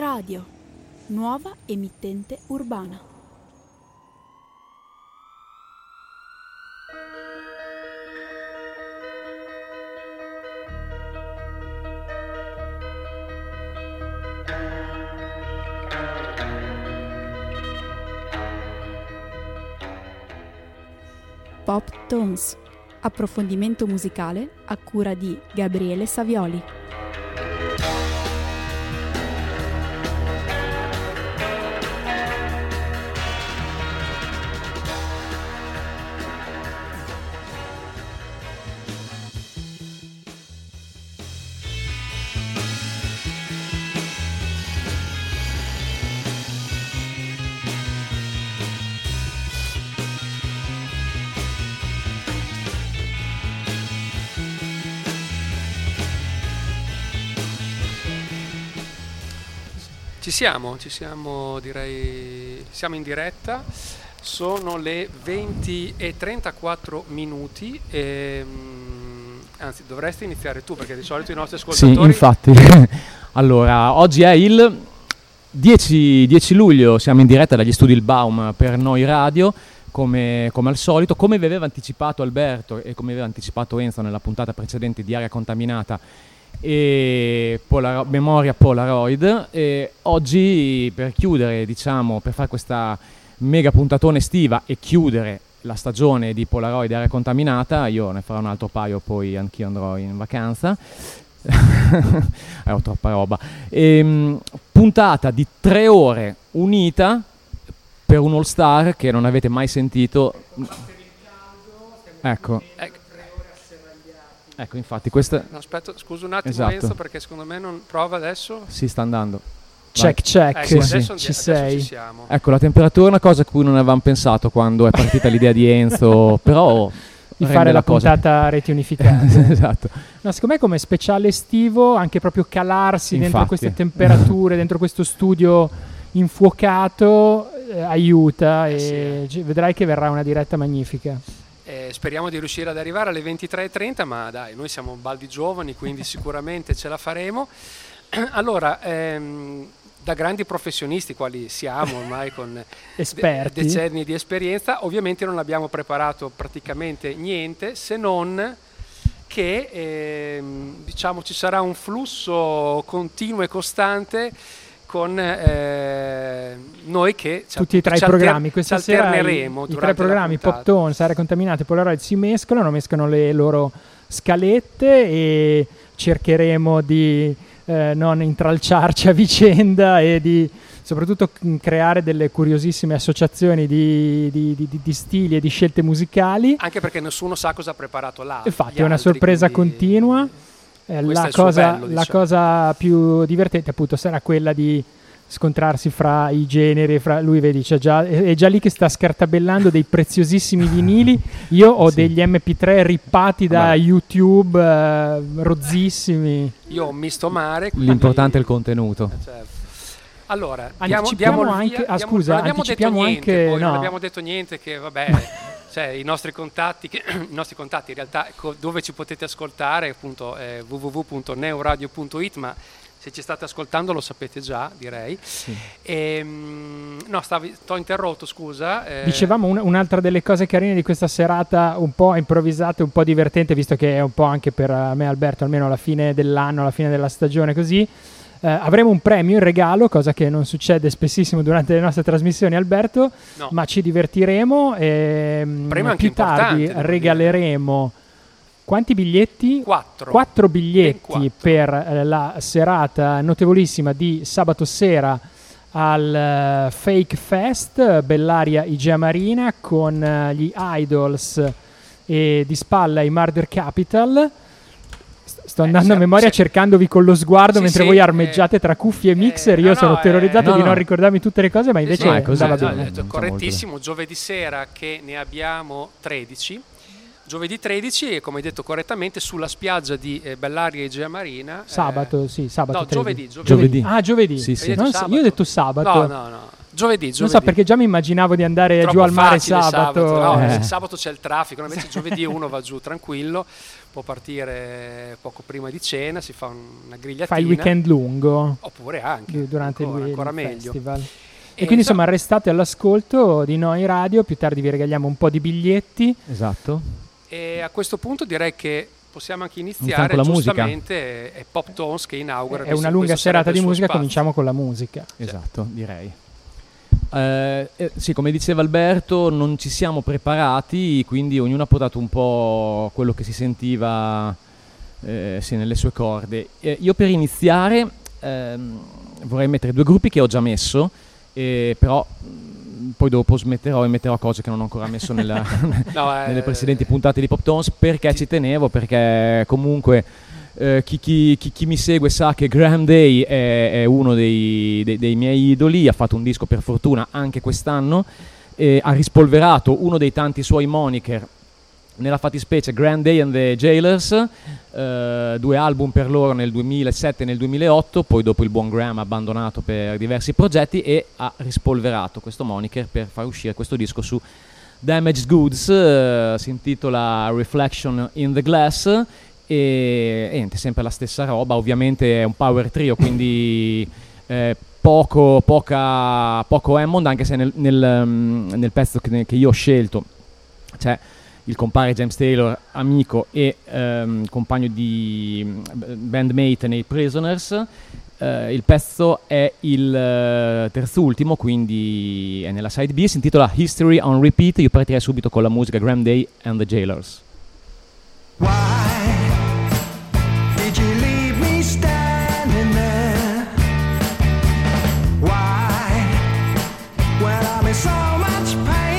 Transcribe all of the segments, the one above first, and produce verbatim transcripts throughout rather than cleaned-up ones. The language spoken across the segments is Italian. Noi Radio, nuova emittente urbana. Pop Tones, approfondimento musicale a cura di Gabriele Savioli. Ci siamo, ci siamo, direi, siamo in diretta, sono le venti e trentaquattro minuti, e, anzi dovresti iniziare tu perché di solito i nostri ascoltatori... Sì, infatti, allora oggi è il dieci, dieci luglio, siamo in diretta dagli studi Il Baum per Noi Radio, come, come al solito, come vi aveva anticipato Alberto e come aveva anticipato Enzo nella puntata precedente di Area Contaminata, e Polaro- memoria Polaroid, e oggi per chiudere, diciamo, per fare questa mega puntatona estiva e chiudere la stagione di Polaroid Area Contaminata, io ne farò un altro paio, poi anch'io andrò in vacanza. eh, ho troppa roba. E, puntata di tre ore unita per un all star che non avete mai sentito. Ecco. Ecco, infatti questa... No, aspetta, scusa un attimo, esatto. Enzo, perché secondo me non prova adesso. Si sta andando. Check, check. Ecco, sì, adesso, sì. Ci adesso sei. Ci siamo. Ecco, la temperatura è una cosa a cui non avevamo pensato quando è partita l'idea di Enzo, però... Di fare la cosa. Puntata Reti Unificate. Esatto. No, secondo me come speciale estivo, anche proprio calarsi infatti. Dentro queste temperature, dentro questo studio infuocato, eh, aiuta eh, e sì. Vedrai che verrà una diretta magnifica. Eh, speriamo di riuscire ad arrivare alle ventitré e trenta, ma dai, noi siamo baldi giovani, quindi sicuramente ce la faremo. Allora, ehm, da grandi professionisti quali siamo ormai con de- decenni di esperienza, ovviamente non abbiamo preparato praticamente niente, se non che ehm, diciamo ci sarà un flusso continuo e costante con eh, noi che ci tutti i tre programmi questa sera i, i tre programmi Pop Tones, Area Contaminata e Polaroid si mescolano, mescolano le loro scalette e cercheremo di eh, non intralciarci a vicenda e di soprattutto creare delle curiosissime associazioni di, di, di, di stili e di scelte musicali, anche perché nessuno sa cosa ha preparato là. Infatti è una altri, sorpresa quindi... continua. La cosa, bello, la diciamo. cosa più divertente appunto sarà quella di scontrarsi fra i generi, fra lui vedi c'è già, è già lì che sta scartabellando dei preziosissimi vinili, io ho sì. degli emme pi tre rippati da Vabbè. YouTube, eh, rozzissimi. Io ho misto mare. Quindi... L'importante è il contenuto. Certo. Allora, anticipiamo diamo, anche, via, ah, diamo, scusa, non abbiamo anticipiamo detto niente, anche, poi, no. non abbiamo detto niente che vabbè, cioè, i nostri contatti, che, i nostri contatti in realtà co- dove ci potete ascoltare appunto eh, w w w punto neoradio punto i t, ma se ci state ascoltando lo sapete già, direi. Sì. E, no, stavi, t'ho interrotto, scusa. Eh. Dicevamo un, un'altra delle cose carine di questa serata, un po' improvvisata, un po' divertente, visto che è un po' anche per me Alberto, almeno alla fine dell'anno, alla fine della stagione così. Uh, avremo un premio in regalo, cosa che non succede spessissimo durante le nostre trasmissioni, Alberto, no. Ma ci divertiremo e premio più tardi regaleremo quanti biglietti? Quattro, quattro biglietti quattro. Per eh, la serata notevolissima di sabato sera al uh, Fake Fest Bellaria Igea Marina con uh, gli Idols e di spalla i Murder Capital. Sto andando eh, a memoria se... cercandovi con lo sguardo sì, mentre sì, voi armeggiate eh, tra cuffie e mixer. Io no, sono no, terrorizzato eh, di no, non ricordarmi tutte le cose, ma invece no, è così, no, bene. No, correttissimo. Giovedì sera che ne abbiamo tredici. Giovedì tredici e come hai detto correttamente sulla spiaggia di eh, Bellaria Igea Marina. Sabato, eh, sì, sabato. No, giovedì, giovedì. Giovedì. Ah, giovedì. Sì, sì. Detto non, io ho detto sabato. No, no, no. Giovedì, giovedì. Non so perché già mi immaginavo di andare giù al mare sabato. sabato. No, eh. Sabato c'è il traffico, invece giovedì uno va giù tranquillo, può partire poco prima di cena, si fa una grigliatina. Fa il weekend lungo. Oppure anche, durante ancora, il, ancora il meglio. Festival. E, e quindi insomma restate all'ascolto di Noi Radio, più tardi vi regaliamo un po' di biglietti. Esatto. E a questo punto direi che possiamo anche iniziare, la giustamente musica. È Pop Tones che inaugura. È una lunga serata di musica, spazio. Cominciamo con la musica. Esatto, cioè. direi. Eh, eh, sì, come diceva Alberto, non ci siamo preparati, quindi ognuno ha portato un po' quello che si sentiva eh, sì, nelle sue corde. Eh, io per iniziare eh, vorrei mettere due gruppi che ho già messo, eh, però poi dopo smetterò e metterò cose che non ho ancora messo nella, no, eh, nelle precedenti puntate di Pop Tones, perché ci tenevo, perché comunque eh, chi, chi, chi, chi mi segue sa che Graham Day è, è uno dei, dei, dei miei idoli, ha fatto un disco per fortuna anche quest'anno, eh, ha rispolverato uno dei tanti suoi moniker, nella fattispecie Graham Day and the Jailers, eh, due album per loro nel duemilasette e nel duemilaotto, poi dopo il buon Graham ha abbandonato per diversi progetti e ha rispolverato questo moniker per far uscire questo disco su Damaged Goods, eh, si intitola Reflection in the Glass e, e niente, sempre la stessa roba, ovviamente è un power trio, quindi eh, poco, poca, poco Hammond, anche se nel, nel, nel pezzo che, che io ho scelto c'è il compare James Taylor, amico e ehm, compagno di bandmate nei Prisoners. Eh, il pezzo è il eh, terzultimo, quindi è nella side B, si intitola History on Repeat. Io partirei subito con la musica Graham Day and the Jailers. Why did you leave me standing there? Why when I'm in so much pain?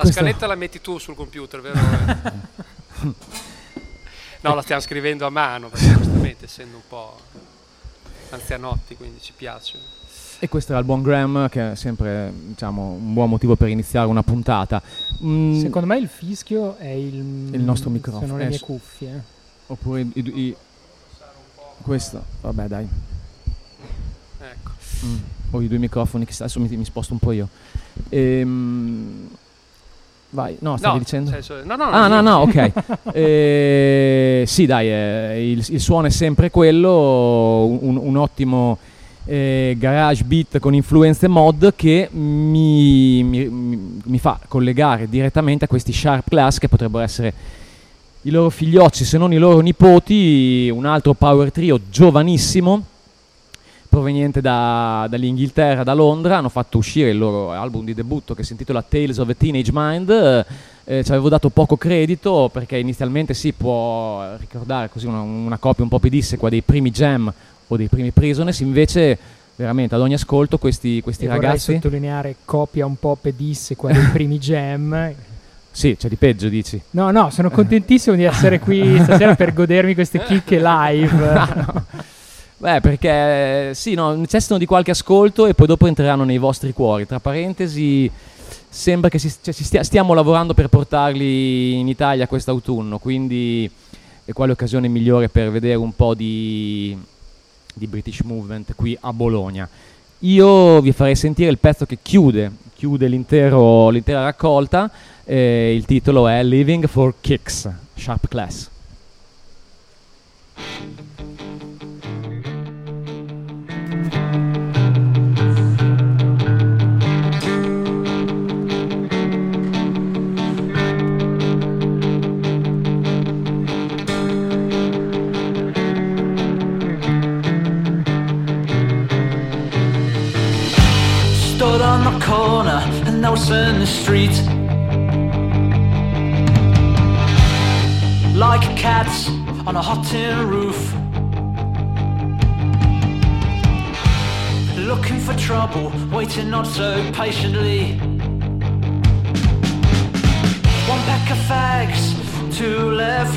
La scaletta la metti tu sul computer, vero? No, la stiamo scrivendo a mano, perché giustamente essendo un po' anzianotti, quindi ci piace. E questo era il buon Graham, che è sempre, diciamo, un buon motivo per iniziare una puntata. Mm. Secondo me il fischio è il, il nostro microfono. Sono le mie eh, cuffie. Oppure i, i, i, questo, vabbè dai. Ecco. Mm. O i due microfoni, che adesso mi, mi sposto un po' io. Ehm... Vai, no, stavi no, dicendo? Senso, no, no, no, ah, no, no, ok. eh, sì, dai, eh, il, il suono è sempre quello, un, un ottimo eh, garage beat con influenze mod che mi, mi, mi fa collegare direttamente a questi Sharp Class, che potrebbero essere i loro figliocci, se non i loro nipoti, un altro power trio giovanissimo, proveniente da, dall'Inghilterra, da Londra. Hanno fatto uscire il loro album di debutto che si intitola Tales of a Teenage Mind. Eh, ci avevo dato poco credito perché inizialmente si può ricordare così una, una copia un po' pedissequa dei primi Jam o dei primi Prisoners, invece veramente ad ogni ascolto questi, questi e ragazzi... Vorrei sottolineare copia un po' pedissequa dei primi Jam... Sì, c'è di peggio, dici? No, no, sono contentissimo di essere qui stasera per godermi queste chicche live. Ah, no. Beh, perché sì, no, necessitano di qualche ascolto e poi dopo entreranno nei vostri cuori. Tra parentesi, sembra che si, cioè, si stia, stiamo lavorando per portarli in Italia quest'autunno, quindi è quale occasione migliore per vedere un po' di, di British Movement qui a Bologna. Io vi farei sentire il pezzo che chiude, chiude l'intero, l'intera raccolta. Eh, il titolo è Living for Kicks, Sharp Class. Stood on the corner and I was in the street, like cats on a hot tin roof, looking for trouble, waiting not so patiently. One pack of fags, two left,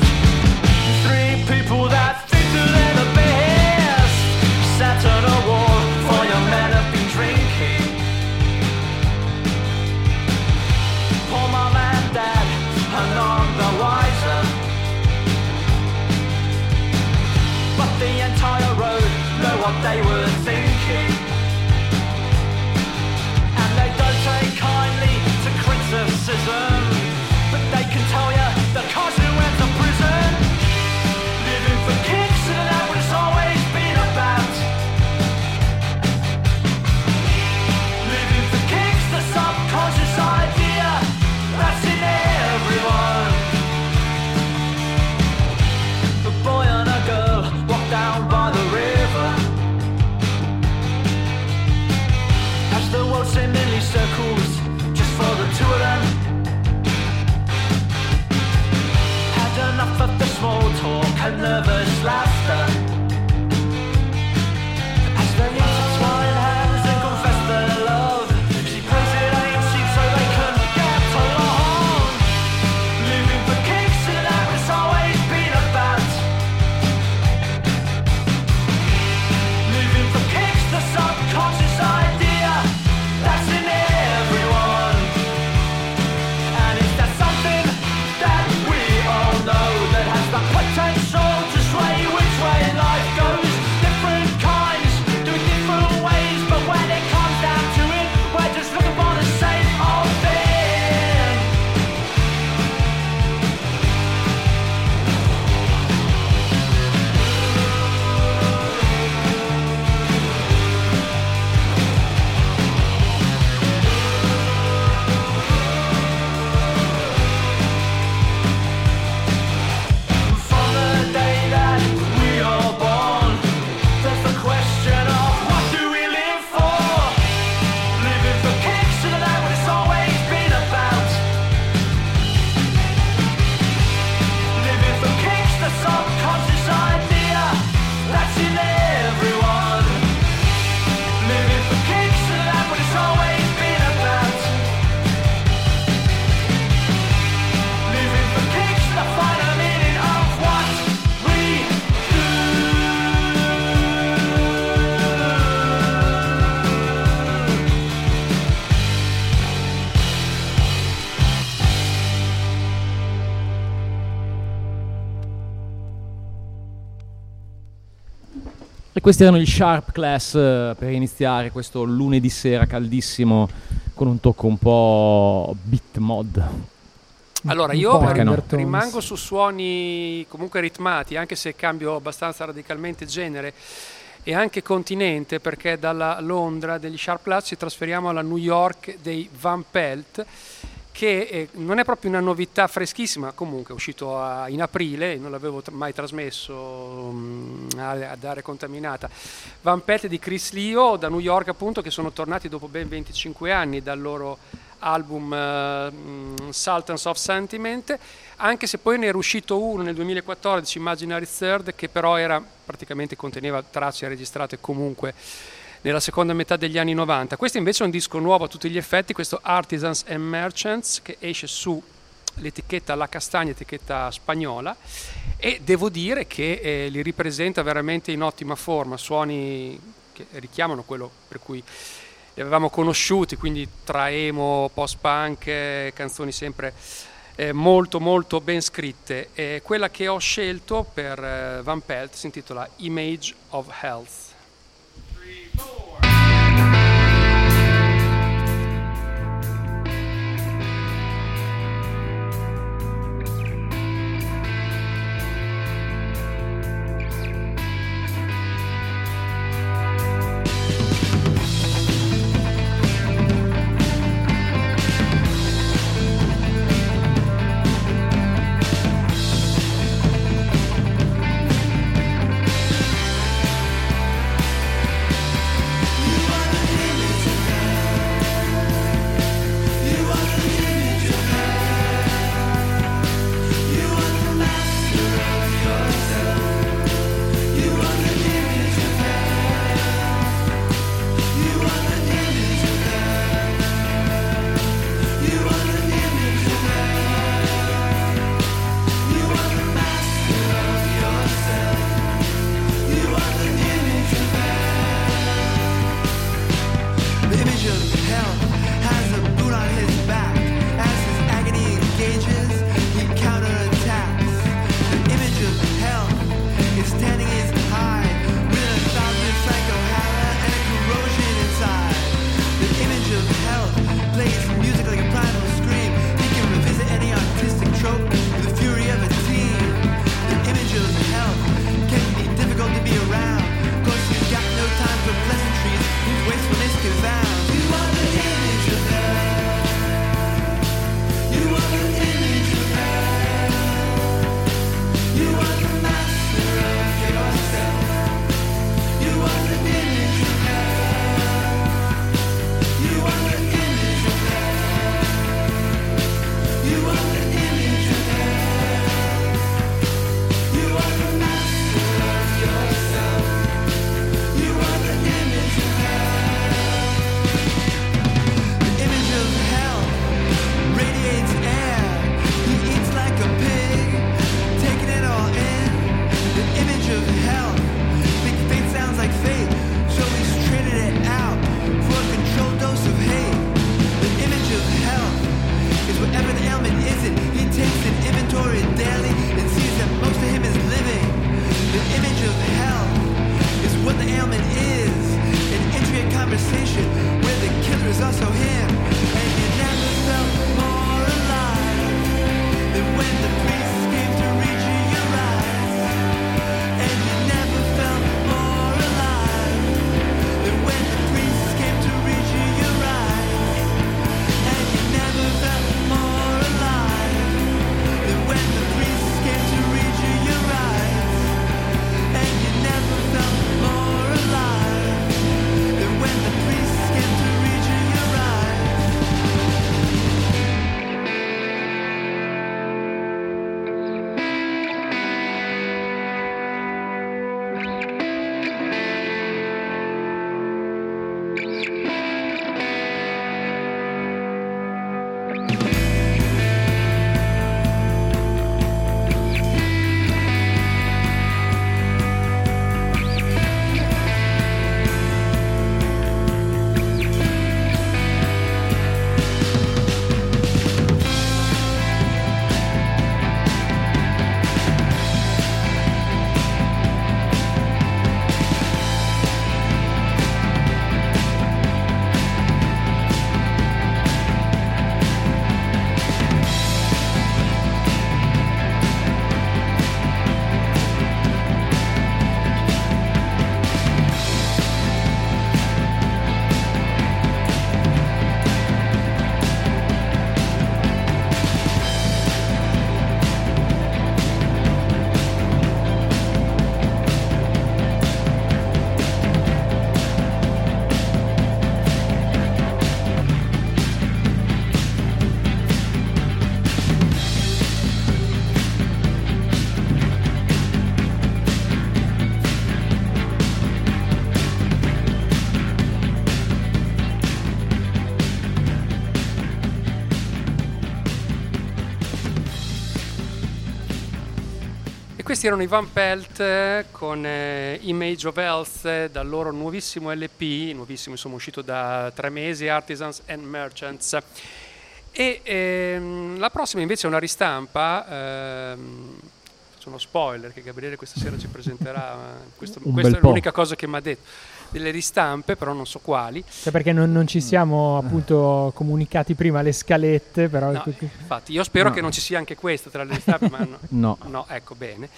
three people that think they'll ever be best, sat on a wall for your man have been drinking. Poor mum and dad are none the wiser, but the entire road know what they were thinking, and they don't take kindly to criticism, but they can tell you the cause who went to prison. Living for kicks, and that what it's always been about. Living for kicks, the subconscious idea that's in everyone. The boy and a girl down by the river, as the world seemingly circles just for the two of them. Had enough of the small talk and nervous laughter, as they intertwine hands and confess their love. She prays it ain't cheap so they can get along. Living for kicks, and that it's always been about. Subconscious idea that's in everyone, and it's that something that we all know that has the potential to sway which way life goes. Different kinds do it different ways, but when it comes down to it, we're just looking for the same old thing. Questi erano gli Sharp Class per iniziare questo lunedì sera caldissimo con un tocco un po' beat mod. Allora io r- rimango su suoni comunque ritmati, anche se cambio abbastanza radicalmente genere e anche continente, perché dalla Londra degli Sharp Class ci trasferiamo alla New York dei Van Pelt, che eh, non è proprio una novità freschissima, comunque è uscito a, in aprile, non l'avevo tra- mai trasmesso um, ad Area Contaminata. Van Pelt di Chris Leo da New York, appunto, che sono tornati dopo ben venticinque anni dal loro album uh, Sultans of Sentiment, anche se poi ne era uscito uno nel duemilaquattordici, Imaginary Third, che però era praticamente conteneva tracce registrate comunque nella seconda metà degli anni novanta. Questo invece è un disco nuovo a tutti gli effetti, questo Artisans and Merchants, che esce su l'etichetta La Castagna, etichetta spagnola, e devo dire che eh, li ripresenta veramente in ottima forma, suoni che richiamano quello per cui li avevamo conosciuti, quindi tra emo, post-punk, eh, canzoni sempre eh, molto molto ben scritte. Eh, quella che ho scelto per eh, Van Pelt si intitola Image of Health. Questi erano i Van Pelt con eh, Image of Health, eh, dal loro nuovissimo L P, nuovissimo insomma, uscito da tre mesi, Artisans and Merchants. E ehm, la prossima invece è una ristampa, ehm, faccio uno spoiler che Gabriele questa sera ci presenterà, questo, questa è l'unica po'. cosa che mi ha detto, delle ristampe, però non so quali. Cioè perché non, non ci siamo appunto comunicati prima le scalette, però... No, infatti, io spero no. che non ci sia anche questa tra le ristampe, ma no. no. No, ecco, bene.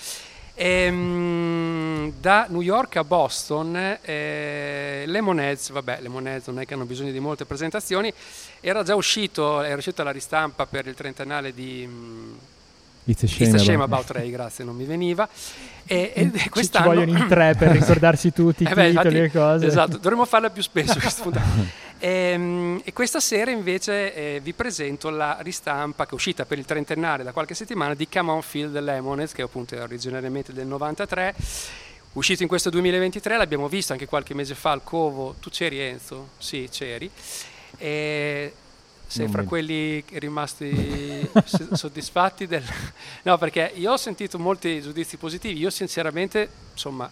Ehm, da New York a Boston, eh, Lemonheads, vabbè, Lemonheads non è che hanno bisogno di molte presentazioni, era già uscito, era uscita la ristampa per il trentennale di... Mh, It's a shame, It's a shame about, about Ray, grazie, non mi veniva. E, e ci, ci vogliono in tre per ricordarsi tutti i eh beh, titoli infatti, e cose. Esatto, dovremmo farla più spesso. e, e questa sera invece eh, vi presento la ristampa che è uscita per il trentennale da qualche settimana di Come On Feel the Lemonheads, che appunto è originariamente del novantatré, uscito in questo duemilaventitré, l'abbiamo visto anche qualche mese fa al Covo. Tu c'eri, Enzo? Sì, c'eri. E... Sei fra quelli rimasti soddisfatti del... No, perché io ho sentito molti giudizi positivi, io sinceramente, insomma,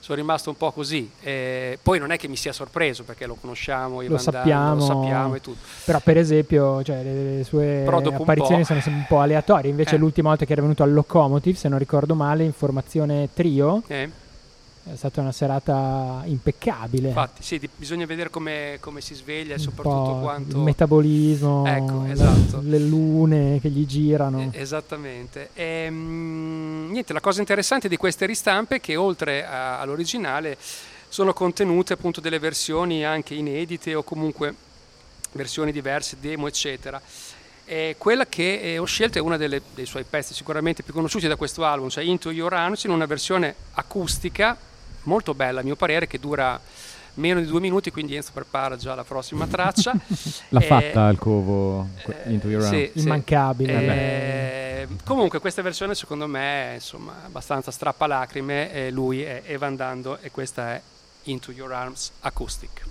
sono rimasto un po' così. Eh, poi non è che mi sia sorpreso, perché lo conosciamo, lo sappiamo, lo sappiamo e tutto. Però per esempio, cioè, le, le sue apparizioni sono sempre un po' aleatorie, invece eh. l'ultima volta che era venuto al Locomotive, se non ricordo male, in formazione trio... Eh. È stata una serata impeccabile. Infatti, sì, di, bisogna vedere come, come si sveglia e soprattutto quanto... Il metabolismo, ecco, esatto. le, le lune che gli girano. Eh, esattamente. E, mh, niente, la cosa interessante di queste ristampe è che oltre a, all'originale sono contenute appunto delle versioni anche inedite o comunque versioni diverse, demo, eccetera. E quella che eh, ho scelto è una delle, dei suoi pezzi sicuramente più conosciuti da questo album, cioè Into Your Arms, in una versione acustica, molto bella a mio parere, che dura meno di due minuti, quindi Enzo prepara già la prossima traccia. L'ha eh, fatta al Covo, eh, Into Your Arms, sì, immancabile. Sì. Eh, comunque questa versione secondo me è insomma, abbastanza strappalacrime, eh, lui è Evan Dando e questa è Into Your Arms Acoustic.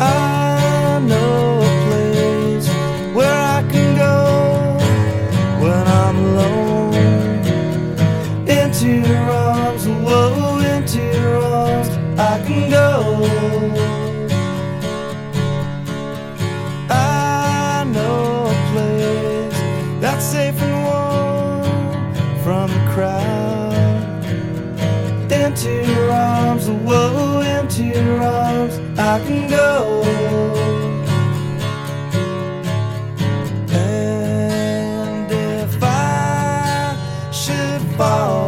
I know a place where I can go when I'm alone. Into your arms, whoa, into your arms, I can go. I know a place that's safe and warm from the crowd. Into your arms, whoa, into your arms, I can go. And if I should fall,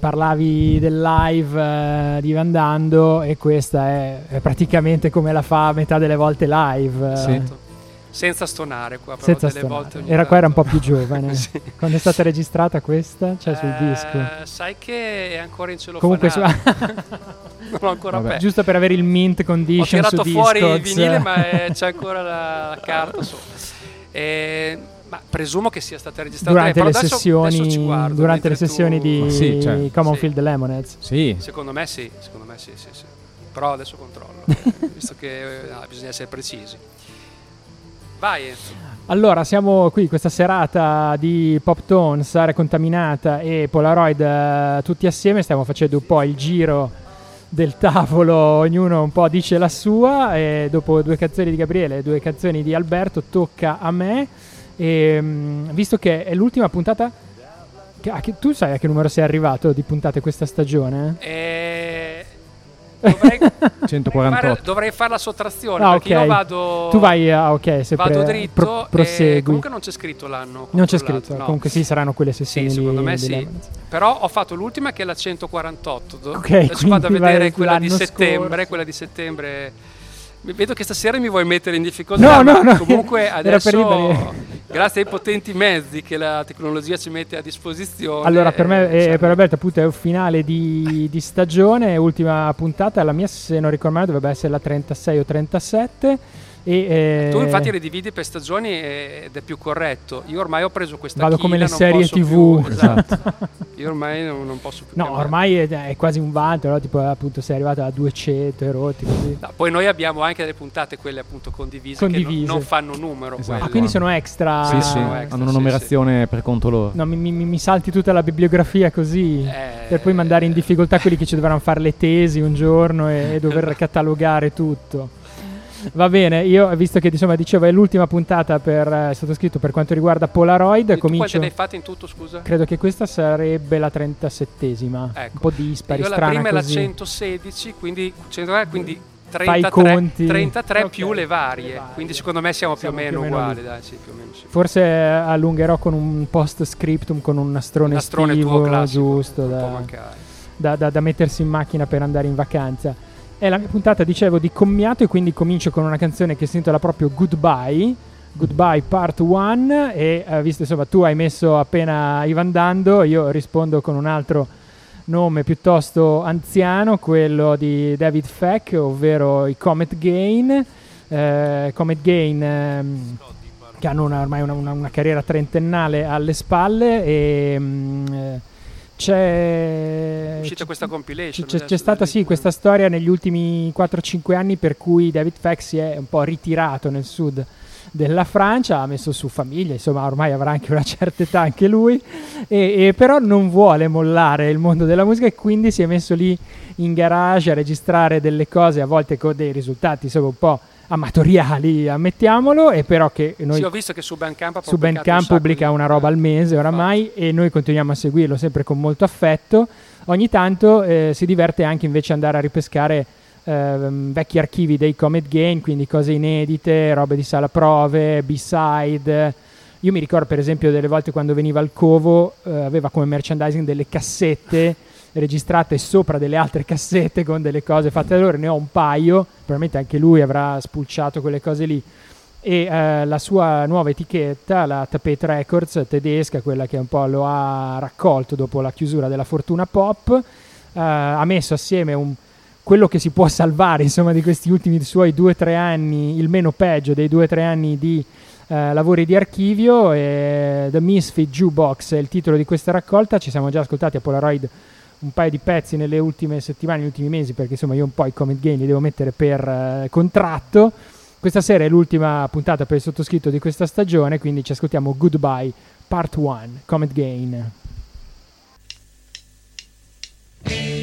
parlavi del live eh, di Van Dando e questa è, è praticamente come la fa a metà delle volte live. Eh. Sì. Senza stonare qua, però senza delle stonare. volte era, qua era un po' più giovane. Sì. Quando è stata registrata questa? Cioè sul eh, disco. Sai che è ancora in cellofanata. Comunque su... non l'ho ancora aperto. Giusto per avere il mint condition su Discogs. Ho tirato fuori il vinile ma è, c'è ancora la carta sopra. E... Ma presumo che sia stata registrata durante eh, le adesso, sessioni adesso guardo, durante le sessioni tu... di sì, cioè, Common sì. Field Lemonheads. Sì. Secondo me sì, secondo me sì, sì, sì. Però adesso controllo, eh, visto che no, bisogna essere precisi. Vai Enzo. Allora, siamo qui questa serata di Pop Tones, Area Contaminata e Polaroid eh, tutti assieme, stiamo facendo un po' il giro del tavolo, ognuno un po' dice la sua e dopo due canzoni di Gabriele e due canzoni di Alberto tocca a me. E, um, visto che è l'ultima puntata che, a che, tu sai a che numero sei arrivato di puntate questa stagione? Eh, dovrei, centoquarantotto dovrei, fare, dovrei fare la sottrazione, ah, perché okay. io vado tu vai ah, okay, vado dritto pro, prosegui. E comunque non c'è scritto l'anno, non c'è scritto, no. Comunque sì, saranno quelle sessioni, sì, secondo me sì, Elements. Però ho fatto l'ultima che è la centoquarantotto, okay, adesso vado a vedere quella di settembre scorso. Quella di settembre vedo che stasera mi vuoi mettere in difficoltà, no, no, no, comunque adesso grazie ai potenti mezzi che la tecnologia ci mette a disposizione. Allora per me e cioè... per Alberto appunto è un finale di, di stagione, ultima puntata, la mia se non ricordo male dovrebbe essere la trentasei o trentasette e, eh... tu infatti le dividi per stagioni ed è più corretto, io ormai ho preso questa vado china, come le serie tv più, esatto. Io ormai non, non posso più no chiamare. Ormai è, è quasi un vanto, no? Tipo appunto sei arrivato a duecento erotti così. No, poi noi abbiamo anche delle puntate quelle appunto condivise, condivise. Che non, non fanno numero, esatto. Ah, quindi sono extra, sì, sì, sono extra, hanno una numerazione, sì, sì, per conto loro. No, mi, mi, mi salti tutta la bibliografia così eh... per poi mandare in difficoltà quelli che ci dovranno fare le tesi un giorno e, e dover catalogare tutto. Va bene, io visto che insomma dicevo è l'ultima puntata per eh, sottoscritto per quanto riguarda Polaroid, comincio. Quante ne hai fatte in tutto, scusa? Credo che questa sarebbe la trentasettesima, ecco. Un po' dispari, strana così. Io la prima così. È la centosedici, quindi, quindi trentatré, trentatré okay. Più le varie, le varie, quindi secondo me siamo, siamo più o meno, più meno uguali, dai, sì, più o meno, sì. Forse allungherò con un post scriptum, con un nastrone estivo classico, giusto da, da, da, da mettersi in macchina per andare in vacanza. È la mia puntata, dicevo, di commiato e quindi comincio con una canzone che si intitola proprio Goodbye, Goodbye Part uno e eh, visto insomma tu hai messo appena Evan Dando, io rispondo con un altro nome piuttosto anziano, quello di David Feck, ovvero i Comet Gain, eh, Comet Gain eh, che hanno una, ormai una, una, una carriera trentennale alle spalle e... Mh, eh, C'è, uscita questa compilation, c'è, c'è stata sì questa storia negli ultimi quattro cinque anni per cui David Feck si è un po' ritirato nel sud della Francia, ha messo su famiglia, insomma ormai avrà anche una certa età anche lui e, e però non vuole mollare il mondo della musica e quindi si è messo lì in garage a registrare delle cose, a volte con dei risultati insomma un po' amatoriali, ammettiamolo, e però che noi sì, ho visto che su Bandcamp, su Bandcamp un pubblica di... una roba al mese oramai, oh. E noi continuiamo a seguirlo sempre con molto affetto. Ogni tanto eh, si diverte anche invece andare a ripescare eh, vecchi archivi dei Comet Gain, quindi cose inedite, robe di sala prove, B-side. Io mi ricordo per esempio delle volte quando veniva al Covo eh, aveva come merchandising delle cassette registrate sopra delle altre cassette con delle cose fatte da loro, ne ho un paio, probabilmente anche lui avrà spulciato quelle cose lì e eh, la sua nuova etichetta, la Tapete Records tedesca, quella che un po' lo ha raccolto dopo la chiusura della Fortuna Pop, eh, ha messo assieme un, quello che si può salvare insomma di questi ultimi suoi due o tre anni, il meno peggio dei due o tre anni di Uh, lavori di archivio e The Misfit Jukebox è il titolo di questa raccolta. Ci siamo già ascoltati a Polaroid un paio di pezzi nelle ultime settimane, negli ultimi mesi, perché insomma io un po' i Comet Gain li devo mettere per uh, contratto. Questa sera è l'ultima puntata per il sottoscritto di questa stagione, quindi ci ascoltiamo Goodbye Part uno, Comet Gain. Yeah.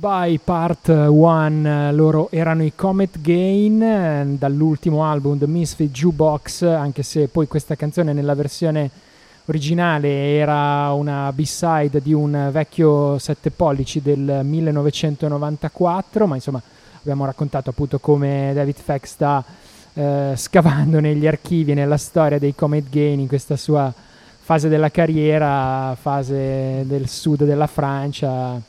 Goodbye Part uno, loro erano i Comet Gain, dall'ultimo album The Misfit Jukebox, anche se poi questa canzone nella versione originale era una B-side di un vecchio sette pollici del millenovecentonovantaquattro, ma insomma abbiamo raccontato appunto come David Feck sta eh, scavando negli archivi, nella storia dei Comet Gain in questa sua fase della carriera, fase del sud della Francia,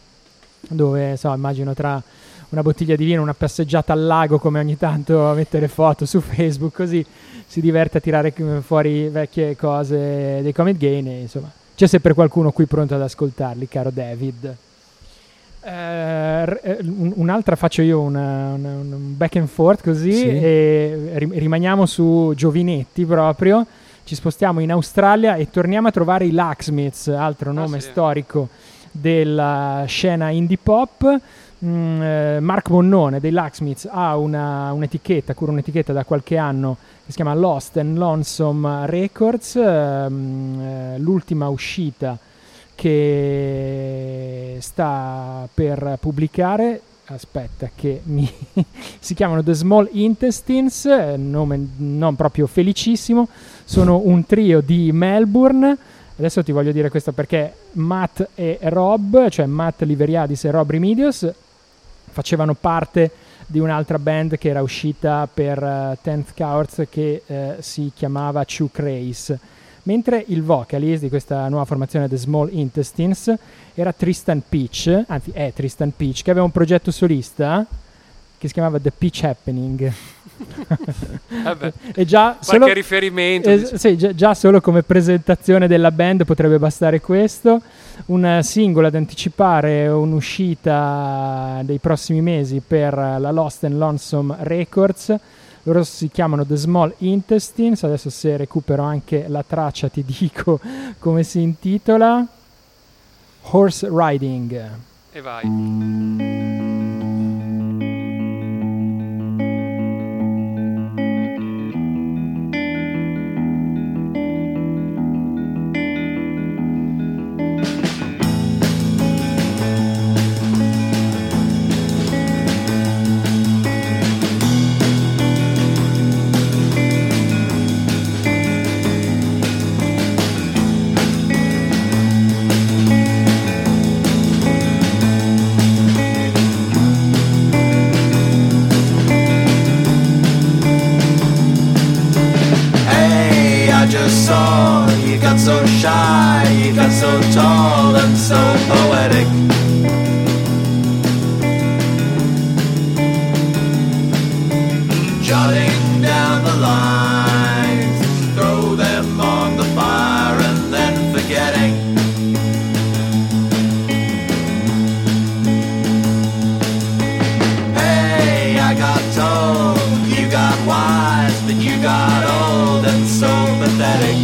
dove so, immagino tra una bottiglia di vino, una passeggiata al lago, come ogni tanto mettere foto su Facebook, così si diverte a tirare fuori vecchie cose dei Comet Gain e insomma c'è sempre qualcuno qui pronto ad ascoltarli, caro David. Uh, un'altra faccio io una, una, un back and forth così, sì. E rimaniamo su Giovinetti proprio. Ci spostiamo in Australia e torniamo a trovare i Lucksmiths, altro nome ah, sì. storico della scena indie pop. Mm, eh, Mark Bonnone dei Lucksmiths ha una, un'etichetta, cura un'etichetta da qualche anno che si chiama Lost and Lonesome Records. Mm, eh, l'ultima uscita che sta per pubblicare, aspetta che mi si chiamano The Small Intestines, nome non proprio felicissimo, sono un trio di Melbourne. Adesso ti voglio dire questo perché Matt e Rob, cioè Matt Liveriadis e Rob Remedios, facevano parte di un'altra band che era uscita per uh, Tenth Courts che eh, si chiamava True Craze, mentre il vocalist di questa nuova formazione The Small Intestines era Tristan Peach, anzi è Tristan Peach, che aveva un progetto solista che si chiamava The Peach Happening. Vabbè, e già qualche solo, riferimento. Eh, sì, già, già solo come presentazione della band potrebbe bastare questo. Un singolo ad anticipare un'uscita dei prossimi mesi per la Lost and Lonesome Records. Loro si chiamano The Small Intestines. Adesso se recupero anche la traccia ti dico come si intitola. Horse Riding. E vai. Pathetic.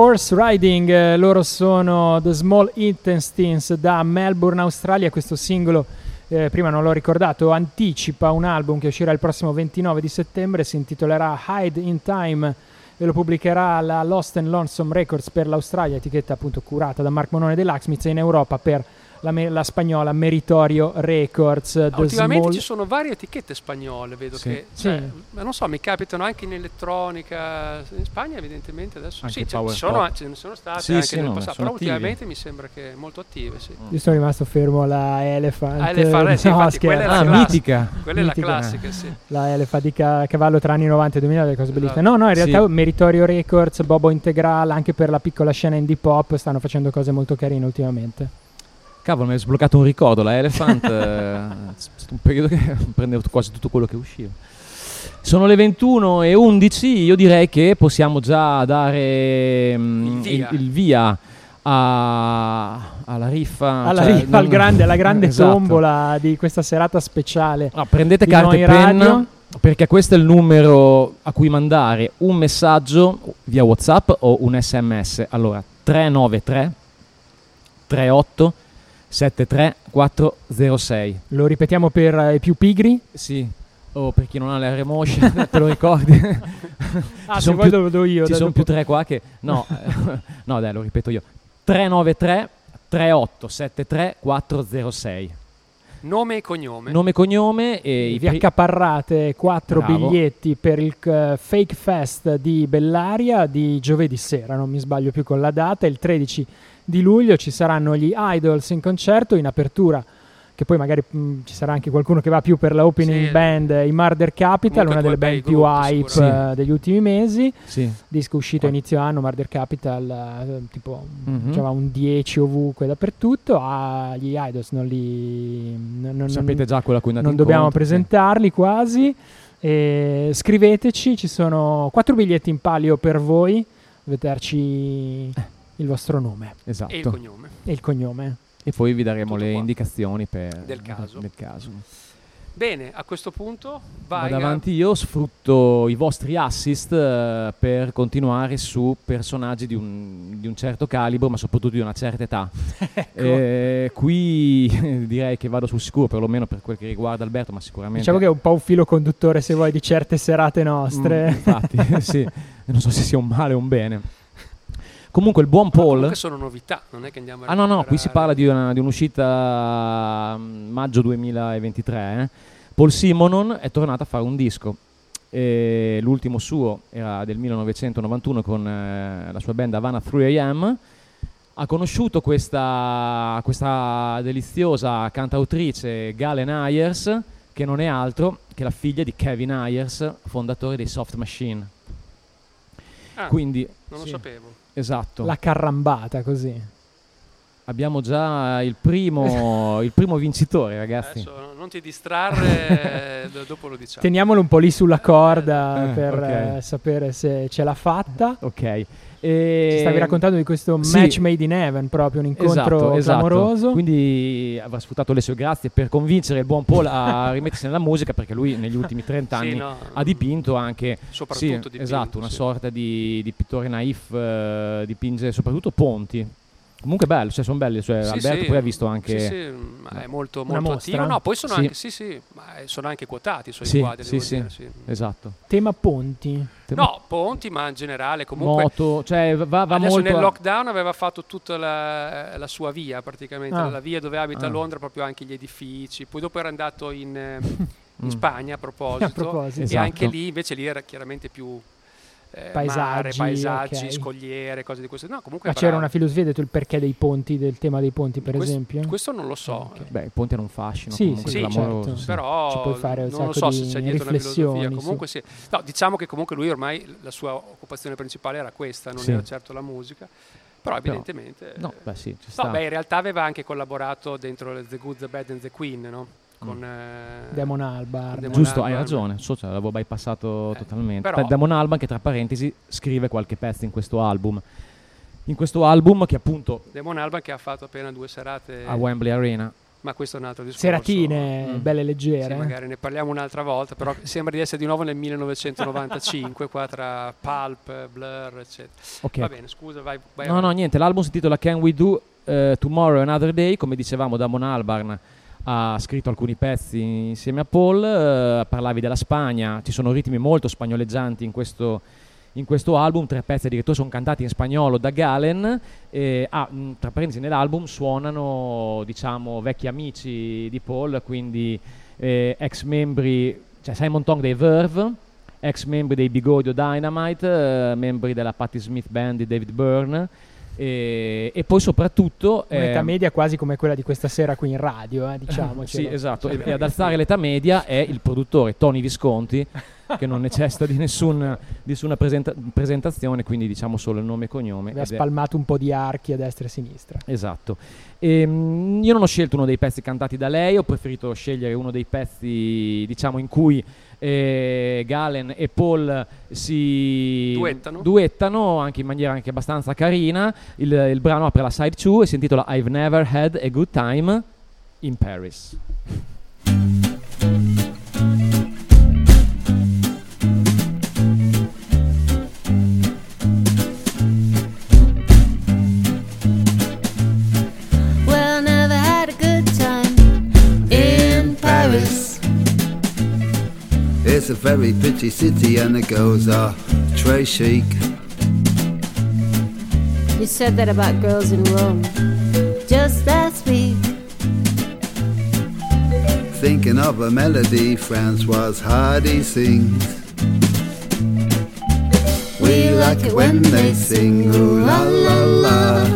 Horse Riding, eh, loro sono The Small Intestines da Melbourne, Australia. Questo singolo, eh, prima non l'ho ricordato, anticipa un album che uscirà il prossimo ventinove di settembre, si intitolerà Hide in Time e lo pubblicherà la Lost and Lonesome Records per l'Australia, etichetta appunto curata da Mark Monone dei Lucksmiths, e in Europa per la, me- la spagnola Meritorio Records. Ah, ultimamente small... ci sono varie etichette spagnole, vedo, sì, che cioè, sì. Ma non so, mi capitano anche in elettronica in Spagna, evidentemente adesso anche sì, ce ne sono, ce ne sono state, sì, anche sì, nel no, passato, però attivi. Ultimamente mi sembra che molto attive, sì. Io sono rimasto fermo alla Elephant, ah, Elephant, eh, sì, no, infatti, quella è la ah, class- mitica quella mitica. È la classica, sì, la Elephant di ca- cavallo tra anni novanta e duemila, delle cose bellissime, esatto. No, no, in realtà sì. Meritorio Records, Bobo Integral, anche per la piccola scena indie pop stanno facendo cose molto carine ultimamente. Cavolo, mi hai sbloccato un ricordo, la Elephant, eh, è stato un periodo che prendevo quasi tutto quello che usciva. Sono le ventuno e undici, io direi che possiamo già dare mm, il via, il, il via a, alla riffa. Alla cioè, riffa, non, al grande, alla grande esatto. Tombola di questa serata speciale. No, prendete carta e penna, perché questo è il numero a cui mandare un messaggio via WhatsApp o un sms. Allora, tre nove tre, tre otto sette tre quattro zero sei. Lo ripetiamo per i eh, più pigri? Sì. O oh, per chi non ha la R-motion, te lo ricordi? Ah, se vuoi lo do io. Ci sono più tre qua che... No, no, dai, lo ripeto io. tre nove tre, tre otto sette tre quattro zero sei. Nome e cognome. Nome e cognome. E vi pri- accaparrate quattro Bravo. biglietti per il uh, Fake Fest di Bellaria di giovedì sera, non mi sbaglio più con la data, il tredici di luglio ci saranno gli Idols in concerto, in apertura, che poi magari mh, ci sarà anche qualcuno che va più per la opening sì. band, i Murder Capital, comunque una delle band più hype sì. uh, degli ultimi mesi, sì. disco uscito Qua. inizio anno, Murder Capital, uh, tipo mm-hmm. cioè, un dieci ovunque dappertutto, ah, gli Idols non li... Non, non, Sapete già quella cui andate non dobbiamo conto, presentarli sì. quasi, e scriveteci, ci sono quattro biglietti in palio per voi, dovete darci... Eh. il vostro nome, esatto, e il cognome, e, il cognome. E poi vi daremo tutto le qua. indicazioni per del caso. del caso. Bene, a questo punto vai. Vado avanti io, sfrutto i vostri assist uh, per continuare su personaggi di un, di un certo calibro, ma soprattutto di una certa età. Ecco. Eh, qui direi che vado sul sicuro, perlomeno per quel che riguarda Alberto, ma sicuramente... Diciamo che è un po' un filo conduttore, se vuoi, di certe serate nostre. Mm, infatti, sì. Non so se sia un male o un bene. Comunque il buon Paul... Comunque sono novità, non è che andiamo a... Ah no, no, qui si parla di, una, di un'uscita maggio duemilaventitré. Eh? Paul Simonon è tornato a fare un disco. E l'ultimo suo era del millenovecentonovantuno con eh, la sua band Havana tre a m. Ha conosciuto questa, questa deliziosa cantautrice Galen Ayers, che non è altro che la figlia di Kevin Ayers, fondatore dei Soft Machine. Ah, quindi... Non lo sì. sapevo. Esatto. La carrambata, così. Abbiamo già il primo, il primo vincitore, ragazzi. Adesso non ti distrarre, dopo lo diciamo. Teniamolo un po' lì sulla corda eh, per okay. sapere se ce l'ha fatta. Ok. E... Ci stavi raccontando di questo sì. match made in heaven, proprio un incontro esatto, clamoroso. Esatto. Quindi avrà sfruttato le sue grazie per convincere il buon Paul a rimettersi nella musica, perché lui negli ultimi trent'anni sì, no, ha dipinto anche soprattutto sì, dipinto, esatto, una sì. sorta di, di pittore naif, eh, dipinge soprattutto ponti. Comunque bello, cioè sono belli, cioè sì, Alberto sì, poi ha visto anche sì, sì, ma è molto, molto attivo, no, poi sono sì. anche sì, sì, ma sono anche quotati i suoi sì, quadri, sì, sì. Dire, sì. Esatto. Tema ponti. Tema... No, ponti, ma in generale comunque moto, cioè va, va adesso molto nel lockdown aveva fatto tutta la, la sua via praticamente, ah. la via dove abita a ah. Londra, proprio anche gli edifici. Poi dopo era andato in, in mm. Spagna a proposito, a proposito. E esatto. anche lì invece lì era chiaramente più Eh, paesaggi, mare, paesaggi okay. scogliere, cose di questo. No, comunque ma c'era una filosofia detto il perché dei ponti, del tema dei ponti, per questo, esempio? Questo non lo so. Okay. Beh, i ponti hanno un fascino. Sì, comunque sì, certo. sì. Però ci puoi fare un non lo so se c'è dietro una filosofia. Comunque sì. No, diciamo che comunque lui ormai la sua occupazione principale era questa, non sì. era certo la musica. Però evidentemente. No, beh, sì, ci sta. No, beh, in realtà aveva anche collaborato dentro le The Good, The Bad and The Queen, no? Con eh, Damon Albarn, Damon giusto, Albarn. Hai ragione. So, cioè, l'avevo bypassato eh, totalmente. Però... Damon Albarn, che tra parentesi scrive qualche pezzo in questo album. In questo album, che appunto Damon Albarn, che ha fatto appena due serate a Wembley Arena. ma questo è un altro discorso. Seratine mm. belle leggere. Sì, magari ne parliamo un'altra volta, però sembra di essere di nuovo nel millenovecentonovantacinque qua tra Pulp, Blur, eccetera. Okay. Va bene, scusa, vai, vai No, avanti. no, niente, l'album si intitola Can We Do uh, Tomorrow Another Day, come dicevamo Damon Albarn ha scritto alcuni pezzi insieme a Paul, uh, parlavi della Spagna, ci sono ritmi molto spagnoleggianti in questo in questo album, tre pezzi addirittura sono cantati in spagnolo da Galen, e, ah, tra parentesi nell'album suonano diciamo vecchi amici di Paul, quindi eh, ex membri, cioè Simon Tong dei Verve, ex membri dei Bigodio Dynamite, eh, membri della Patti Smith Band di David Byrne, e, e poi soprattutto un'età eh, media quasi come quella di questa sera qui in radio, eh, diciamoci. Sì, esatto, cioè, e ad alzare l'età media è il produttore Tony Visconti che non necessita di nessun, nessuna presenta- presentazione, quindi diciamo solo il nome e cognome. Vi ha spalmato è... un po' di archi a destra e a sinistra. Esatto. E, mh, io non ho scelto uno dei pezzi cantati da lei, ho preferito scegliere uno dei pezzi diciamo in cui eh, Galen e Paul si duettano, duettano anche in maniera anche abbastanza carina. Il, il brano apre la side two e si intitola I've Never Had a Good Time in Paris. It's a very bitchy city and the girls are très chic. You said that about girls in Rome just last week. Thinking of a melody Francoise Hardy sings. We like it when they sing ooh la la la.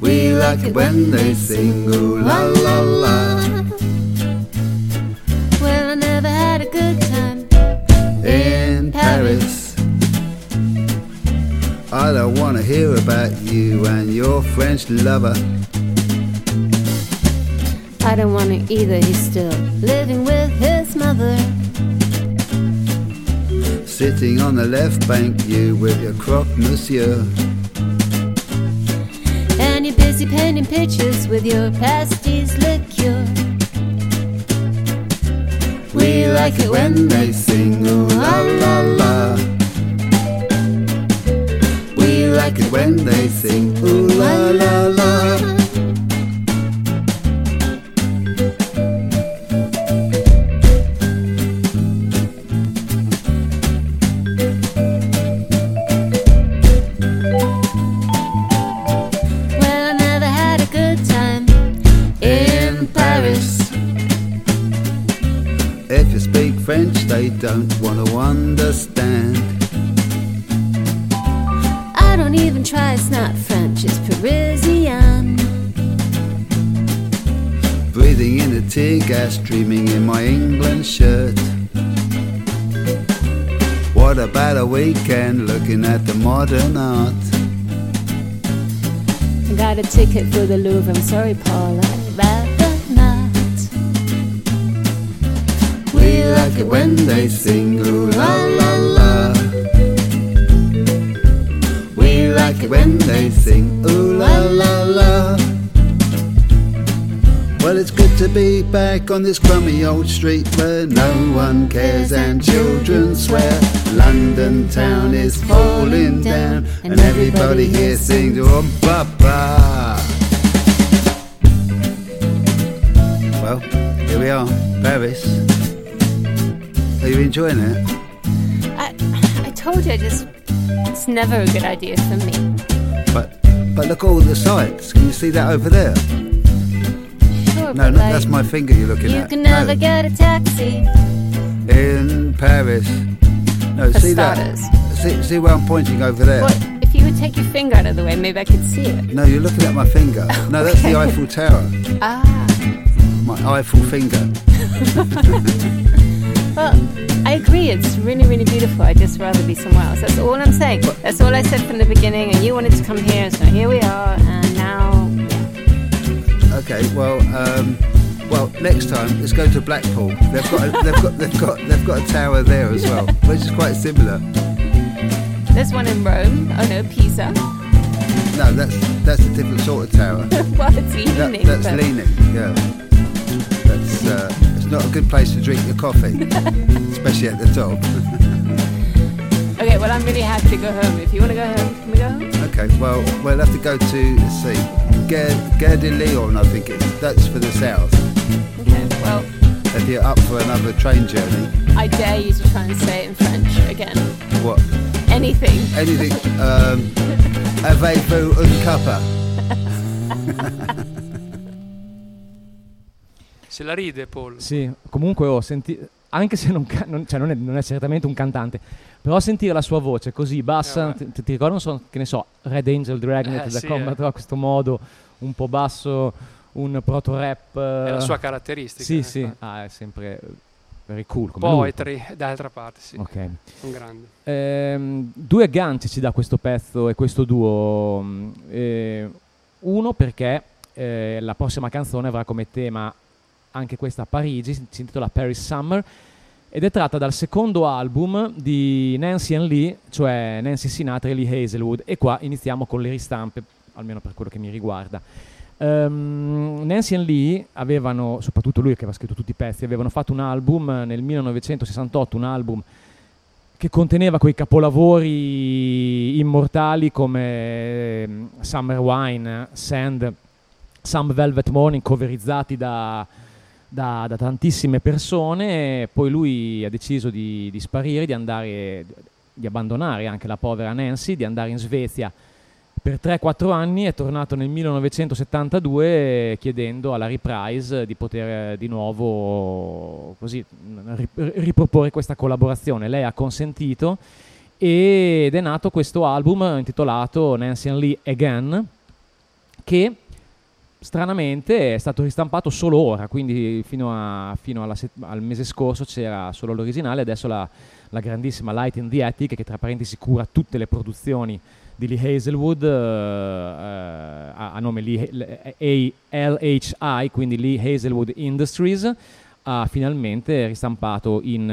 We like it when they sing ooh la la la. Paris. I don't want to hear about you and your French lover. I don't want to either, he's still living with his mother. Sitting on the left bank, you with your croque monsieur. And you're busy painting pictures with your pasties liqueur. We like it when they sing ooh la la la. We like it when they sing ooh la la la. They don't want to understand. I don't even try, it's not French, it's Parisian. Breathing in a tear gas, dreaming in my England shirt. What about a weekend looking at the modern art? I got a ticket for the Louvre, I'm sorry Paul, I'd rather not. We like it when they sing ooh la la la. We like it when they sing ooh la la la. Well, it's good to be back on this crummy old street where no one cares and children swear. London town is falling down and everybody here sings oh ba ba. Well, here we are, Paris. Are you enjoying it? I I told you, I just, it's never a good idea for me. But but look at all the sights. Can you see that over there? Sure, no, no like, that's my finger you're looking you at. You can never no. get a taxi in Paris. No, for see starters. that? See, see where I'm pointing over there? What? If you would take your finger out of the way, maybe I could see it. No, you're looking at my finger. Okay. No, that's the Eiffel Tower. Ah. My Eiffel finger. Well, I agree, it's really, really beautiful. I'd just rather be somewhere else. That's all I'm saying. That's all I said from the beginning, and you wanted to come here, so here we are, and now... Yeah. Okay, well, um, well, next time, let's go to Blackpool. They've got a, they've got, they've got, they've got a tower there as well, which is quite similar. There's one in Rome. Oh, no, Pisa. No, that's that's a different sort of terror. Well, it's leaning. That, that's leaning, yeah. That's uh, it's not a good place to drink your coffee, especially at the top. Okay, well, I'm really happy to go home. If you want to go home, can we go home? Okay, well, we'll have to go to, let's see, Gare de Lyon, I think it's, that's for the south. Okay, well... If you're up for another train journey... I dare you to try and say it in French again. What? Anything. Anything. um, Avez-vous un cuppa? Se la ride, Paul. Sì, comunque ho sentito... Anche se non, can- non, cioè non, è, non è certamente un cantante, però sentire la sua voce così bassa, eh, ti, ti ricordo, non so, che ne so, Red Angel Dragnet, eh, da sì, Combat Rock, eh. questo modo un po' basso, un proto-rap. È la sua caratteristica. Sì, eh, sì, ah, è sempre very cool. Come poetry, lui. D'altra parte, sì. Ok. Un grande. Ehm, due ganci ci dà questo pezzo e questo duo. Ehm, uno perché eh, la prossima canzone avrà come tema... anche questa a Parigi, si intitola Paris Summer, ed è tratta dal secondo album di Nancy and Lee, cioè Nancy Sinatra e Lee Hazlewood, e qua iniziamo con le ristampe, almeno per quello che mi riguarda. Um, Nancy and Lee avevano, soprattutto lui che aveva scritto tutti i pezzi, avevano fatto un album nel millenovecentosessantotto, un album che conteneva quei capolavori immortali come Summer Wine, Sand, Some Velvet Morning, coverizzati da... Da, da tantissime persone. Poi lui ha deciso di, di sparire, di andare, di abbandonare anche la povera Nancy, di andare in Svezia per tre quattro anni. È tornato nel millenovecentosettantadue chiedendo alla Reprise di poter di nuovo così riproporre questa collaborazione. Lei ha consentito ed è nato questo album intitolato Nancy and Lee Again, che stranamente è stato ristampato solo ora, quindi fino, a, fino alla set- al mese scorso c'era solo l'originale, adesso la, la grandissima Light in the Attic, che tra parentesi cura tutte le produzioni di Lee Hazlewood, eh, a, a nome Lee, L H I, quindi Lee Hazlewood Industries, ha finalmente ristampato in,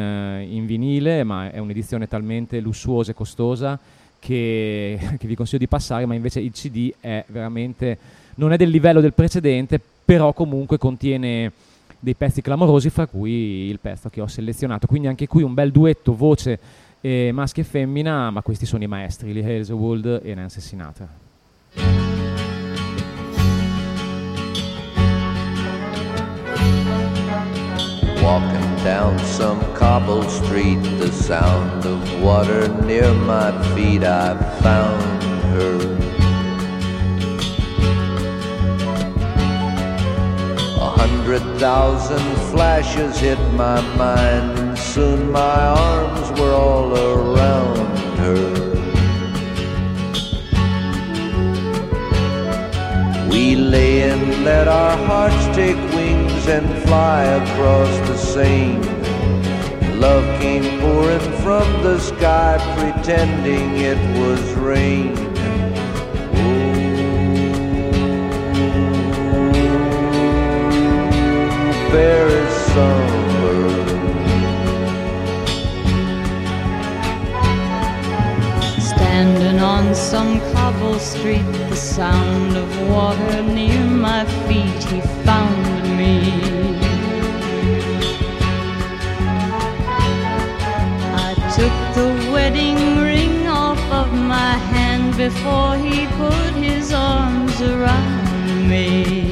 in vinile, ma è un'edizione talmente lussuosa e costosa che, che vi consiglio di passare, ma invece il C D è veramente... non è del livello del precedente, però comunque contiene dei pezzi clamorosi, fra cui il pezzo che ho selezionato. Quindi anche qui un bel duetto, voce eh, maschio e femmina, ma questi sono i maestri, Lee Hazlewood e Nancy Sinatra. Walking down some cobble street, the sound of water near my feet, I found her. A hundred thousand flashes hit my mind, and soon my arms were all around her. We lay and let our hearts take wings and fly across the same. Love came pouring from the sky, pretending it was rain. Paris summer. Standing on some cobble street, the sound of water near my feet, he found me. I took the wedding ring off of my hand before he put his arms around me.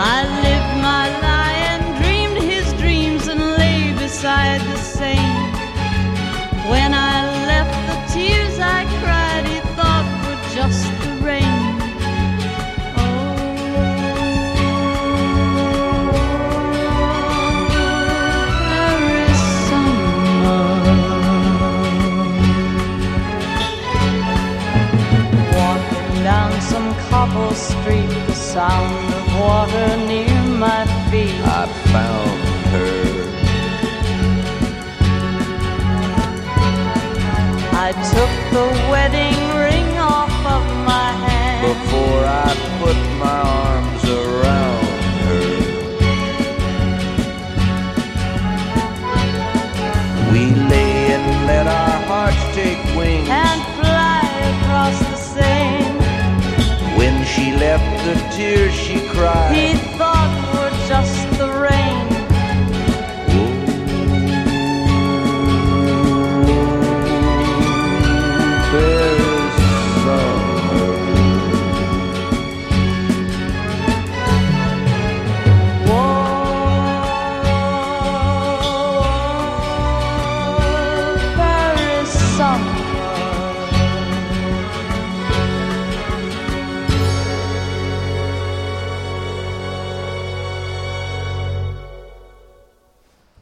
I lived my lie and dreamed his dreams and lay beside the saint. When I left, the tears I cried he thought were just the rain. Oh, Paris summer. Walking down some cobble street, the sound of water near my feet, I found her. I took the wedding ring off of my hand before I put my arms around her. We lay and let our hearts take wing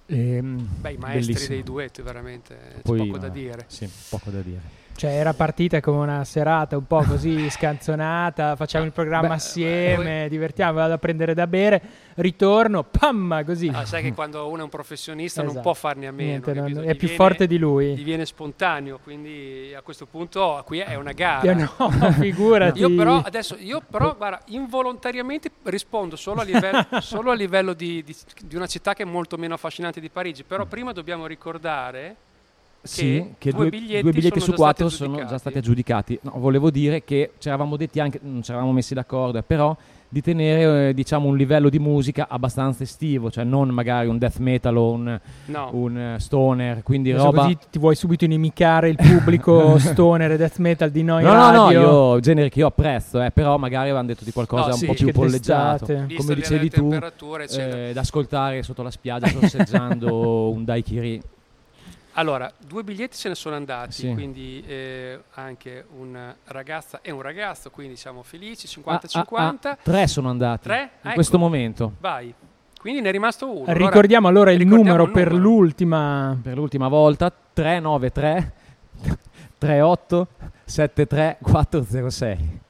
Ehm, Beh, i maestri bellissimo. Dei duetti, veramente c'è Poi, poco, no, da dire. Sì, poco da dire. Cioè, era partita come una serata un po' così scanzonata, facciamo il programma Beh, assieme, eh, divertiamo, vado a prendere da bere, ritorno, pamma, così. Ah, sai che quando uno è un professionista esatto. non può farne a meno. Niente, non, è più viene, forte di lui. Gli viene spontaneo, quindi a questo punto qui è una gara. No, figurati. Io però adesso, io però, guarda, involontariamente rispondo solo a livello, solo a livello di, di, di una città che è molto meno affascinante di Parigi, però prima dobbiamo ricordare che, sì, che due, due biglietti, due biglietti sono su quattro sono già stati aggiudicati. No, volevo dire che ci eravamo detti anche, non ci eravamo messi d'accordo, però di tenere eh, diciamo un livello di musica abbastanza estivo, cioè non magari un death metal o un, no. un uh, stoner, quindi adesso roba così ti vuoi subito inimicare il pubblico stoner e death metal di Noi no, Radio. No, no, io genere che io apprezzo, eh, però magari avevano detto di qualcosa no, un sì, po' più polleggiato, come dicevi tu, eh, da ascoltare sotto la spiaggia sorseggiando un daiquiri. Allora, due biglietti se ne sono andati, sì. quindi eh, anche una ragazza e un ragazzo, quindi siamo felici, cinquanta cinquanta. Ah, ah, ah, tre sono andati tre? in ecco. questo momento. Vai, quindi ne è rimasto uno. Ricordiamo allora, allora il, ricordiamo numero, il numero per l'ultima, per l'ultima volta, tre nove tre, tre otto sette tre, quattro zero sei.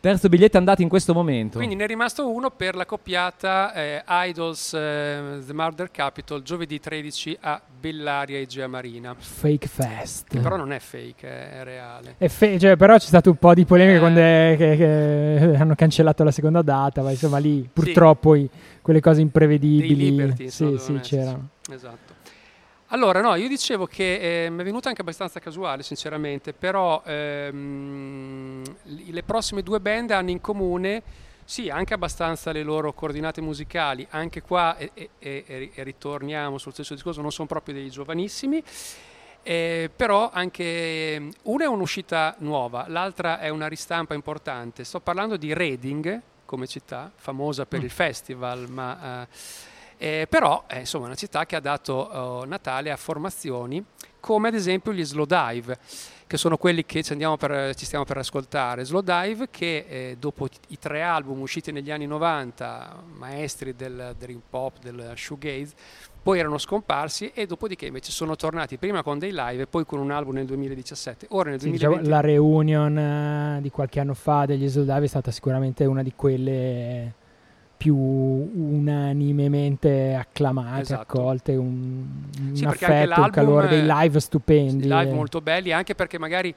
Terzo biglietto è andato in questo momento. Quindi ne è rimasto uno per la coppiata eh, Idols eh, The Murder Capital giovedì tredici a Bellaria Igea Marina. Fake fest. Che però non è fake, è reale. È fe- cioè, però c'è stato un po' di polemica eh. quando è, che, che hanno cancellato la seconda data, ma insomma lì purtroppo sì. i, quelle cose imprevedibili. Dei Liberty, sì, sì, sì, c'erano. Esatto. Allora, no, io dicevo che eh, mi è venuta anche abbastanza casuale, sinceramente, però ehm, le prossime due band hanno in comune, sì, anche abbastanza le loro coordinate musicali, anche qua, e, e, e, e ritorniamo sul stesso discorso, non sono proprio dei giovanissimi, eh, però anche una è un'uscita nuova, l'altra è una ristampa importante. Sto parlando di Reading, come città, famosa per mm. il festival, ma... Eh, Eh, però è eh, insomma una città che ha dato eh, Natale a formazioni come ad esempio gli Slowdive, che sono quelli che ci, andiamo per, ci stiamo per ascoltare. Slowdive che eh, dopo i tre album usciti negli anni novanta, maestri del dream pop, del shoegaze, poi erano scomparsi e dopodiché invece sono tornati prima con dei live e poi con un album nel duemiladiciassette. Ora nel sì, duemilaventi... La reunion di qualche anno fa degli Slowdive è stata sicuramente una di quelle... più unanimemente acclamate, esatto. accolte, un, un sì, affetto, un calore, dei live stupendi. Sì, live molto belli, anche perché magari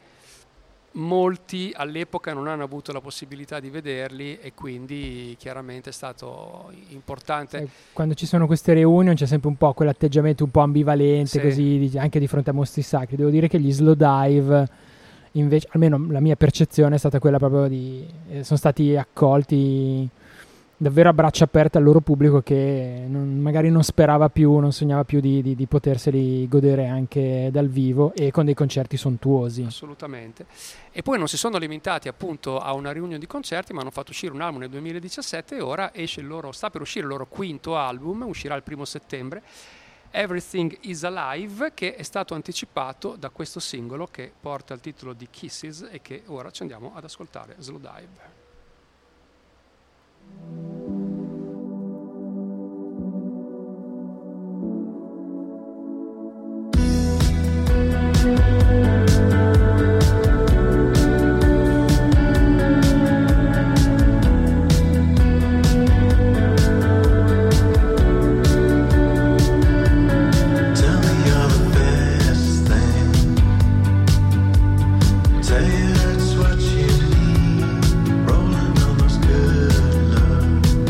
molti all'epoca non hanno avuto la possibilità di vederli e quindi chiaramente è stato importante. Quando ci sono queste reunion c'è sempre un po' quell'atteggiamento un po' ambivalente, sì. così anche di fronte a mostri sacri. Devo dire che gli Slowdive... invece, almeno la mia percezione è stata quella proprio di... Eh, sono stati accolti... davvero a braccia aperte al loro pubblico che non, magari non sperava più, non sognava più di, di, di poterseli godere anche dal vivo e con dei concerti sontuosi. Assolutamente. E poi non si sono limitati appunto a una riunione di concerti, ma hanno fatto uscire un album nel duemiladiciassette e ora esce il loro, sta per uscire il loro quinto album, uscirà il primo settembre, Everything is Alive, che è stato anticipato da questo singolo che porta il titolo di Kisses e che ora ci andiamo ad ascoltare, Slowdive. Tell you that's what you need, rolling on those good love.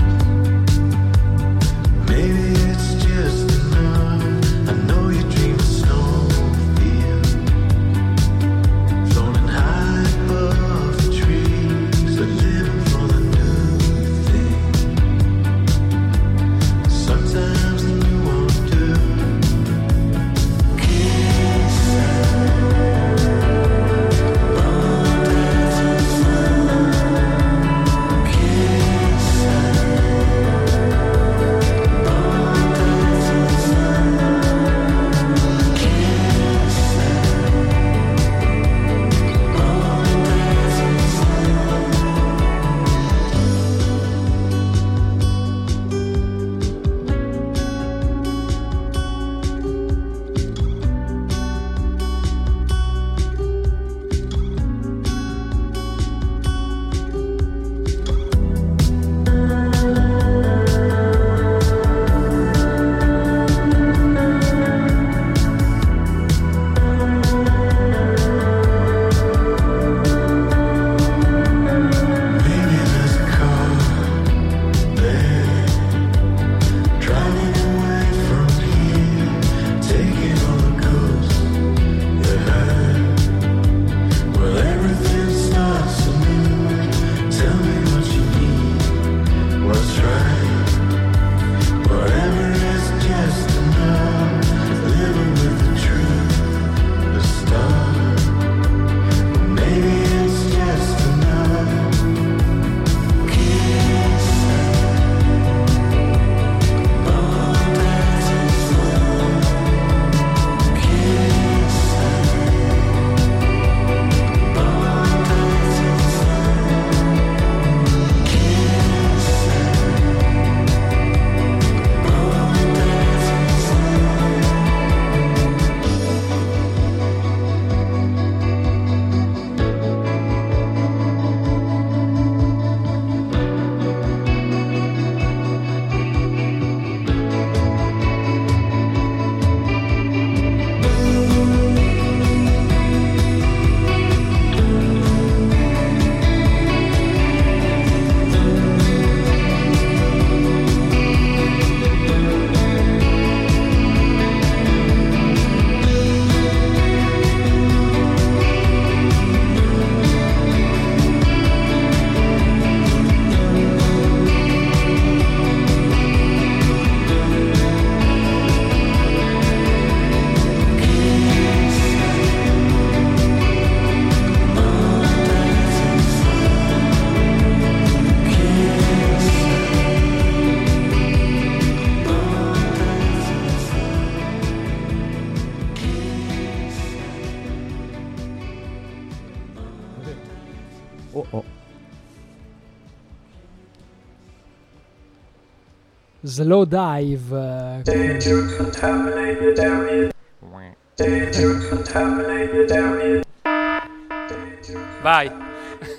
Slow Dive. Danger contaminated area. Danger contaminated area. Vai.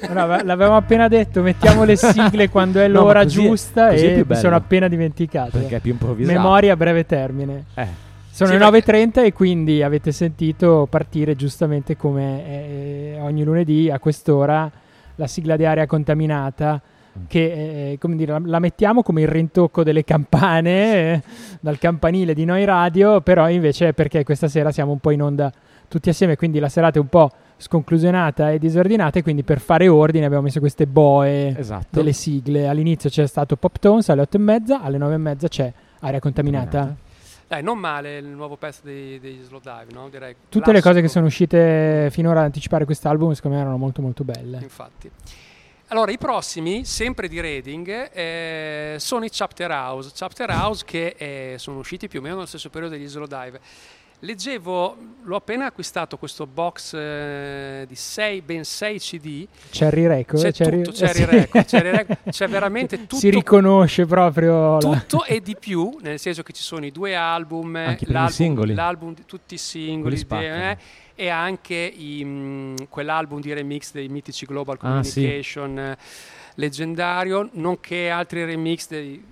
Allora, l'avevamo appena detto, mettiamo le sigle quando è l'ora no, così, giusta così e mi sono appena dimenticato. Perché è più improvvisato. Memoria a breve termine. Eh. Sono sì, le nove e trenta e quindi avete sentito partire giustamente come eh, ogni lunedì a quest'ora la sigla di Area Contaminata che eh, come dire, la, la mettiamo come il rintocco delle campane eh, dal campanile di Noi Radio, però invece è perché questa sera siamo un po' in onda tutti assieme, quindi la serata è un po' sconclusionata e disordinata e quindi per fare ordine abbiamo messo queste boe esatto. delle sigle. All'inizio c'è stato Pop Tones alle otto e mezza, alle nove e mezza c'è Area Contaminata. Dai, non male il nuovo pezzo dei, dei Slow Dive, no? Direi tutte classico. Le cose che sono uscite finora ad anticipare quest'album secondo me erano molto molto belle. Infatti. Allora, i prossimi, sempre di Reading, eh, sono i Chapter House. Chapter House che eh, sono usciti più o meno nello stesso periodo degli Slow Dive. Leggevo, l'ho appena acquistato questo box eh, di sei, ben sei C D. Cherry Record. C'è Cherry... tutto, Cherry Record, Cherry Record, c'è veramente tutto. Si riconosce proprio. Tutto la... e di più, nel senso che ci sono i due album, anche l'album, singoli. l'album, tutti i singoli, eh, e anche i, mh, quell'album di remix dei mitici Global Communication ah, sì. leggendario, nonché altri remix dei...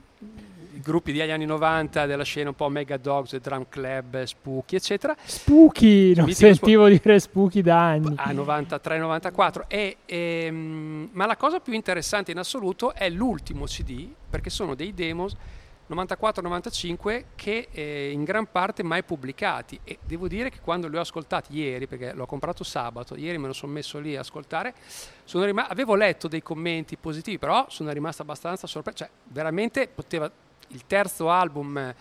gruppi degli anni novanta della scena un po' Mega Dogs, Drum Club, Spooky eccetera. Spooky, non sentivo sp- dire Spooky da anni. A novantatré novantaquattro e, e, ma la cosa più interessante in assoluto è l'ultimo C D, perché sono dei demos novantaquattro novantacinque che eh, in gran parte mai pubblicati, e devo dire che quando li ho ascoltati ieri, perché l'ho comprato sabato, ieri me lo sono messo lì a ascoltare, sono rima- avevo letto dei commenti positivi, però sono rimasto abbastanza sorpreso, cioè veramente poteva il terzo album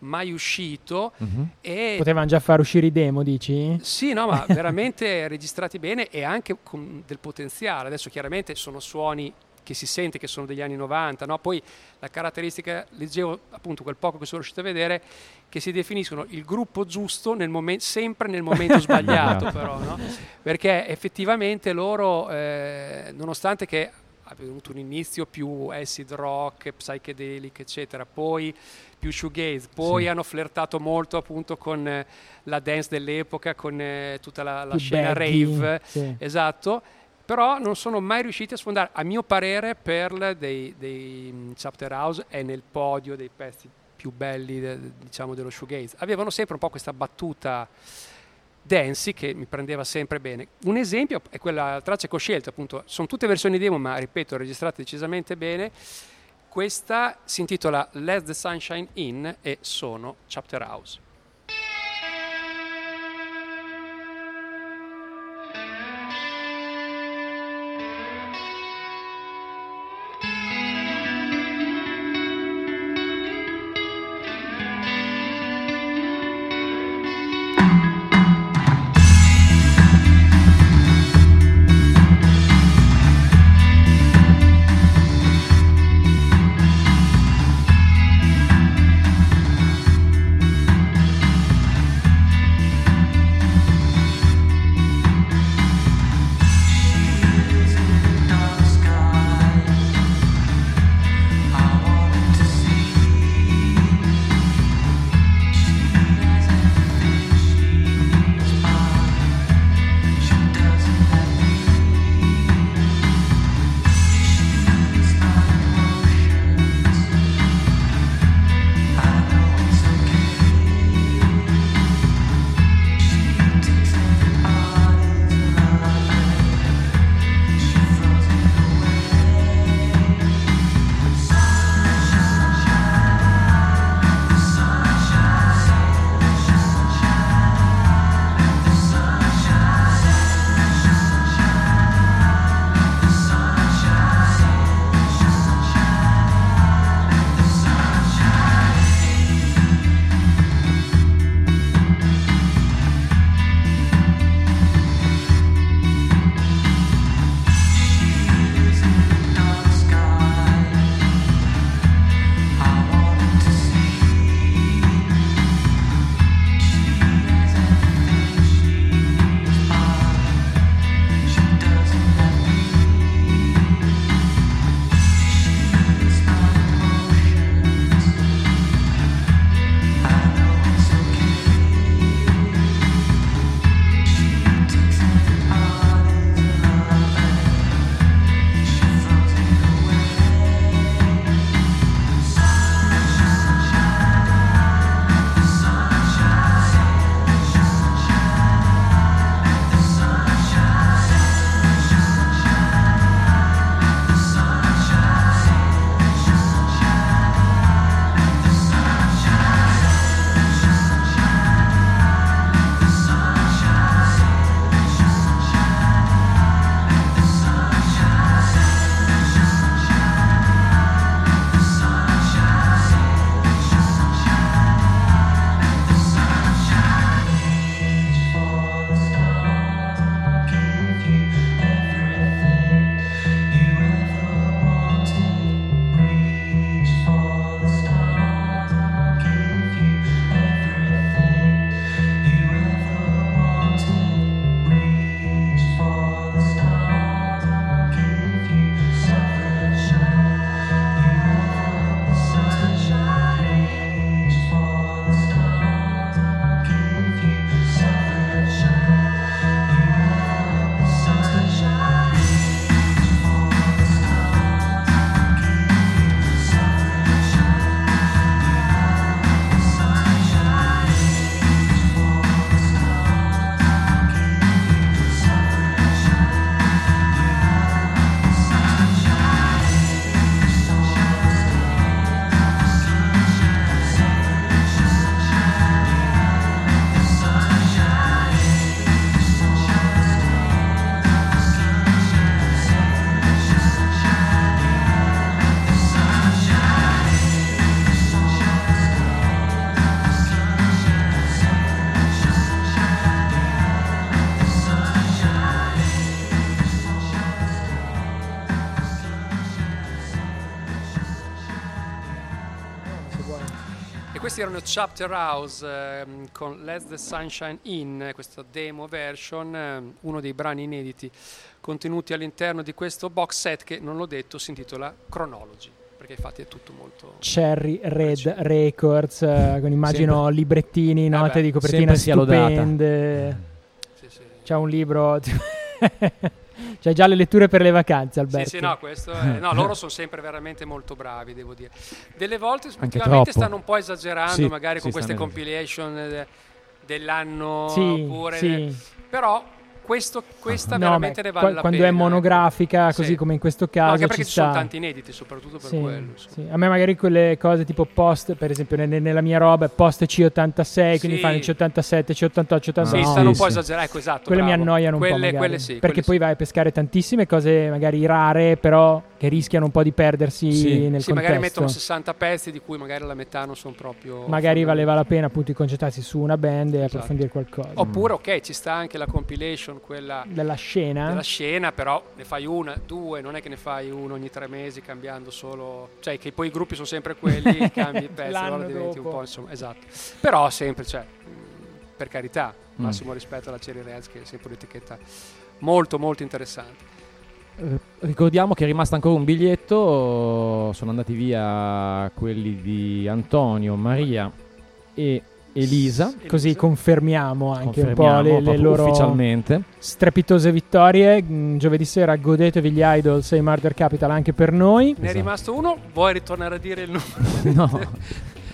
mai uscito mm-hmm. e potevano già far uscire i demo, dici? Sì, no, ma veramente registrati bene e anche con del potenziale. Adesso chiaramente sono suoni che si sente che sono degli anni novanta, no? Poi la caratteristica, leggevo appunto quel poco che sono riuscito a vedere, che si definiscono il gruppo giusto nel momen- sempre nel momento sbagliato però, no? Perché effettivamente loro eh, nonostante che aveva avuto un inizio più acid rock, psychedelic, eccetera, poi più shoegaze, poi sì. hanno flirtato molto appunto con eh, la dance dell'epoca, con eh, tutta la, la scena baggy, rave, sì. esatto, però non sono mai riusciti a sfondare, a mio parere, Pearl dei, dei Chapter House è nel podio dei pezzi più belli, de, diciamo, dello shoegaze. Avevano sempre un po' questa battuta Dancy che mi prendeva sempre bene. Un esempio è quella traccia che ho scelto, appunto, sono tutte versioni demo ma ripeto registrate decisamente bene. Questa si intitola Let the Sunshine In e sono Chapter House. E questi erano Chapter House ehm, con Let the Sunshine In, questa demo version, ehm, uno dei brani inediti contenuti all'interno di questo box set che, non l'ho detto, si intitola Chronology, perché infatti è tutto molto... Cherry Red preciso. Records, eh, con immagino sempre. librettini, note eh beh, di copertina stupende. Sì, sì. C'è un libro... C'è già le letture per le vacanze, Alberto. Sì, sì, no, questo è, no, loro sono sempre veramente molto bravi, devo dire. Delle volte ultimamente stanno un po' esagerando, sì, magari sì, con queste compilation de, dell'anno, sì, oppure sì. De, però questo, questa no, veramente beh, ne vale qu- la quando pena. Quando è monografica, così sì. come in questo caso, no, anche perché ci sta. Sono tanti inediti, soprattutto per sì, quello. Sì. A me magari quelle cose tipo post, per esempio nel, nella mia roba, post C ottantasei, sì. quindi fanno C ottantasette, C ottantotto, C ottantanove. Sì, stanno un po' esagerando, ecco, esatto. Quelle bravo. mi annoiano quelle, un po' magari, quelle sì, perché quelle poi sì. vai a pescare tantissime cose magari rare, però che rischiano un po' di perdersi sì. nel sì, contesto. Sì, magari mettono sessanta pezzi, di cui magari la metà non sono proprio... Magari valeva la pena appunto di concentrarsi su una band e approfondire qualcosa. Oppure, ok, ci sta anche la compilation quella della scena della scena però ne fai una, due, non è che ne fai uno ogni tre mesi cambiando solo, cioè che poi i gruppi sono sempre quelli, cambi i pezzi, allora diventi dopo. un po' insomma, esatto, però sempre, cioè, per carità, massimo mm. rispetto alla Cherry Reds, che è sempre un'etichetta molto molto interessante. Ricordiamo che è rimasto ancora un biglietto, sono andati via quelli di Antonio, Maria e Elisa, così confermiamo anche confermiamo, un po' le, le loro ufficialmente strepitose vittorie. Giovedì sera godetevi gli Idol sei Murder Capital anche per noi. Ne esatto. è rimasto uno, vuoi ritornare a dire il numero? No,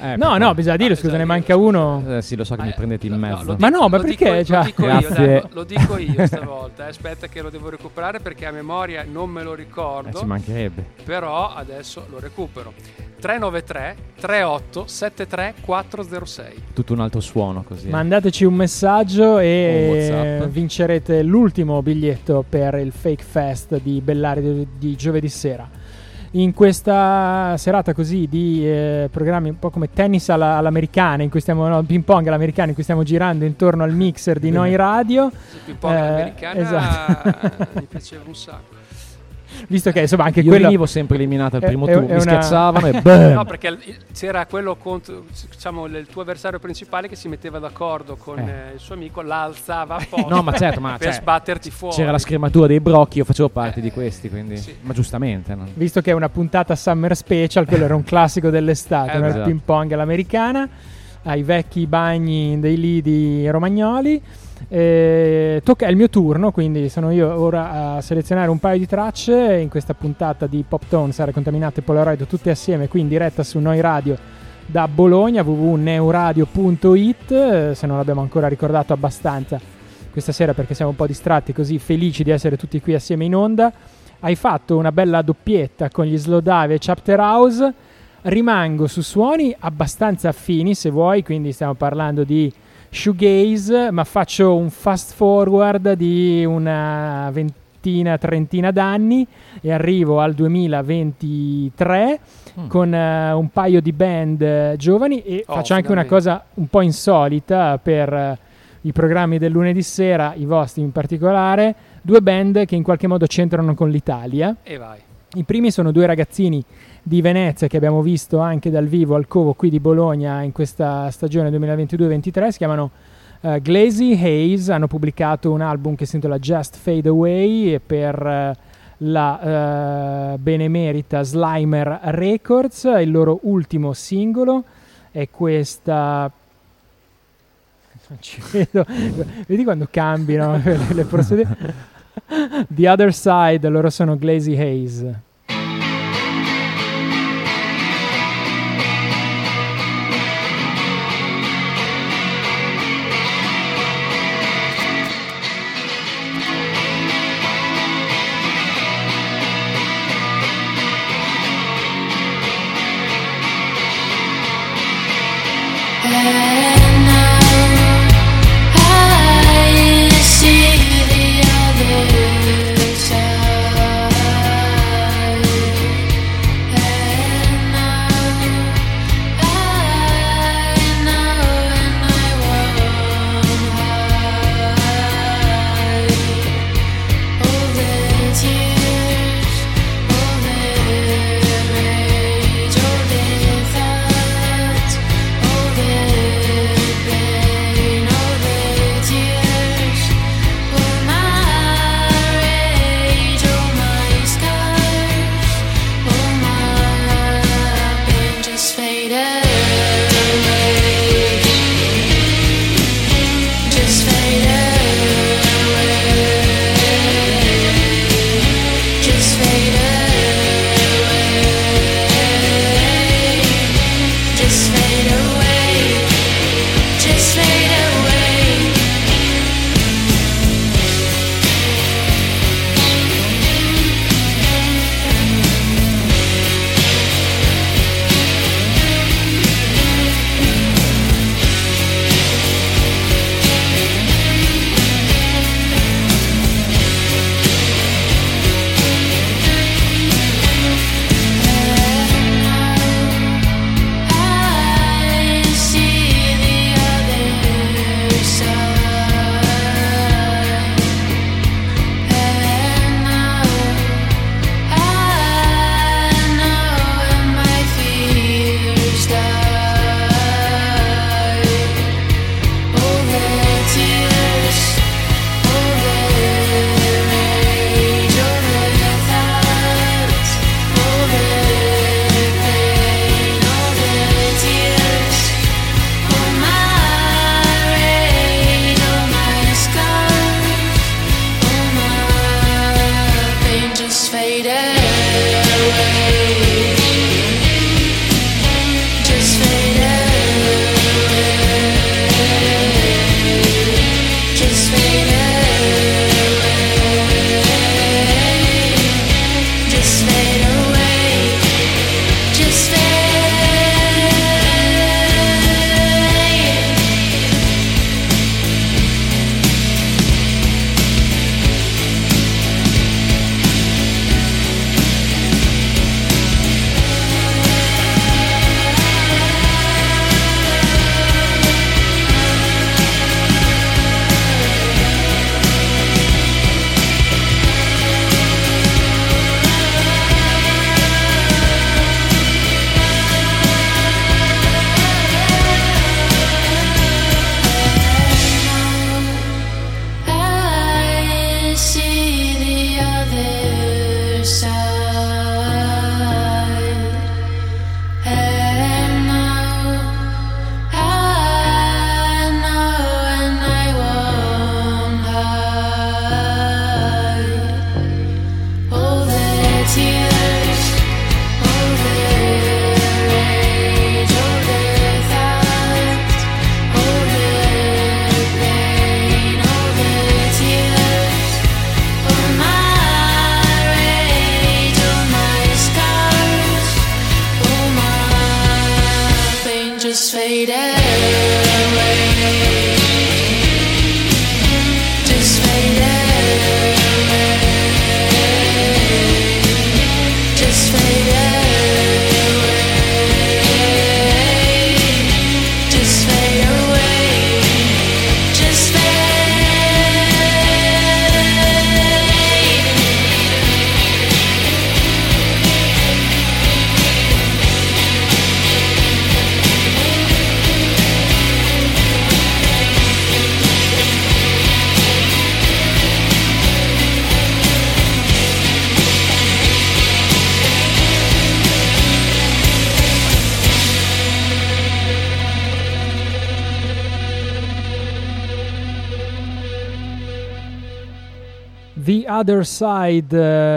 eh, no, no, bisogna dirlo, ah, scusa, ne manca uno. Eh, sì, lo so che ah, mi prendete in mezzo. No, no, ma no, ma perché? Dico, lo, dico io, dai, lo, lo dico io stavolta, eh, aspetta che lo devo recuperare perché a memoria non me lo ricordo. Eh, ci mancherebbe. Però adesso lo recupero. tre nove tre, tre otto, sette tre, quattro zero sei. Tutto un altro suono così. Mandateci un messaggio e un vincerete l'ultimo biglietto per il Fake Fest di Bellari di giovedì sera. In questa serata così di eh, programmi un po' come tennis alla, all'americana, in cui stiamo, no, ping pong all'americana, in cui stiamo girando intorno al mixer di Noi Radio. Il ping pong eh, all'americana esatto. mi piaceva un sacco. Visto che insomma anche io quello venivo sempre eliminato al primo turno, mi una... schiazzavano e bam. No, perché c'era quello contro, diciamo, il tuo avversario principale che si metteva d'accordo con eh. il suo amico, la alzava a posto no, ma certo, ma per cioè, sbatterti fuori. C'era la scrematura dei brocchi, io facevo parte eh, di questi, quindi sì. ma giustamente. No? Visto che è una puntata Summer Special, quello era un classico dell'estate, eh, era esatto. il ping pong all'americana, ai vecchi bagni dei lidi romagnoli. Eh, tocca, è il mio turno, quindi sono io ora a selezionare un paio di tracce in questa puntata di Pop Tones, Area Contaminata e Polaroid, tutte assieme qui in diretta su Noi Radio da Bologna, w w w punto neuradio punto it. Se non l'abbiamo ancora ricordato abbastanza questa sera, perché siamo un po' distratti, così felici di essere tutti qui assieme in onda. Hai fatto una bella doppietta con gli Slowdive e Chapter House. Rimango su suoni abbastanza affini, se vuoi, quindi stiamo parlando di shoegaze, ma faccio un fast forward di una ventina, trentina d'anni e arrivo al duemilaventitré mm. con uh, un paio di band uh, giovani e oh, faccio finalmente. anche una cosa un po' insolita per uh, i programmi del lunedì sera, i vostri in particolare, due band che in qualche modo c'entrano con l'Italia. E vai. I primi sono due ragazzini di Venezia che abbiamo visto anche dal vivo al Covo qui di Bologna in questa stagione duemilaventidue ventitré, si chiamano uh, Glazy Haze, hanno pubblicato un album che si intitola Just Fade Away per uh, la uh, benemerita Slimer Records. Il loro ultimo singolo è questa... non ci vedo, vedi quando cambiano le, le procedure? The Other Side, loro sono Glazy Haze. The Other Side,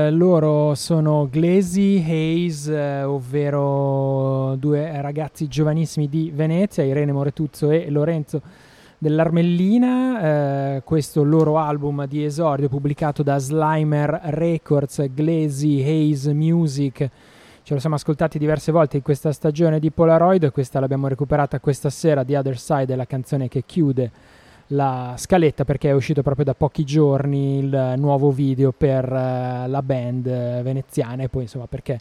eh, loro sono Glazy Hayes, eh, ovvero due ragazzi giovanissimi di Venezia, Irene Moretuzzo e Lorenzo dell'Armellina. Eh, questo loro album di esordio pubblicato da Slimer Records, Glazy Hayes Music. Ce lo siamo ascoltati diverse volte in questa stagione di Polaroid e questa l'abbiamo recuperata questa sera. The Other Side è la canzone che chiude la scaletta, perché è uscito proprio da pochi giorni il nuovo video per uh, la band uh, veneziana, e poi insomma perché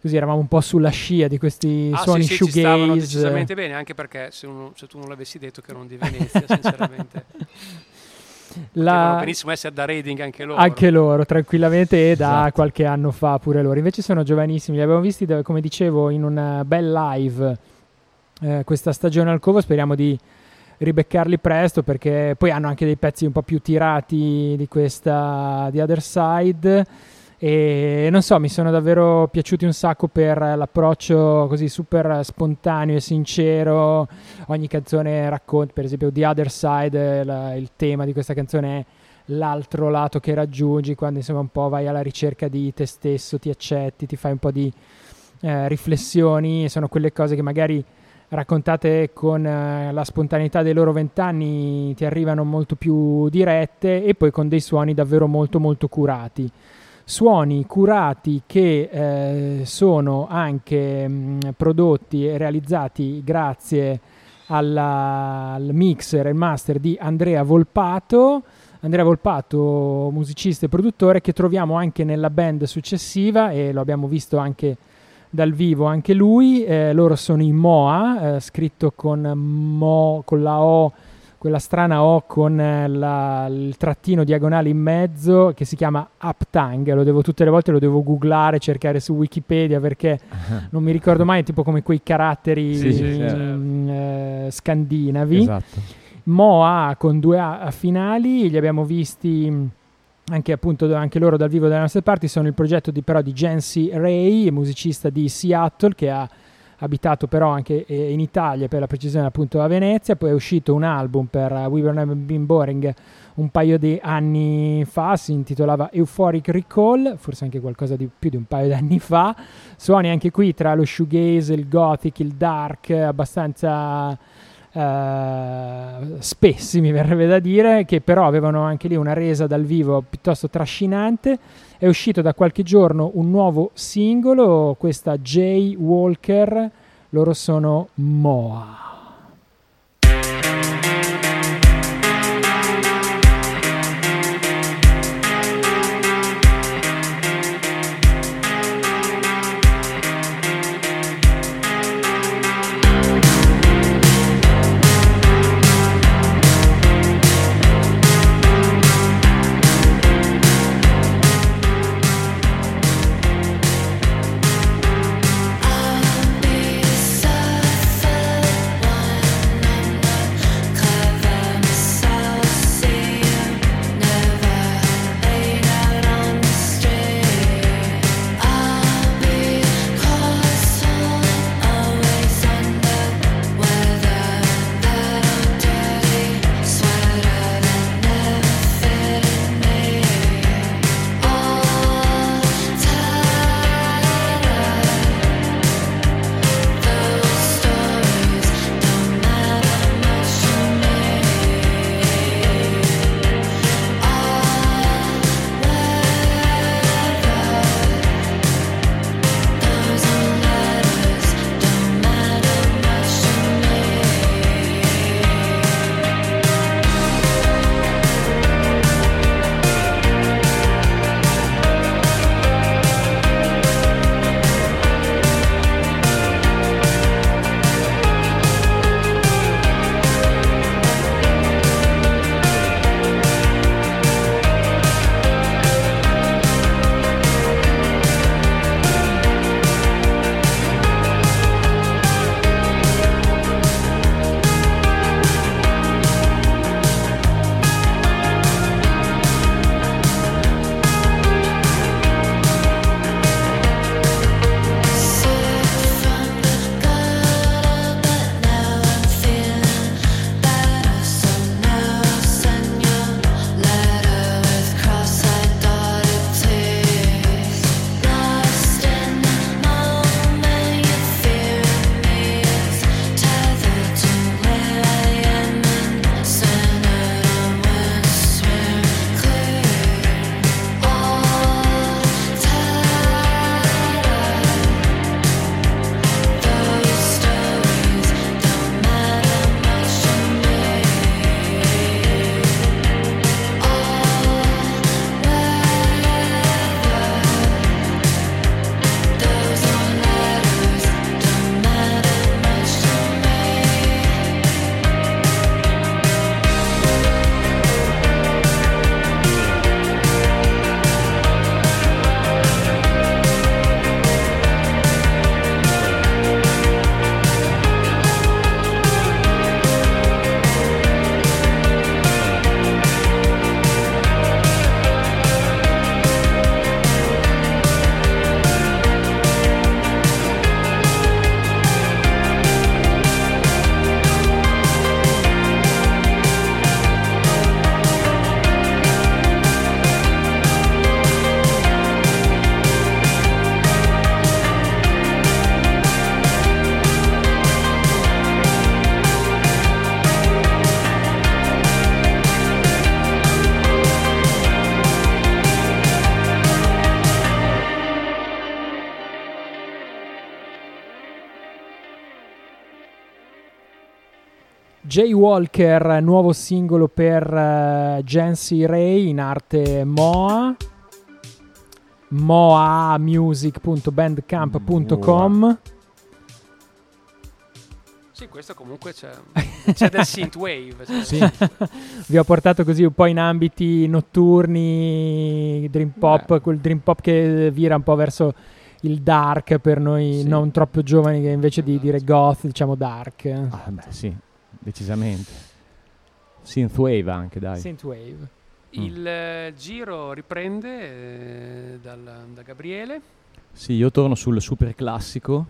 così eravamo un po' sulla scia di questi ah, suoni sì, shoegaze. Sì, ci stavano decisamente bene, anche perché se, uno, se tu non l'avessi detto che erano di Venezia sinceramente la... benissimo essere da Reading anche loro anche loro tranquillamente, e da esatto. qualche anno fa pure loro, invece sono giovanissimi, li abbiamo visti da, come dicevo, in un bel live eh, questa stagione al Covo. Speriamo di ribeccarli presto, perché poi hanno anche dei pezzi un po' più tirati di questa di Other Side, e non so, mi sono davvero piaciuti un sacco per l'approccio così super spontaneo e sincero. Ogni canzone racconta, per esempio The Other Side, la, il tema di questa canzone è l'altro lato che raggiungi, quando insomma un po' vai alla ricerca di te stesso, ti accetti, ti fai un po' di eh, riflessioni. Sono quelle cose che magari raccontate con eh, la spontaneità dei loro vent'anni ti arrivano molto più dirette, e poi con dei suoni davvero molto molto curati, suoni curati che eh, sono anche mh, prodotti e realizzati grazie alla, al mixer e master di Andrea Volpato Andrea Volpato, musicista e produttore che troviamo anche nella band successiva, e lo abbiamo visto anche dal vivo anche lui. Eh, loro sono i Moa, eh, scritto con Mo, con la O, quella strana O con eh, la, il trattino diagonale in mezzo, che si chiama Uptang. Lo devo tutte le volte lo devo googlare, cercare su Wikipedia, perché non mi ricordo mai, tipo come quei caratteri sì, sì, sì. Eh, scandinavi. Esatto. Moa con due A, a finali, li abbiamo visti anche appunto anche loro dal vivo dalle nostre parti. Sono il progetto di, però di Jancy Ray, musicista di Seattle, che ha abitato però anche eh, in Italia, per la precisione appunto a Venezia. Poi è uscito un album per uh, We Were Never Been Boring un paio di anni fa, si intitolava Euphoric Recall, forse anche qualcosa di più di un paio di anni fa. Suoni anche qui tra lo shoegaze, il gothic, il dark, abbastanza Uh, spessi, mi verrebbe da dire, che però avevano anche lì una resa dal vivo piuttosto trascinante. È uscito da qualche giorno un nuovo singolo, questa Jay Walker, loro sono Moa. Jay Walker, nuovo singolo per uh, Jancy Ray, in arte Moa, moa music punto bandcamp punto com. Sì, questo comunque c'è, c'è del synthwave. Cioè. Sì. Vi ho portato così un po' in ambiti notturni, dream pop, Beh. quel dream pop che vira un po' verso il dark per noi, sì, non troppo giovani, che invece di dire goth diciamo dark. Ah beh, sì, decisamente. Synthwave anche, dai. Synthwave. Mm. Il giro riprende eh, dal, da Gabriele. Sì, io torno sul super classico,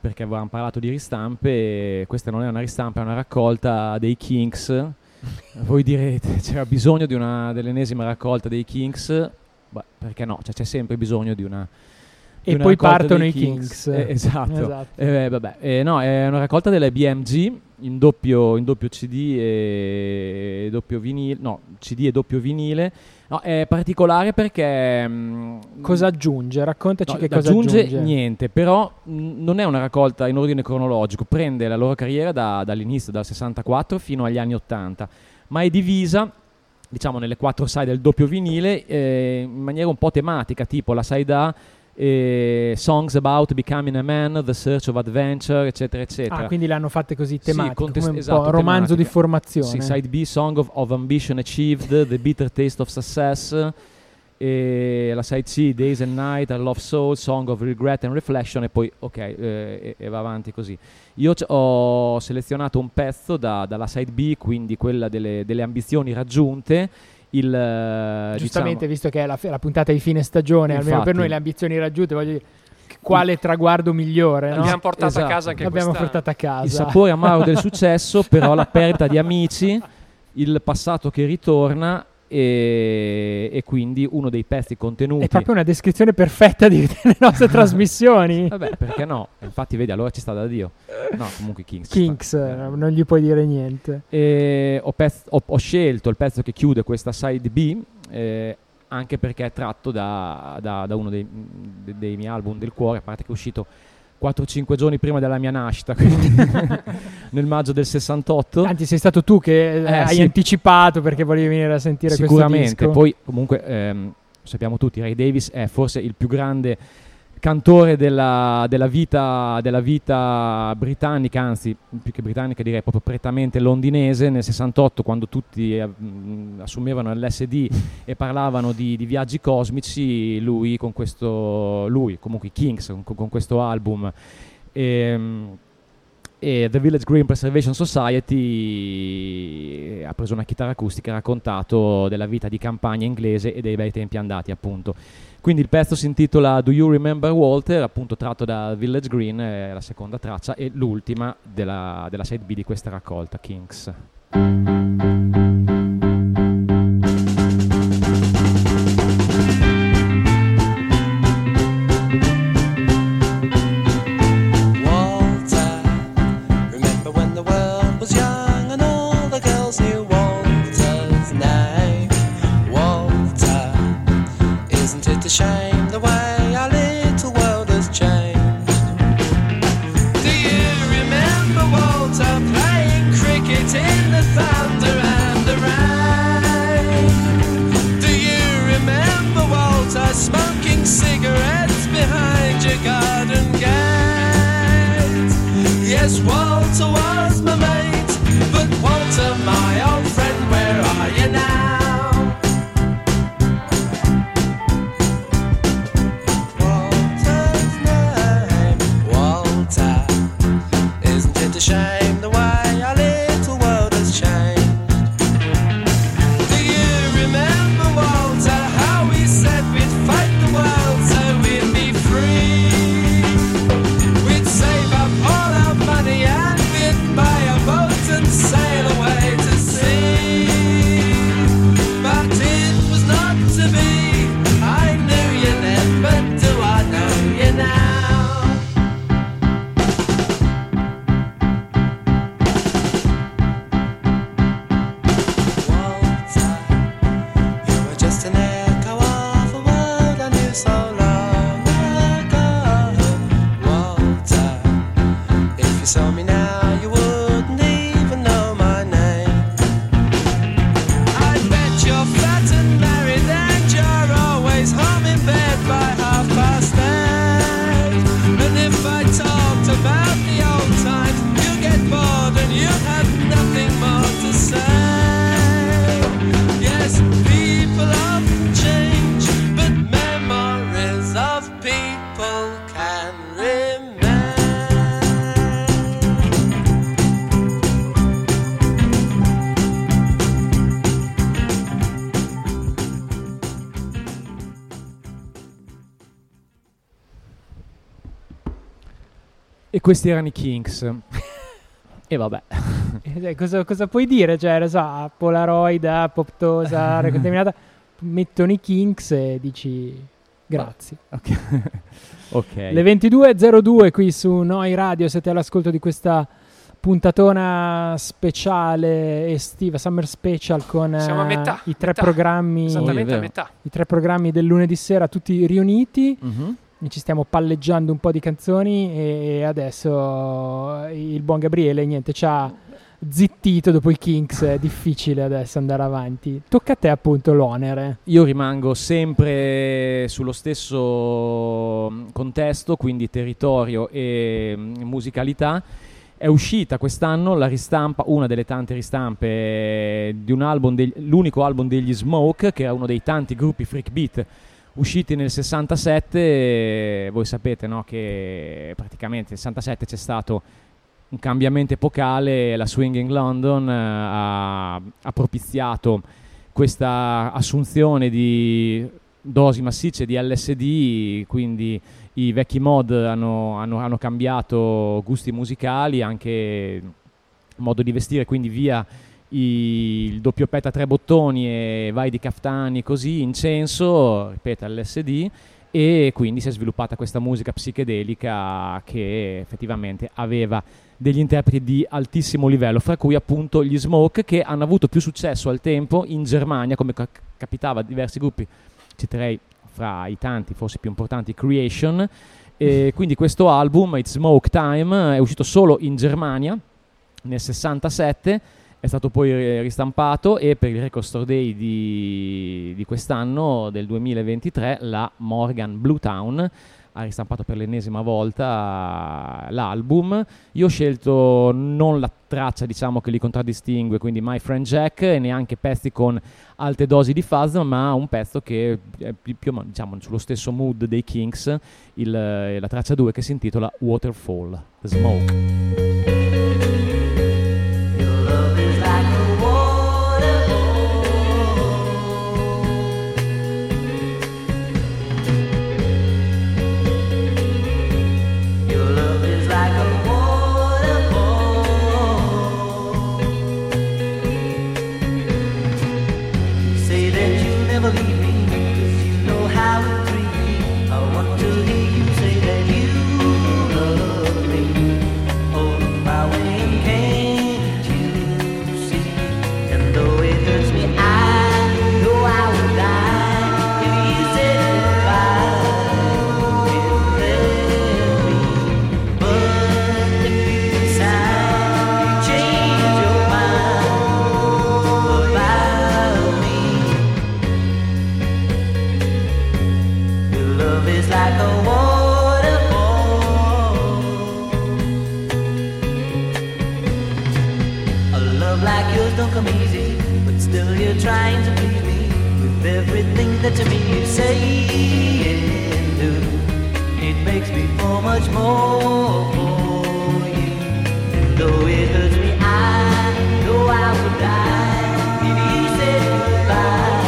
perché avevamo parlato di ristampe e questa non è una ristampa, è una raccolta dei Kinks. Voi direte, c'era bisogno di una, dell'ennesima raccolta dei Kinks? Beh, perché no, cioè, c'è sempre bisogno di una di e una poi partono i Kinks, Kinks. Eh, esatto, esatto. Eh, vabbè. Eh, no, è una raccolta delle B M G in doppio, in doppio C D e doppio vinile, no, C D e doppio vinile. No, è particolare perché... Mh, cosa aggiunge? Raccontaci, no, che cosa aggiunge. Aggiunge niente, però mh, non è una raccolta in ordine cronologico, prende la loro carriera da, dall'inizio, dal sessantaquattro fino agli anni ottanta, ma è divisa, diciamo, nelle quattro side del doppio vinile eh, in maniera un po' tematica, tipo la side A, eh, Songs About Becoming a Man, The Search of Adventure, eccetera, eccetera. Ah, quindi l'hanno fatte così tematiche, sì, contest- come un esatto, po' romanzo tematica. Di formazione. Sì, side B, Song of, of Ambition Achieved, The Bitter Taste of Success, e la side C, Days and Night, I Love Soul, Song of Regret and Reflection, e poi ok, eh, e va avanti così. Io c- ho selezionato un pezzo da, dalla side B, quindi quella delle, delle ambizioni raggiunte. Il, giustamente, diciamo, visto che è la, la puntata di fine stagione, infatti, almeno per noi le ambizioni raggiunte, voglio dire, quale traguardo migliore, no? L'abbiamo portata esatto. a casa anche l'abbiamo quest'anno. portata a casa. Il sapore amaro del successo, però la perdita di amici, il passato che ritorna, e, e quindi uno dei pezzi contenuti. È proprio una descrizione perfetta di, delle nostre trasmissioni. Vabbè, perché no? Infatti, vedi, allora ci sta da Dio. No, comunque Kinks. Kinks, non gli puoi dire niente. E ho, pezzo, ho, ho scelto il pezzo che chiude questa side B, eh, anche perché è tratto da, da, da uno dei, de, dei miei album del cuore, a parte che è uscito quattro o cinque giorni prima della mia nascita, quindi nel maggio del sessantotto. Anzi, sei stato tu che eh, hai sì. anticipato, perché volevi venire a sentire questo disco. Sicuramente, poi comunque ehm, sappiamo tutti, Ray Davies è forse il più grande cantore della, della, vita, della vita britannica, anzi più che britannica direi proprio prettamente londinese. Nel sessantotto, quando tutti eh, assumevano l'L S D e parlavano di, di viaggi cosmici, lui con questo, lui comunque i Kinks con, con questo album e, e The Village Green Preservation Society ha preso una chitarra acustica e ha raccontato della vita di campagna inglese e dei bei tempi andati, appunto. Quindi il pezzo si intitola Do You Remember Walter, appunto tratto da Village Green, è la seconda traccia e l'ultima della, della side B di questa raccolta, Kinks. Shame the way our little world has changed. Do you remember Walter playing cricket in the thunder and the rain? questi erano i Kinks. E vabbè. Eh, cosa, cosa puoi dire? Cioè, lo so, Polaroid, Pop Tones, Area Contaminata, mettono i Kinks e dici grazie. Ah, okay. Okay. Le ventidue e zero due qui su Noi Radio, siete all'ascolto di questa puntatona speciale estiva, Summer Special, con uh, metà, i tre metà. programmi esattamente a metà. I tre programmi del lunedì sera tutti riuniti. Mm-hmm. Ci stiamo palleggiando un po' di canzoni e adesso il buon Gabriele niente ci ha zittito dopo i Kinks. È difficile adesso andare avanti, tocca a te appunto l'onere. Io rimango sempre sullo stesso contesto, quindi territorio e musicalità. È uscita quest'anno la ristampa, una delle tante ristampe di un album degli, l'unico album degli Smoke, che è uno dei tanti gruppi freak beat usciti nel sessantasette. Voi sapete, no, che praticamente nel sessantasette c'è stato un cambiamento epocale, la Swing in London ha, ha propiziato questa assunzione di dosi massicce di L S D, quindi i vecchi mod hanno, hanno, hanno cambiato gusti musicali, anche modo di vestire, quindi via il doppiopetta a tre bottoni e vai di caftani così, incenso, ripeto, L S D, e quindi si è sviluppata questa musica psichedelica che effettivamente aveva degli interpreti di altissimo livello, fra cui appunto gli Smoke, che hanno avuto più successo al tempo in Germania, come ca- capitava a diversi gruppi, citerei fra i tanti forse più importanti Creation, e quindi questo album It's Smoke Time è uscito solo in Germania nel sessantasette, è stato poi ristampato e per il Record Store Day di, di quest'anno, del duemilaventitré, la Morgan Bluetown ha ristampato per l'ennesima volta l'album. Io ho scelto non la traccia, diciamo, che li contraddistingue, quindi My Friend Jack, e neanche pezzi con alte dosi di fuzz, ma un pezzo che è più, più o meno, diciamo, sullo stesso mood dei Kinks, il, la traccia due, che si intitola Waterfall, The Smoke. Trying to please me with everything that to me you say and do. It makes me so much more for you. And though it hurts me, I know I will die if you said goodbye.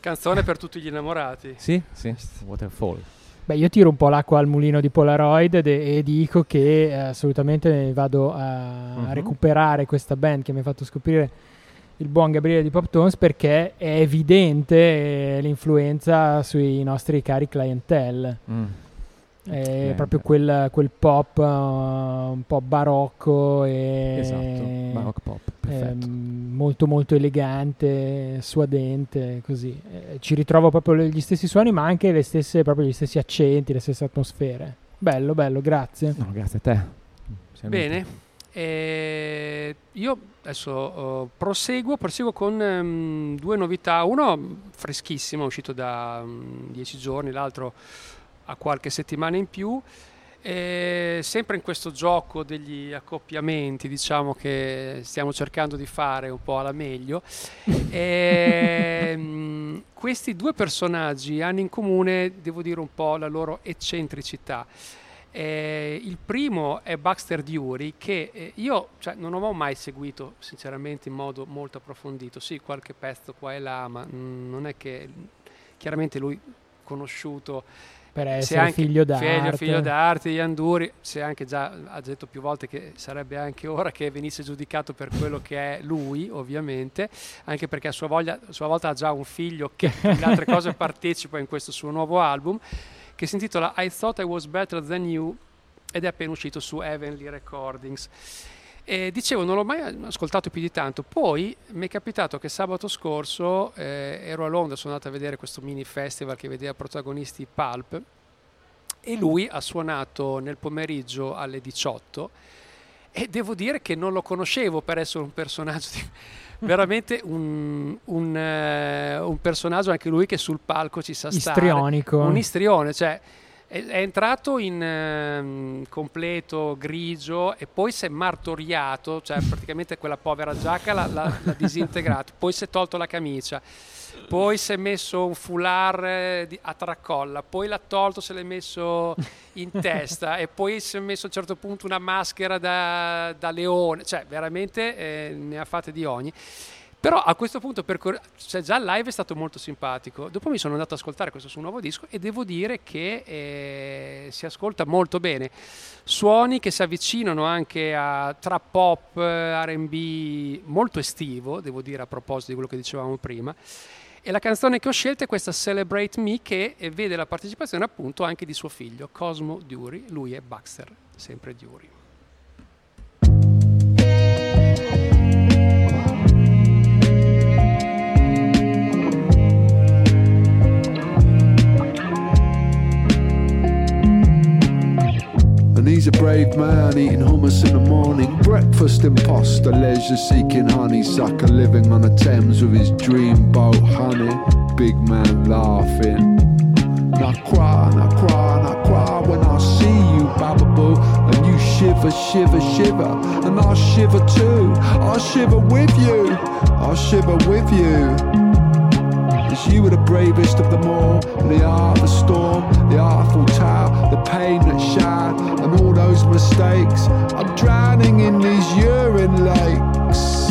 Canzone per tutti gli innamorati. Sì, sì, Waterfall. Beh, io tiro un po' l'acqua al mulino di Polaroid ed, e dico che eh, assolutamente vado a uh-huh. recuperare questa band che mi ha fatto scoprire il buon Gabriele di Pop Tones, perché è evidente eh, l'influenza sui nostri cari clientele. Mm. È proprio quel, quel pop uh, un po' barocco e esatto, baroque pop, perfetto. Ehm, molto molto elegante, suadente, così eh, ci ritrovo proprio gli stessi suoni, ma anche le stesse, proprio gli stessi accenti, le stesse atmosfere. Bello, bello, grazie. No, grazie a te. Bene, eh, io adesso oh, proseguo, proseguo con um, due novità, uno freschissimo, è uscito da um, dieci giorni, l'altro a qualche settimana in più, e sempre in questo gioco degli accoppiamenti, diciamo, che stiamo cercando di fare un po' alla meglio. E questi due personaggi hanno in comune, devo dire, un po' la loro eccentricità. E il primo è Baxter Dury, che io cioè, non avevo mai seguito sinceramente in modo molto approfondito, sì, qualche pezzo qua e là, ma non è che chiaramente lui conosciuto per essere anche figlio d'arte, figlio, figlio d'arte di Anduri, se anche già ha detto più volte che sarebbe anche ora che venisse giudicato per quello che è lui, ovviamente, anche perché a sua, voglia, a sua volta ha già un figlio che in altre cose partecipa in questo suo nuovo album, che si intitola I Thought I Was Better Than You ed è appena uscito su Heavenly Recordings. E dicevo, non l'ho mai ascoltato più di tanto, poi mi è capitato che sabato scorso eh, ero a Londra, sono andato a vedere questo mini festival che vedeva protagonisti Pulp, e lui ha suonato nel pomeriggio alle diciotto, e devo dire che non lo conoscevo per essere un personaggio di, veramente un, un, eh, un personaggio anche lui che sul palco ci sa istrionico. Stare un istrione, cioè è entrato in ehm, completo grigio e poi si è martoriato, cioè praticamente quella povera giacca l'ha, l'ha, l'ha disintegrato, poi si è tolto la camicia, poi si è messo un foulard eh, di, a tracolla, poi l'ha tolto, se l'è messo in testa e poi si è messo a un certo punto una maschera da, da leone, cioè veramente eh, ne ha fatte di ogni. Però a questo punto, percor- cioè già il live è stato molto simpatico, dopo mi sono andato ad ascoltare questo suo nuovo disco e devo dire che eh, si ascolta molto bene. Suoni che si avvicinano anche a trap pop, R and B, molto estivo, devo dire, a proposito di quello che dicevamo prima. E la canzone che ho scelto è questa Celebrate Me, che vede la partecipazione appunto anche di suo figlio, Cosmo Dury, lui è Baxter, sempre Dury. And he's a brave man eating hummus in the morning. Breakfast imposter, leisure seeking honeysucker, living on the Thames with his dream boat, honey. Big man laughing. And I cry, and I cry, and I cry when I see you, Bababoo. And you shiver, shiver, shiver. And I shiver too. I shiver with you. I shiver with you. You were the bravest of them all. The art of the storm, the artful tower, the pain that shine, and all those mistakes. I'm drowning in these urine lakes.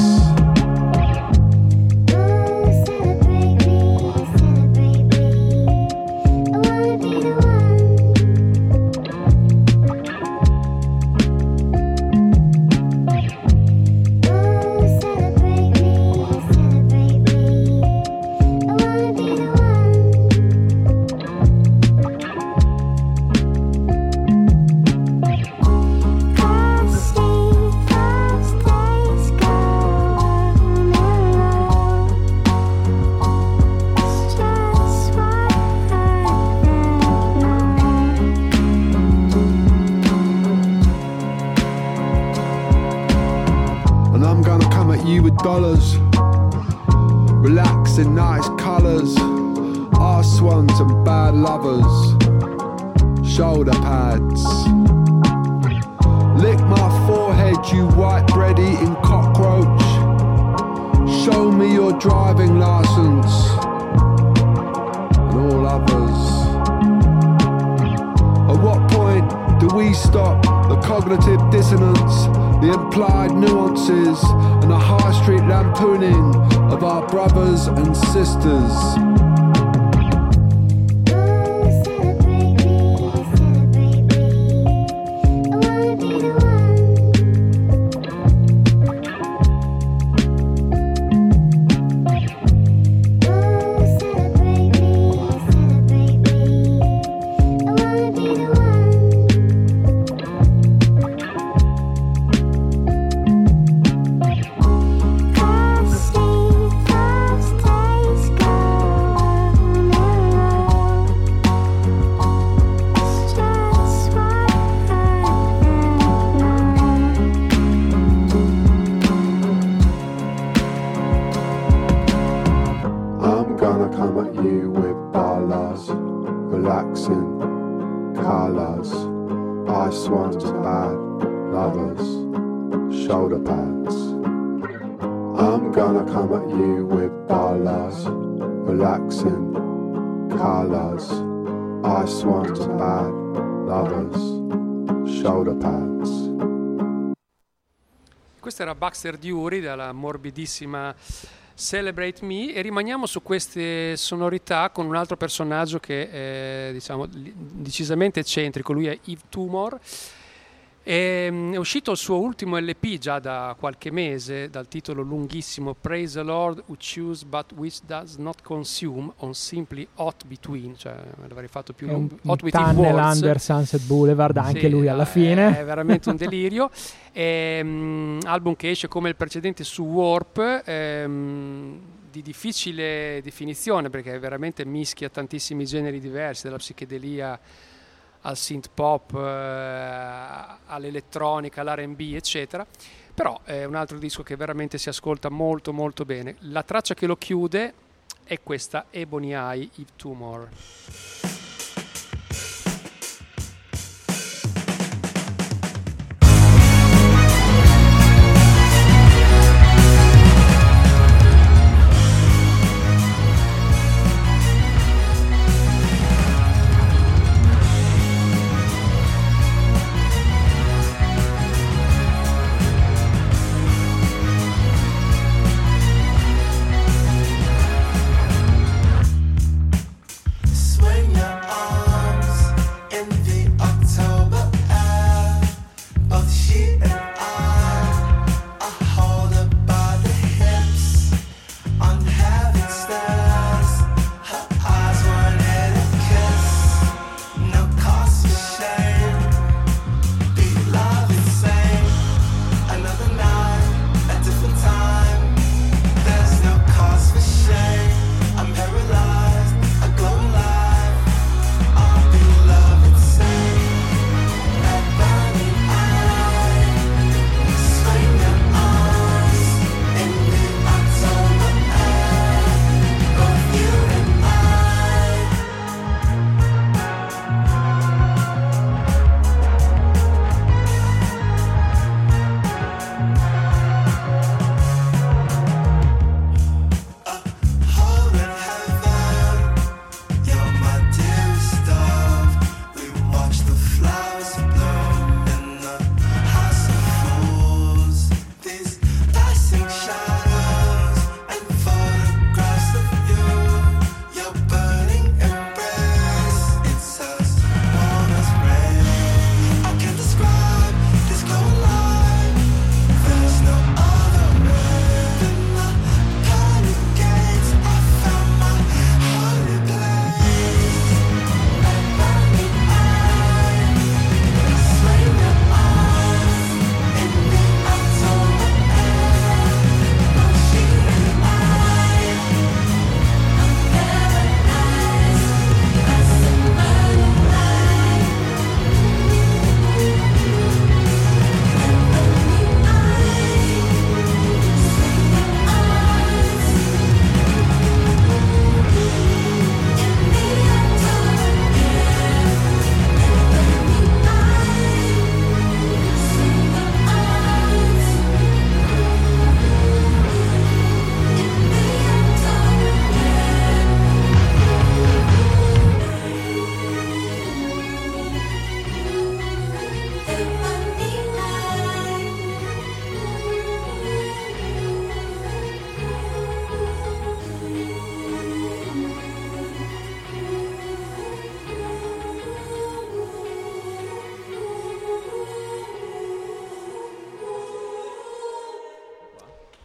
And sisters. Oh, celebrate me, Oxen, colors, ice swans, bad lovers, shoulder pads. I'm gonna come at you with dollars, relaxing, colors, ice swans, bad lovers, shoulder pads. Questo era Baxter Dury dalla morbidissima Celebrate Me, e rimaniamo su queste sonorità con un altro personaggio che è, diciamo, decisamente eccentrico. Lui è Yves Tumor, e, um, è uscito il suo ultimo L P già da qualche mese dal titolo lunghissimo Praise the Lord Who Chews But Which Does Not Consume on Simply Hot Between, cioè l'avrei fatto più un, Hot un Between Tunnel Walls. Under Sunset Boulevard, anche sì, lui alla fine è veramente un delirio. Um, album che esce come il precedente su Warp, um, di difficile definizione perché veramente mischia tantissimi generi diversi, dalla psichedelia al synth pop, eh, all'elettronica, all'R and B, eccetera. Però è un altro disco che veramente si ascolta molto molto bene. La traccia che lo chiude è questa, Ebony Eye, Yves Tumor.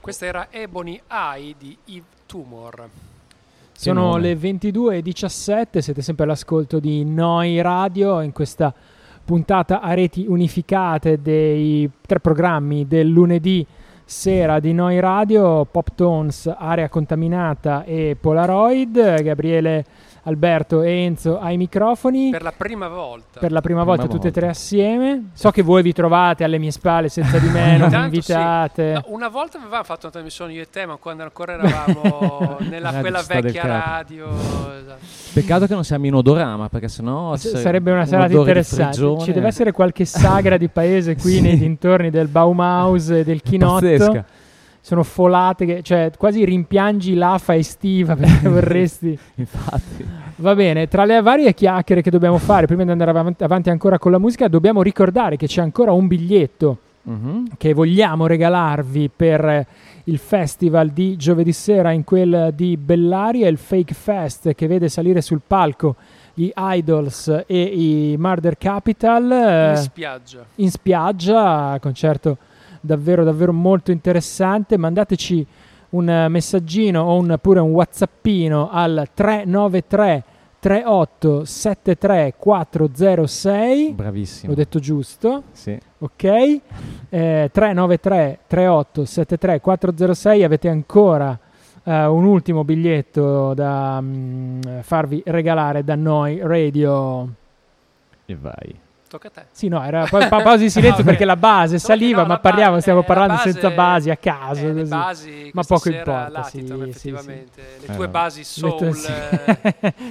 Questa era Ebony Eye di Yves Tumor. Sono le ventidue e diciassette, siete sempre all'ascolto di Noi Radio in questa puntata a reti unificate dei tre programmi del lunedì sera di Noi Radio, Pop Tones, Area Contaminata e Polaroid. Gabriele Alberto e Enzo ai microfoni per la prima volta per la prima, prima volta, volta tutte e tre assieme. So che voi vi trovate alle mie spalle senza di me, non invitate. Sì. No, una volta avevamo fatto una trasmissione io e te, ma quando ancora eravamo nella quella vecchia radio, esatto. Peccato che non siamo in odorama, perché sennò S- sarebbe una un serata interessante. Ci deve essere qualche sagra di paese qui sì. nei dintorni del Baumhaus e del Chinotto. Pazzesca. Sono folate, che, cioè quasi rimpiangi l'afa estiva perché vorresti. Infatti. Va bene, tra le varie chiacchiere che dobbiamo fare prima di andare avanti, avanti ancora con la musica, dobbiamo ricordare che c'è ancora un biglietto mm-hmm. che vogliamo regalarvi per il festival di giovedì sera in quel di Bellaria, il Fake Fest, che vede salire sul palco gli Idols e i Murder Capital in spiaggia, in spiaggia concerto davvero davvero molto interessante. Mandateci un messaggino o un, pure un whatsappino al tre nove tre tre otto sette tre quattro zero sei. Bravissimo, ho detto giusto? Sì. Ok, eh, tre nove tre tre otto sette tre quattro zero sei. Avete ancora uh, un ultimo biglietto da um, farvi regalare da Noi Radio. E vai. Tocca a te. Sì, no, era pa- pa- pausa di silenzio no, perché la base tocca, saliva, no, ma parliamo, ba- stiamo eh, parlando base, senza basi, a caso, eh, le basi, ma poco importa. Latitano, sì, effettivamente. Sì, sì. Le tue eh, basi soul tue, sì.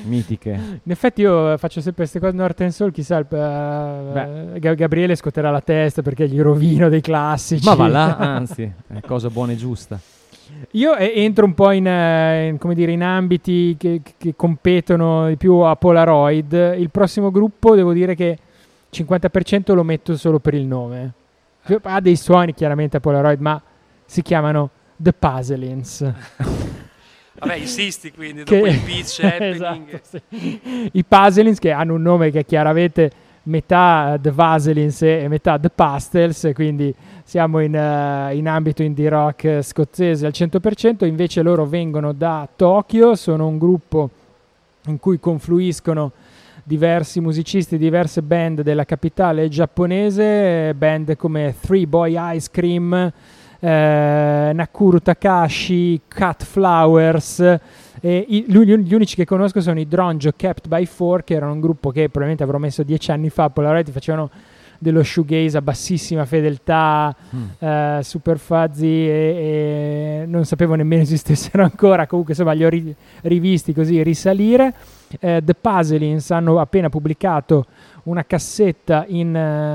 mitiche. In effetti io faccio sempre queste cose North and Soul, chissà, uh, Gabriele scuoterà la testa perché gli rovino dei classici. Ma va là, anzi, è cosa buona e giusta. Io eh, entro un po' in, eh, in, come dire, in ambiti che, che competono di più a Polaroid. Il prossimo gruppo devo dire che cinquanta per cento lo metto solo per il nome. Ha dei suoni chiaramente a Polaroid, ma si chiamano The Puzzlings. Vabbè, insisti quindi che, dopo il pitch happening. Esatto, sì. I Puzzlings, che hanno un nome che è chiaramente metà The Vaselins e metà The Pastels, quindi siamo in, uh, in ambito indie rock scozzese al cento per cento. Invece loro vengono da Tokyo, sono un gruppo in cui confluiscono diversi musicisti, diverse band della capitale giapponese, band come Three Boy Ice Cream, eh, Nakuru Takashi, Cat Flowers, e i, gli, gli unici che conosco sono i Dronjo Kept by Four, che erano un gruppo che probabilmente avrò messo dieci anni fa a Polaroid, facevano dello shoegaze a bassissima fedeltà, mm. eh, super fuzzy e, e non sapevo nemmeno esistessero ancora, comunque insomma li ho ri- rivisti così risalire. Eh, The Puzzlings hanno appena pubblicato una cassetta in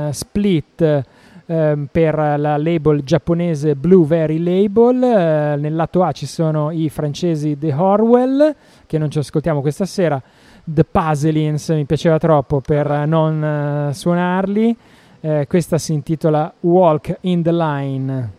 uh, split uh, per la label giapponese Blueberry Label. Uh, nel lato A ci sono i francesi The Horwell, che non ci ascoltiamo questa sera. The Puzzlings mi piaceva troppo per uh, non uh, suonarli. Uh, questa si intitola Walk in the Line.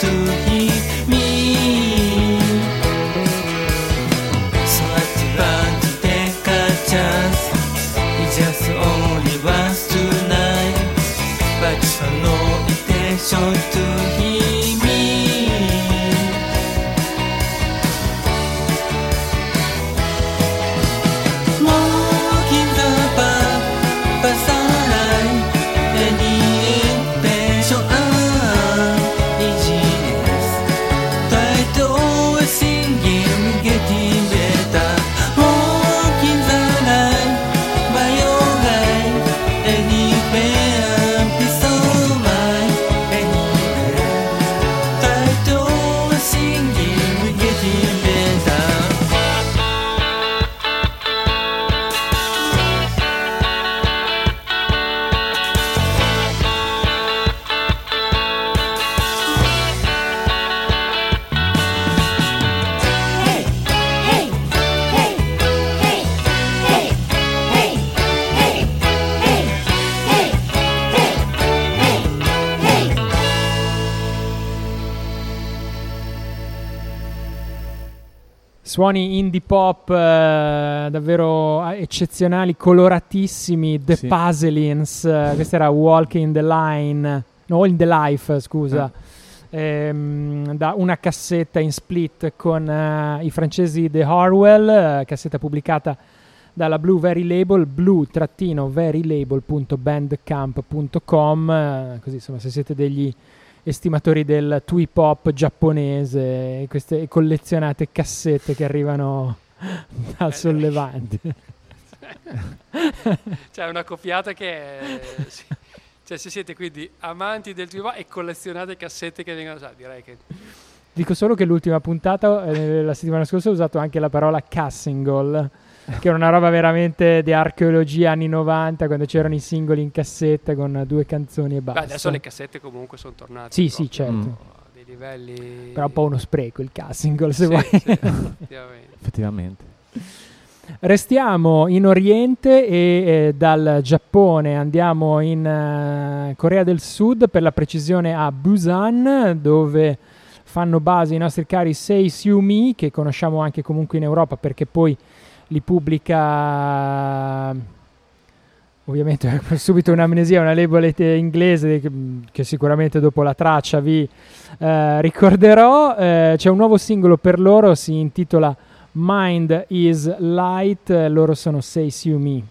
To hear me. suoni indie pop eh, davvero eccezionali, coloratissimi, The sì. Puzzlings, eh, questa era Walk in the Line, no, in the Life, scusa, eh. ehm, da una cassetta in split con eh, i francesi The Harwell, eh, cassetta pubblicata dalla Blue Very Label, blue dash very label punto bandcamp punto com, eh, così insomma se siete degli estimatori del twee pop giapponese, queste collezionate cassette che arrivano dal sollevante. C'è una copiata che è, cioè se siete quindi amanti del twee pop e collezionate cassette che vengono usate, direi che dico solo che l'ultima puntata eh, la settimana scorsa ho usato anche la parola cassingle, che era una roba veramente di archeologia anni novanta, quando c'erano i singoli in cassetta con due canzoni e basta. Beh, adesso le cassette comunque sono tornate. Sì, sì, certo. A dei livelli... Però un po' uno spreco il cassingle, se sì, vuoi. Sì, effettivamente. effettivamente. Restiamo in Oriente e eh, dal Giappone andiamo in eh, Corea del Sud, per la precisione a Busan, dove fanno base i nostri cari Sei Siumi, che conosciamo anche comunque in Europa perché poi li pubblica, ovviamente subito un'amnesia, una label inglese che sicuramente dopo la traccia vi eh, ricorderò. Eh, c'è un nuovo singolo per loro, si intitola Mind is Light, loro sono Sei Siumi.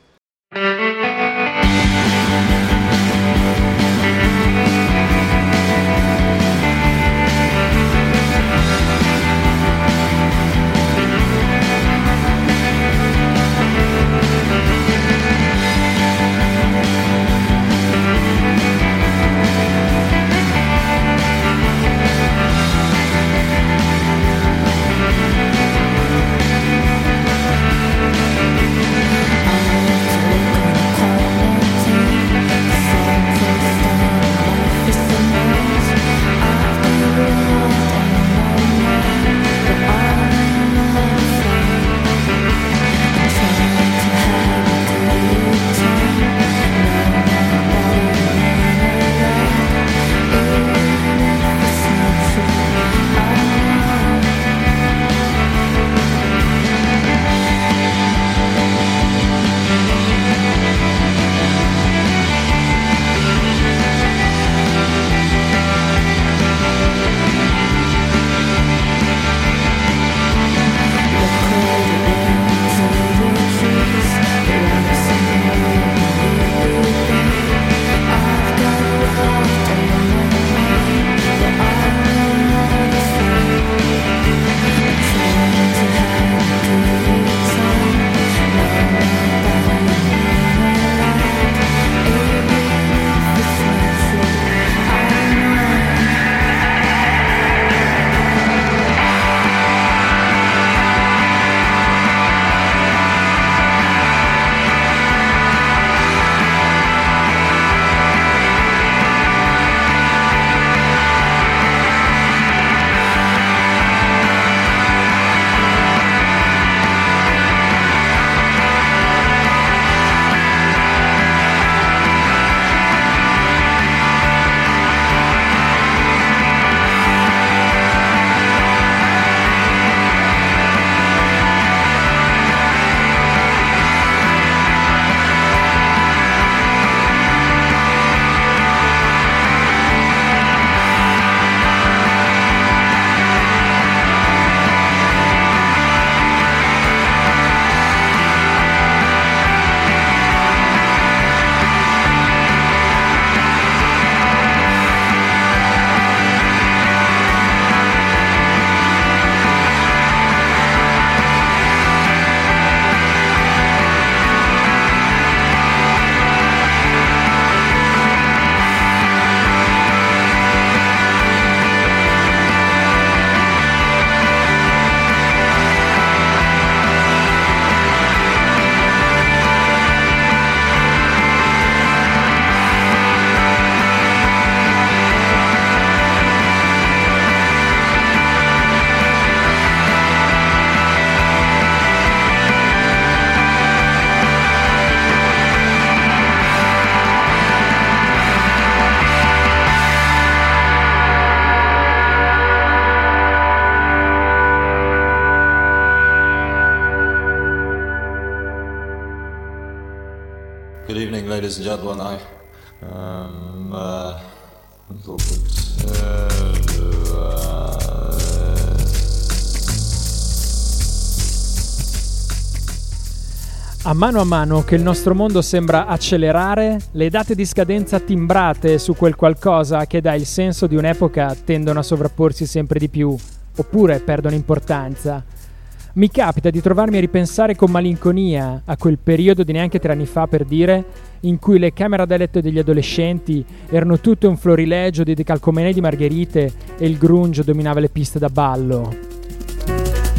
A mano a mano che il nostro mondo sembra accelerare, le date di scadenza timbrate su quel qualcosa che dà il senso di un'epoca tendono a sovrapporsi sempre di più, oppure perdono importanza. Mi capita di trovarmi a ripensare con malinconia a quel periodo di neanche tre anni fa, per dire, in cui le camere da letto degli adolescenti erano tutte un florilegio di decalcomanie di margherite e il grunge dominava le piste da ballo.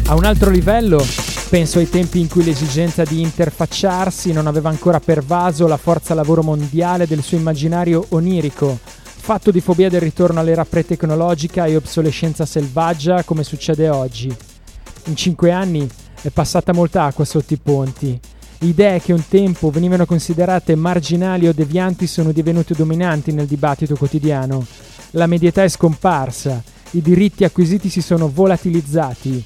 A un altro livello, penso ai tempi in cui l'esigenza di interfacciarsi non aveva ancora pervaso la forza lavoro mondiale del suo immaginario onirico, fatto di fobia del ritorno all'era pre-tecnologica e obsolescenza selvaggia come succede oggi. In cinque anni è passata molta acqua sotto i ponti. Idee che un tempo venivano considerate marginali o devianti sono divenute dominanti nel dibattito quotidiano. La medietà è scomparsa, i diritti acquisiti si sono volatilizzati,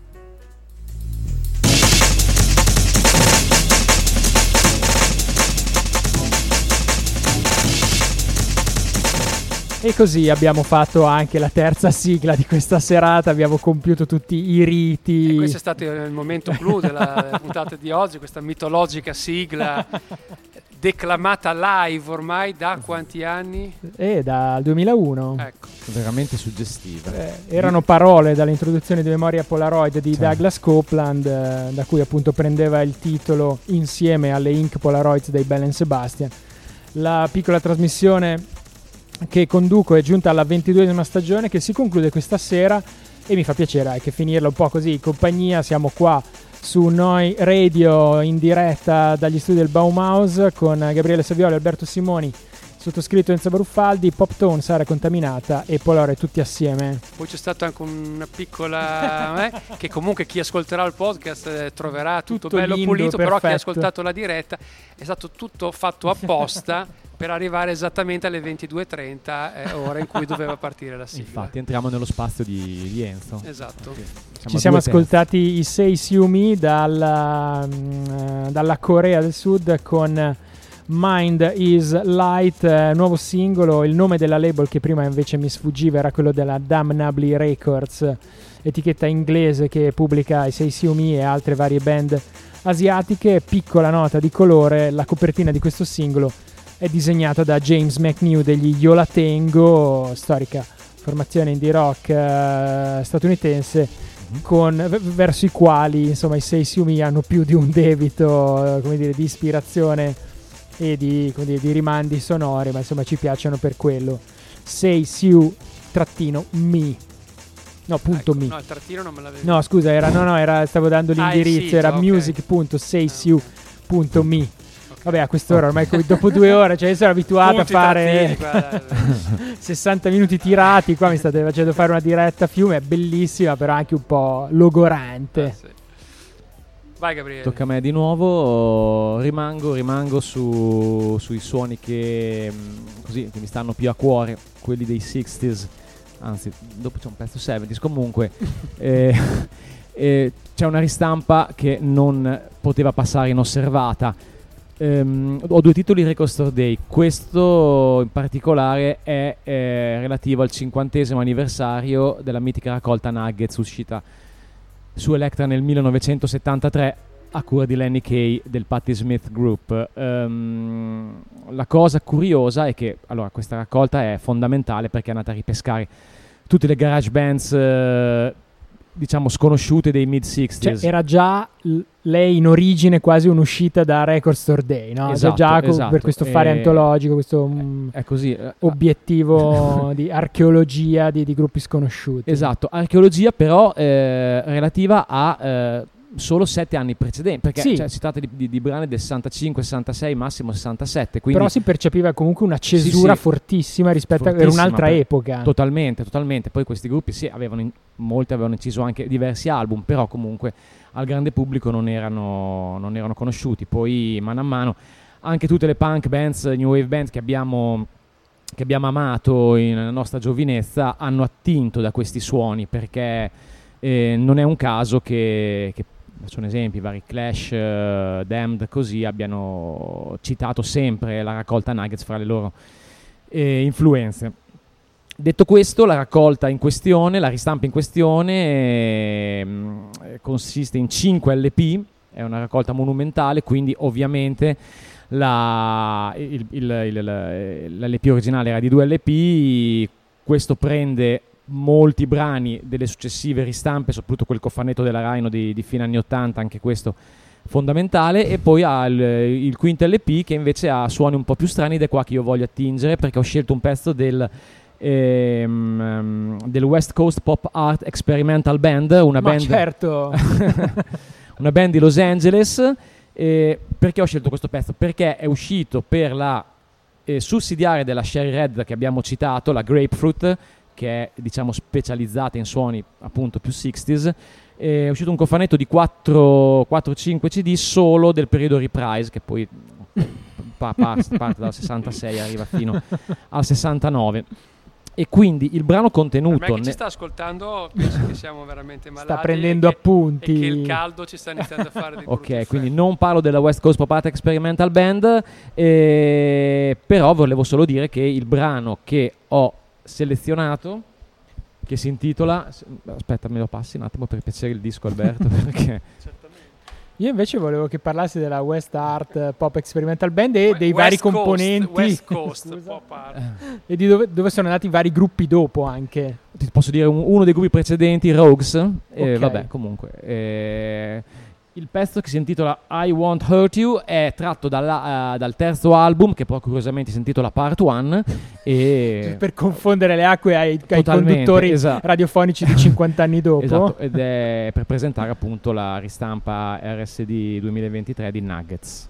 E così abbiamo fatto anche la terza sigla di questa serata, abbiamo compiuto tutti i riti. E questo è stato il momento clou della puntata di oggi, questa mitologica sigla declamata live ormai da quanti anni? Eh, dal duemilauno. Ecco. Veramente suggestiva. Eh, erano parole dall'introduzione di Memoria Polaroid di cioè. Douglas Copeland, eh, da cui appunto prendeva il titolo insieme alle Ink Polaroids dei Bell and Sebastian. La piccola trasmissione che conduco è giunta alla ventiduesima stagione, che si conclude questa sera, e mi fa piacere anche finirla un po' così in compagnia. Siamo qua su Noi Radio in diretta dagli studi del Baumhaus con Gabriele Savioli, Alberto Simoni, sottoscritto Enzo Baruffaldi, Pop Tones, Area Contaminata e Polaroid, tutti assieme. Poi c'è stata anche una piccola eh, che comunque chi ascolterà il podcast eh, troverà tutto, tutto bello lindo, pulito, perfetto. Però chi ha ascoltato la diretta è stato tutto fatto apposta per arrivare esattamente alle ventidue e trenta, eh, ora in cui doveva partire la sigla. Infatti entriamo nello spazio di, di Enzo. Esatto. Okay. Siamo Ci siamo ascoltati terzi. I Sei Siumi dalla, mh, dalla Corea del Sud con Mind is Light, eh, nuovo singolo. Il nome della label che prima invece mi sfuggiva era quello della Damnably Records, etichetta inglese che pubblica i Sei Siumi e altre varie band asiatiche. Piccola nota di colore, la copertina di questo singolo è disegnata da James McNew degli Yo La Tengo, storica formazione indie rock eh, statunitense, mm-hmm. con, v- verso i quali insomma i Sei Siumi hanno più di un debito eh, come dire, di ispirazione e di, come dire, di rimandi sonori, ma insomma ci piacciono per quello. Sei Siu trattino mi. No, punto ecco, mi. No, il trattino non me l'avevi. No, scusa, era, no, no, era, stavo dando l'indirizzo, ah, sito, era okay. music punto sei siu punto mi. Vabbè, a quest'ora ormai dopo due ore, cioè io sono abituato Punti a fare trattini, sessanta minuti tirati, qua mi state facendo fare una diretta a fiume, è bellissima però anche un po' logorante. Ah, sì. Vai Gabriele. Tocca a me di nuovo, rimango, rimango su, sui suoni che, così, che mi stanno più a cuore, quelli dei sessanta, anzi dopo c'è un pezzo settanta, comunque eh, eh, c'è una ristampa che non poteva passare inosservata. Um, ho due titoli Record Store Day, questo in particolare è eh, relativo al cinquantesimo anniversario della mitica raccolta Nuggets uscita su Elektra nel millenovecentosettantatré a cura di Lenny Kaye del Patti Smith Group. Um, la cosa curiosa è che allora, questa raccolta è fondamentale perché è andata a ripescare tutte le garage bands eh, diciamo sconosciute dei mid-sixties. Cioè, era già l- lei in origine quasi un'uscita da Record Store Day, no? Esatto, già co- esatto. Per questo fare e... antologico, questo m- è così. Obiettivo di archeologia di, di gruppi sconosciuti. Esatto, archeologia però eh, relativa a eh, solo sette anni precedenti, perché sì. Cioè, si tratta di, di, di brani del sessantacinque, sessantasei, massimo sessantasette, quindi però si percepiva comunque una cesura sì, sì, fortissima rispetto fortissima, a un'altra per, epoca totalmente, totalmente, poi questi gruppi sì, avevano in, molti avevano inciso anche diversi album, però comunque al grande pubblico non erano, non erano conosciuti, poi mano a mano anche tutte le punk bands, new wave bands che abbiamo, che abbiamo amato in, nella nostra giovinezza hanno attinto da questi suoni, perché eh, non è un caso che, che faccio un esempio, i vari Clash, uh, Damned, così abbiano citato sempre la raccolta Nuggets fra le loro eh, influenze. Detto questo, la raccolta in questione, la ristampa in questione eh, consiste in cinque L P, è una raccolta monumentale, quindi ovviamente la, il, il, il, l'L P originale era di due L P, questo prende molti brani delle successive ristampe, soprattutto quel cofanetto della Rhino di, di fine anni ottanta, anche questo fondamentale, e poi ha il, il quinto L P che invece ha suoni un po' più strani, ed è qua che io voglio attingere, perché ho scelto un pezzo del... Ehm, del West Coast Pop Art Experimental Band, una Ma band certo. una band di Los Angeles. Eh, perché ho scelto questo pezzo? Perché è uscito per la eh, sussidiaria della Sherry Red che abbiamo citato, la Grapefruit, che è diciamo specializzata in suoni appunto più sessanta. Eh, è uscito un cofanetto di quattro cinque C D solo del periodo Reprise, che poi pa- parte, parte dal sessantasei e arriva fino al sessantanove. E quindi il brano contenuto, per me che ci sta ascoltando, penso che siamo veramente malati, sta prendendo e che, appunti e che il caldo ci sta iniziando a fare dei ok, quindi non parlo della West Coast Pop Art Experimental Band, eh, però volevo solo dire che il brano che ho selezionato, che si intitola, aspetta me lo passi un attimo per piacere il disco Alberto perché io invece volevo che parlassi della West Art Pop Experimental Band e dei West vari Coast, componenti West Coast scusa, Pop Art. E di dove, dove sono andati i vari gruppi dopo anche. Ti posso dire un, uno dei gruppi precedenti, Rogues, okay. eh, vabbè comunque. Eh, il pezzo che si intitola I Won't Hurt You è tratto dalla, uh, dal terzo album, che poi curiosamente si intitola Part One. E per confondere le acque ai, ai conduttori esatto. radiofonici di cinquanta anni dopo esatto, ed è per presentare appunto la ristampa R S D duemilaventitré di Nuggets.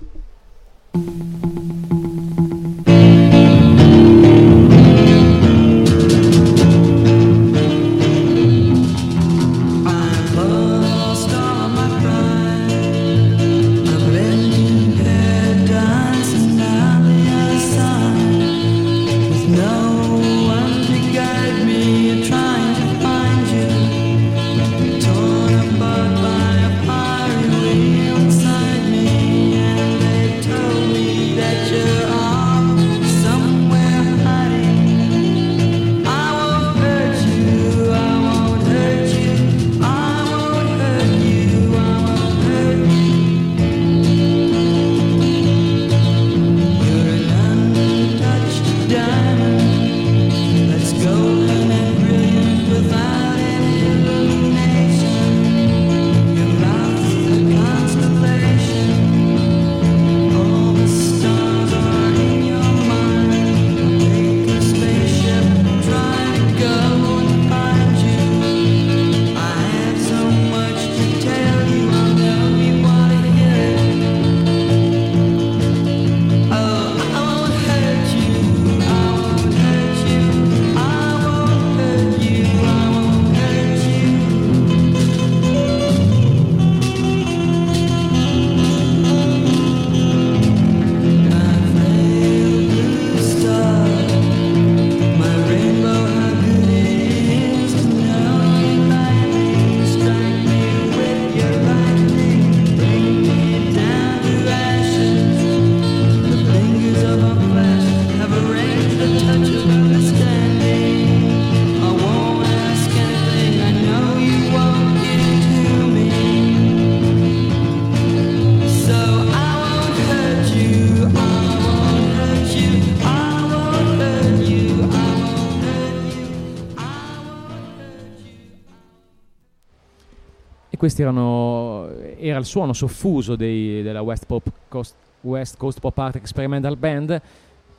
Questi erano era il suono soffuso dei, della West, Pop Coast, West Coast Pop Art Experimental Band,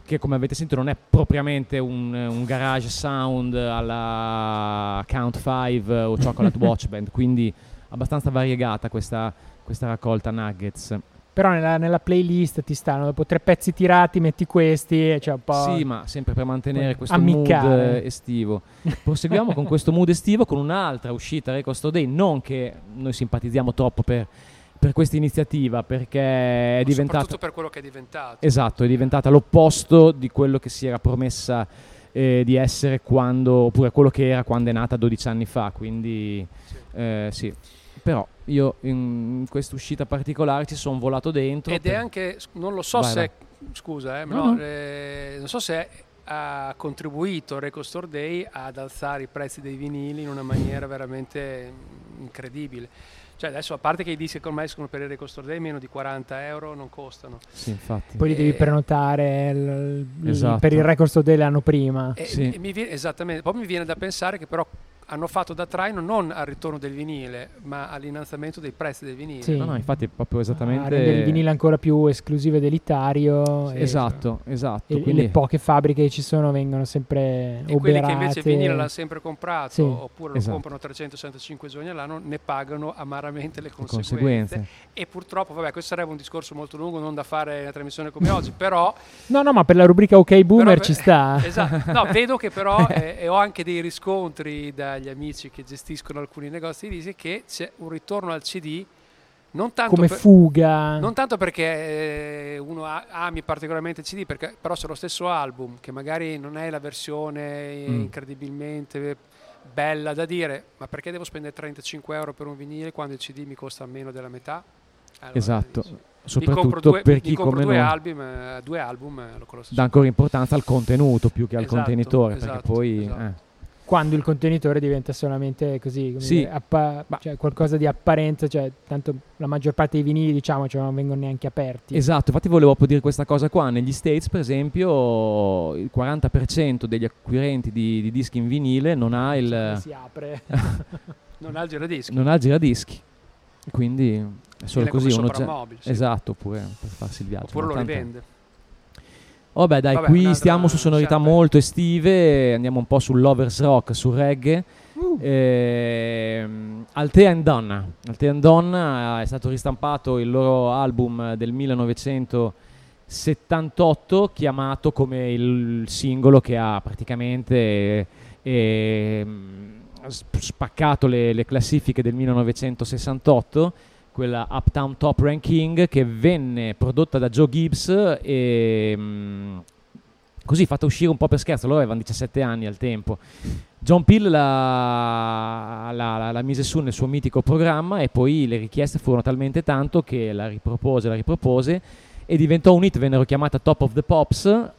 che come avete sentito non è propriamente un, un garage sound alla Count Five o Chocolate Watch Band, quindi abbastanza variegata questa, questa raccolta Nuggets. Però nella, nella playlist ti stanno dopo tre pezzi tirati, metti questi e c'è un po'. Sì, ma sempre per mantenere questo ammiccare. Mood estivo. Proseguiamo con questo mood estivo con un'altra uscita Record Store Day, non che noi simpatizziamo troppo per, per questa iniziativa, perché è diventata... Soprattutto per quello che è diventata. Esatto, è diventata l'opposto di quello che si era promessa eh, di essere quando, oppure quello che era quando è nata dodici anni fa, quindi sì. Eh, sì. Però io in questa uscita particolare ci sono volato dentro. Ed per... è anche, non lo so vai, se, vai. scusa, eh, no, no. Eh, non so se ha contribuito Record Store Day ad alzare i prezzi dei vinili in una maniera veramente incredibile. Cioè adesso, a parte che i dischi ormai escono per il Record Store Day meno di quaranta euro non costano. Sì, infatti. Poi li devi prenotare l- esatto. l- per il Record Store Day l'anno prima. E, sì. e mi viene, esattamente. Poi mi viene da pensare che però hanno fatto da traino non al ritorno del vinile, ma all'innalzamento dei prezzi del vinile. Sì. No, no, infatti proprio esattamente... Ah, del vinile ancora più esclusivo ed elitario. Sì, e esatto, cioè. esatto. E quindi... le poche fabbriche che ci sono vengono sempre e oberate. E quelli che invece il vinile l'hanno sempre comprato, sì, oppure esatto. lo comprano trecentosessantacinque giorni all'anno, ne pagano amaramente le conseguenze. Le conseguenze. E purtroppo, vabbè, questo sarebbe un discorso molto lungo, non da fare una trasmissione come oggi, però... No, no, ma per la rubrica OK Boomer però, ci sta. Esatto. No, vedo che però eh, e ho anche dei riscontri da gli amici che gestiscono alcuni negozi di dischi, che c'è un ritorno al C D non tanto come per, fuga non tanto perché eh, uno a, ami particolarmente il C D, perché però c'è lo stesso album che magari non è la versione mm. incredibilmente bella da dire, ma perché devo spendere trentacinque euro per un vinile quando il C D mi costa meno della metà? Allora, esatto, dici, soprattutto due, per chi come due noi album, eh, due album eh, lo conosco. Dà ancora importanza al contenuto più che al esatto, contenitore esatto, perché poi esatto. eh. quando il contenitore diventa solamente così, come sì, dire, appa- cioè qualcosa di apparenza, cioè tanto la maggior parte dei vinili, diciamo, cioè non vengono neanche aperti. Esatto, infatti volevo dire questa cosa qua. Negli States, per esempio, il quaranta per cento degli acquirenti di, di dischi in vinile non ha il... Cioè, si apre. non ha il giradischi. Non ha il giradischi. Quindi è solo così. Uno già... sì. Esatto, oppure per farsi il viaggio. Oppure lo tanta... rivende. Oh beh, dai, Vabbè, qui stiamo su sonorità sempre molto estive, andiamo un po' sul lovers rock, sul reggae. Uh. E... Althea and Donna. Althea and Donna è stato ristampato il loro album del millenovecentosettantotto, chiamato come il singolo che ha praticamente eh, spaccato le, le classifiche del millenovecentosessantotto. Quella Uptown Top Ranking, che venne prodotta da Joe Gibbs e mh, così fatta uscire un po' per scherzo. Loro avevano diciassette anni al tempo. John Peel la, la, la, la mise su nel suo mitico programma e poi le richieste furono talmente tanto che la ripropose, la ripropose e diventò un hit, vennero chiamata Top of the Pops e,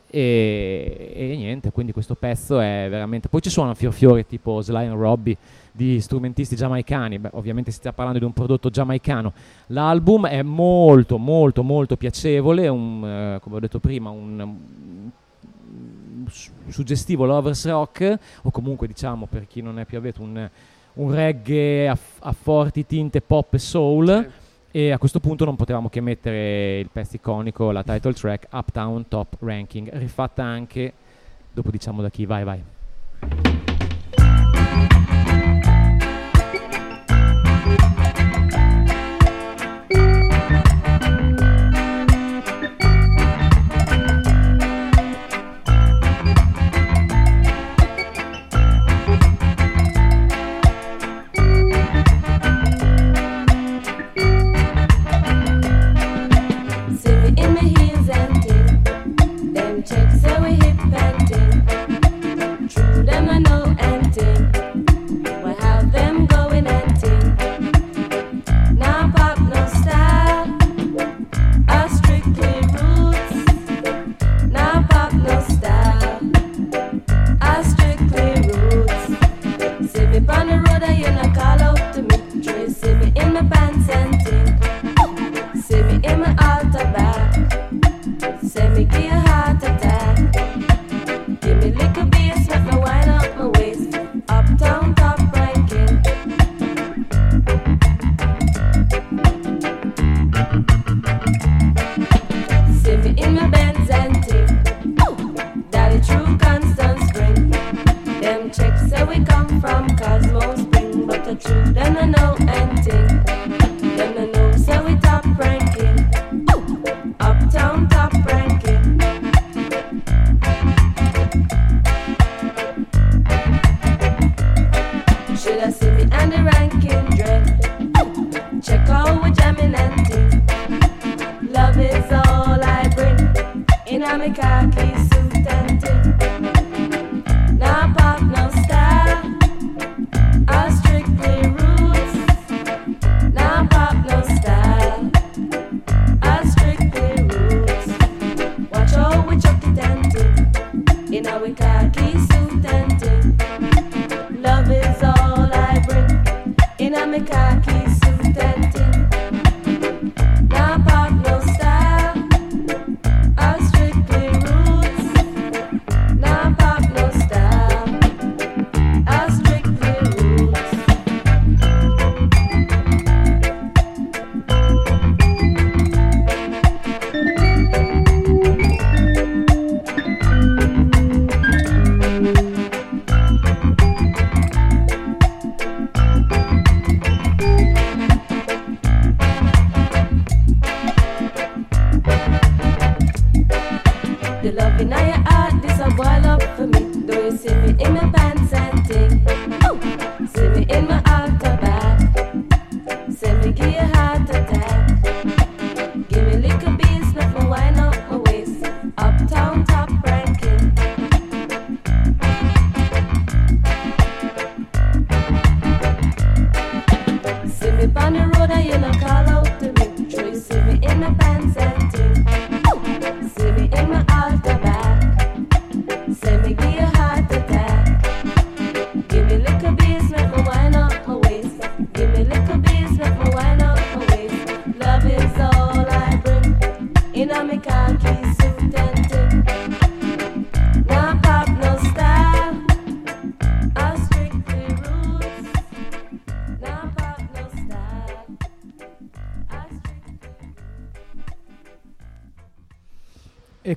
e niente, quindi questo pezzo è veramente... Poi ci sono fiorfiori tipo Sly and Robbie, di strumentisti giamaicani. Beh, ovviamente si sta parlando di un prodotto giamaicano. L'album è molto molto molto piacevole, un, eh, come ho detto prima, un, un suggestivo lovers rock, o comunque, diciamo, per chi non è più avvezzo, un, un reggae a, a forti tinte pop e soul, sì. E a questo punto non potevamo che mettere il pezzo iconico, la title track Uptown Top Ranking, rifatta anche dopo, diciamo, da chi. Vai vai. Should I see me on the ranking dread? Check out we're jamming and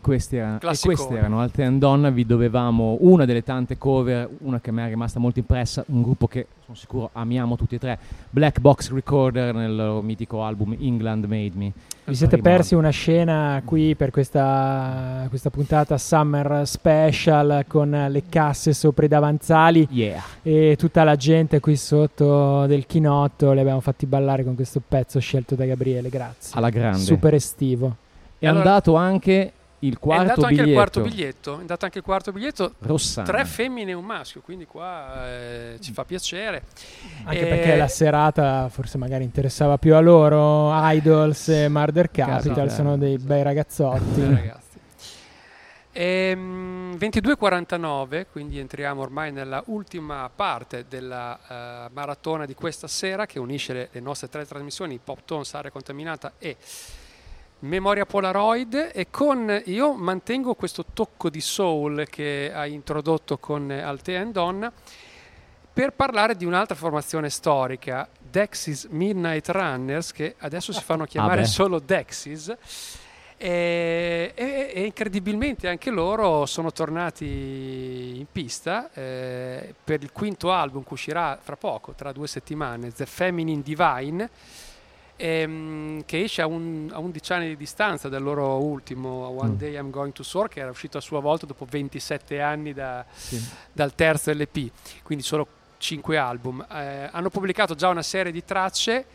Queste erano, e queste erano Alte and Donna. Vi dovevamo una delle tante cover, una che mi è rimasta molto impressa, un gruppo che sono sicuro amiamo tutti e tre, Black Box Recorder, nel loro mitico album England Made Me. Vi siete persi album. Una scena qui per questa, questa puntata Summer Special con le casse sopra i davanzali, yeah. E tutta la gente qui sotto del chinotto, li abbiamo fatti ballare con questo pezzo scelto da Gabriele, grazie. Alla grande. Super estivo. È allora, andato anche... Il quarto è andato anche il quarto biglietto, è andato anche il quarto biglietto, Rossana. Tre femmine e un maschio, quindi qua eh, ci fa piacere. Anche e... perché la serata forse magari interessava più a loro, Idols e Murder Capital, Capital sono dei bei ragazzotti. Bei ragazzi. Ehm, ventidue e quarantanove, quindi entriamo ormai nella ultima parte della uh, maratona di questa sera che unisce le, le nostre tre trasmissioni, Pop Tones, Area Contaminata e... Memoria Polaroid, e con io mantengo questo tocco di soul che hai introdotto con Alte and Donna per parlare di un'altra formazione storica, Dexys Midnight Runners, che adesso si fanno chiamare ah solo Dexys e, e, e incredibilmente anche loro sono tornati in pista eh, per il quinto album che uscirà fra poco, tra due settimane, The Feminine Divine, Ehm, che esce a, un, a undici anni di distanza dal loro ultimo One Day I'm Going to Soar, che era uscito a sua volta dopo ventisette anni da, sì. dal terzo L P, quindi solo cinque album. Eh, hanno pubblicato già una serie di tracce.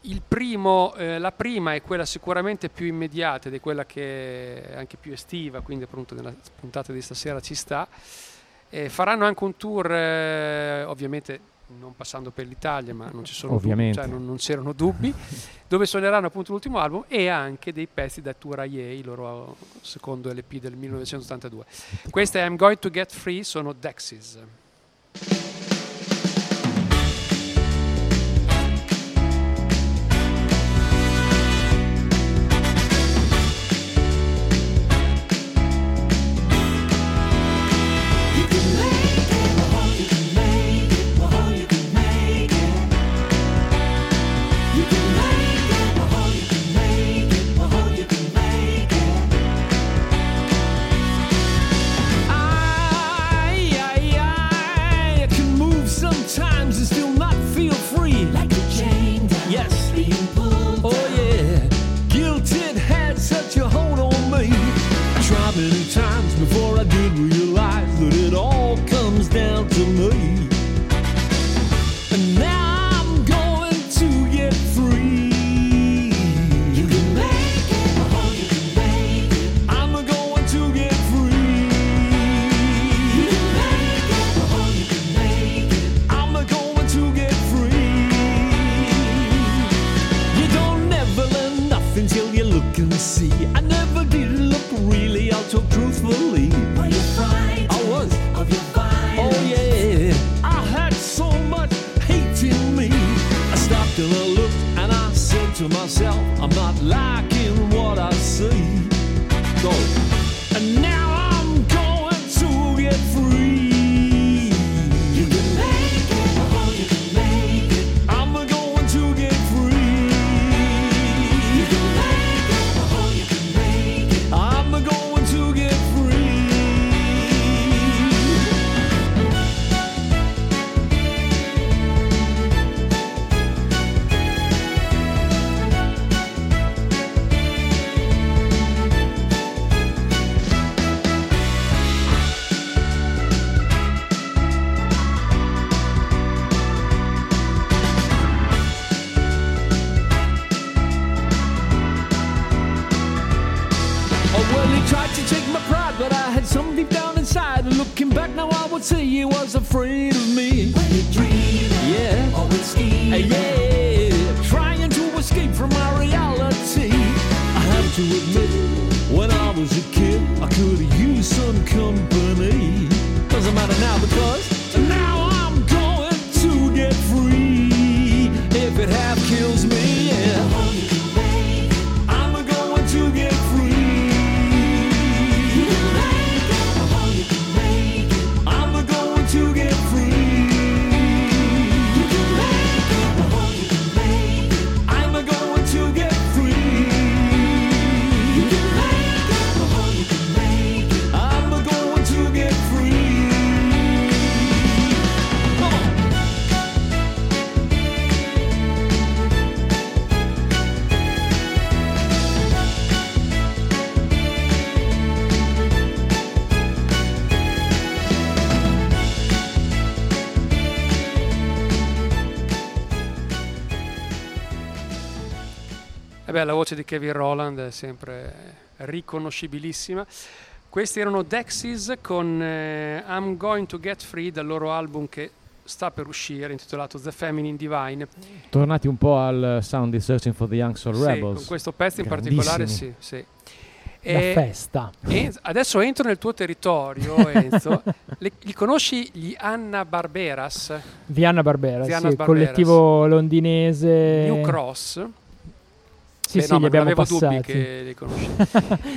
Il primo, eh, la prima è quella sicuramente più immediata ed è quella che è anche più estiva, quindi appunto nella puntata di stasera ci sta. Eh, faranno anche un tour, eh, ovviamente non passando per l'Italia, ma non ci sono dubbi, cioè non, non c'erano dubbi, dove suoneranno appunto l'ultimo album e anche dei pezzi da Tourayé, il loro secondo L P del millenovecentottantadue. Questa è I'm Going to Get Free, sono Dexys. To get Humanity he was afraid of me. When he dreamed, yeah, always scheming, yeah, trying to escape from my reality. I have to admit, when I was a kid, I could use some company. Doesn't matter now because now I'm going to get free. If it half kills me, yeah. Beh, la voce di Kevin Roland è sempre riconoscibilissima. Questi erano Dexys con eh, I'm Going to Get Free, dal loro album che sta per uscire, intitolato The Feminine Divine. Tornati un po' al sound di Searching for the Young Soul sì, Rebels. Con questo pezzo in particolare sì, sì. E, la festa. E adesso entro nel tuo territorio, Enzo. Le, li conosci gli Anna Barberas? Gli Anna Barberas, sì, il collettivo londinese New Cross. Sì, Beh, sì, no, li abbiamo passati. Che li conosci.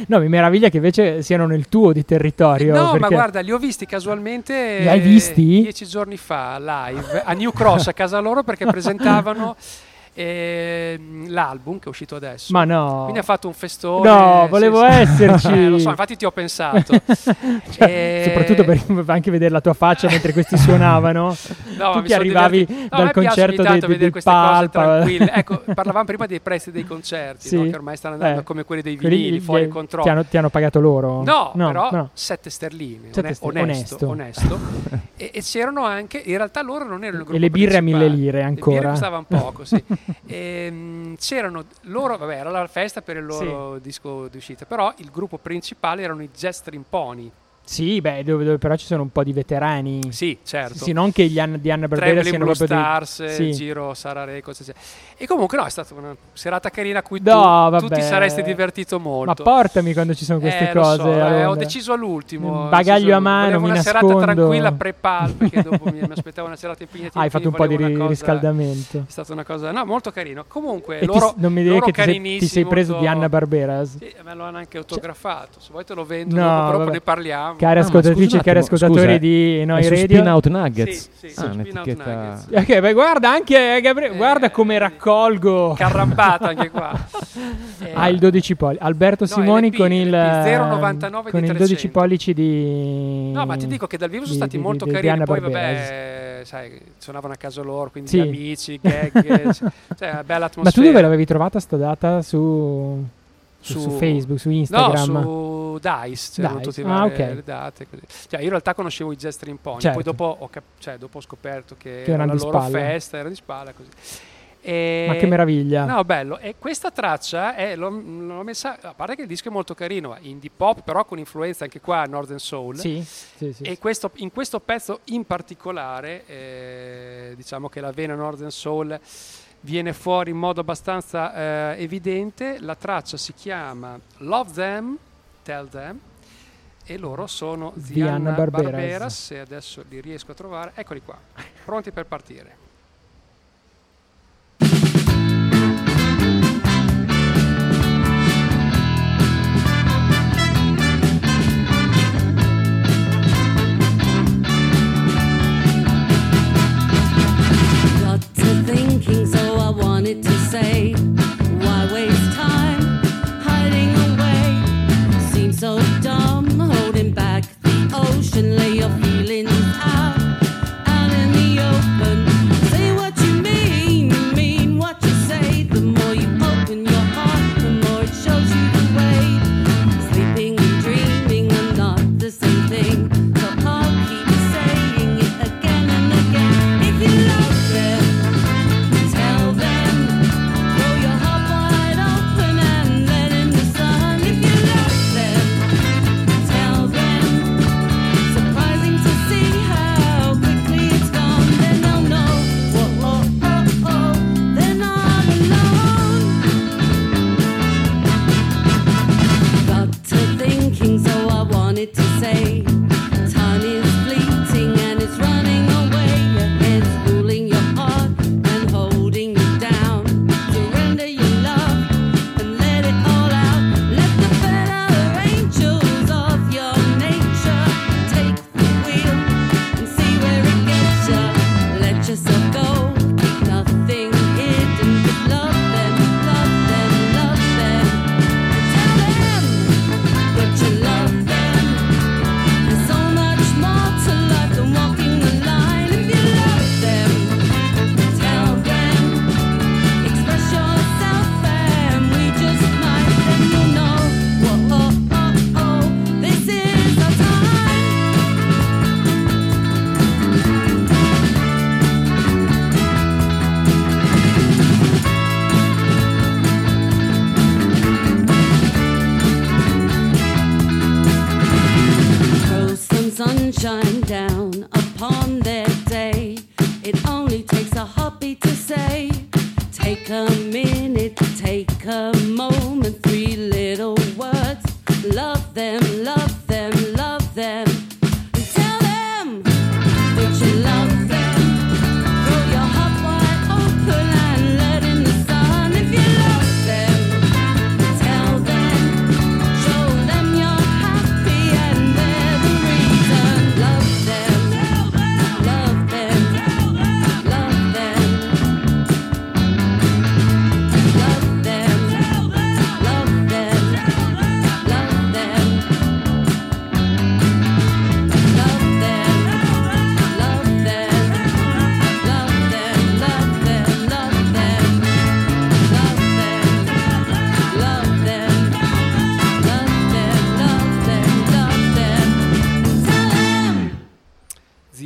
No, mi meraviglia che invece siano nel tuo di territorio. Eh no, ma guarda, li ho visti casualmente. Li hai visti? Dieci giorni fa, live, a New Cross, a casa loro, perché presentavano eh, l'album che è uscito adesso. Ma no. Quindi ha fatto un festone. No, volevo sì, esserci. Eh, lo so, infatti ti ho pensato. Cioè, e... soprattutto per anche vedere la tua faccia mentre questi suonavano. No, tu che arrivavi divertito. Dal no, concerto di de, de, Palpa. Ecco, parlavamo prima dei prezzi dei concerti, sì. no? Che ormai stanno andando eh, come quelli dei vinili, fuori gli, controllo. Ti hanno, ti hanno pagato loro? No, no però no. sette sterline, sette onesto, sterline. onesto. onesto. e, e c'erano anche, in realtà loro non erano il gruppo E le birre a mille lire ancora. Le birre costavano poco, sì. e, mh, c'erano loro, vabbè, era la festa per il loro sì. disco di uscita, però il gruppo principale erano i Jet Stream Pony. Sì, beh, dove, dove però ci sono un po' di veterani. Sì, certo. Sì, non che gli Anna, di Anna Barbera siano Blue proprio Stars, di... Sì. Giro, Sara Records. E comunque no, è stata una serata carina a cui no, tu, tu ti saresti divertito molto. Ma portami quando ci sono queste eh, cose. Lo so, eh, ho deciso all'ultimo. Bagaglio deciso, a mano, mi nascondo. Una serata tranquilla pre-palp, perché dopo mi, mi aspettavo una serata impegnativa. Hai fatto un po' di cosa, riscaldamento. È stata una cosa, no, molto carino. Comunque, e loro ti, non mi dire che ti sei, ti sei preso molto... di Anna Barbera. Sì, me lo hanno anche autografato. Se vuoi te lo vendo, però ne parliamo. Cari ascoltatrici ah, e cari ascoltatori scusa, di Noi Radio, Spin Out Nuggets. Sì, sì, ah, Spin Out Nuggets. Ok, beh, guarda anche Gabriele, eh, guarda come raccolgo. Carrampata anche qua. eh, ha il dodici pollici. Alberto no, Simoni L P, con il zero novantanove con il dodici pollici di. No, ma ti dico che dal vivo sono di, stati di, molto di, carini. Di poi Barbera. Vabbè, sai, suonavano a casa loro, quindi sì. amici, gag, cioè una bella atmosfera. Ma tu dove l'avevi trovata sta data su? Su, su Facebook, su Instagram, no, su Dice, cioè Dice. Tutte ah, okay. le date così. Cioè, io in realtà conoscevo i Jet Stream Pony, certo. Poi dopo ho, cap- cioè, dopo ho scoperto che, che era la loro spalla. Festa, era di spalla così. E ma che meraviglia! No, bello. E questa traccia è, l'ho, l'ho messa, a parte che il disco è molto carino, indie pop, però con influenza anche qua Northern Soul. Sì, sì, sì, e questo, in questo pezzo in particolare, eh, diciamo che la vena Northern Soul viene fuori in modo abbastanza eh, evidente. La traccia si chiama Love Them, Tell Them, e loro sono The Anna Barbera. Barbera, se adesso li riesco a trovare. Eccoli qua, pronti per partire. To say, why waste time hiding away? Seems so dumb, holding back the ocean. Lay your feelings out, out in the open.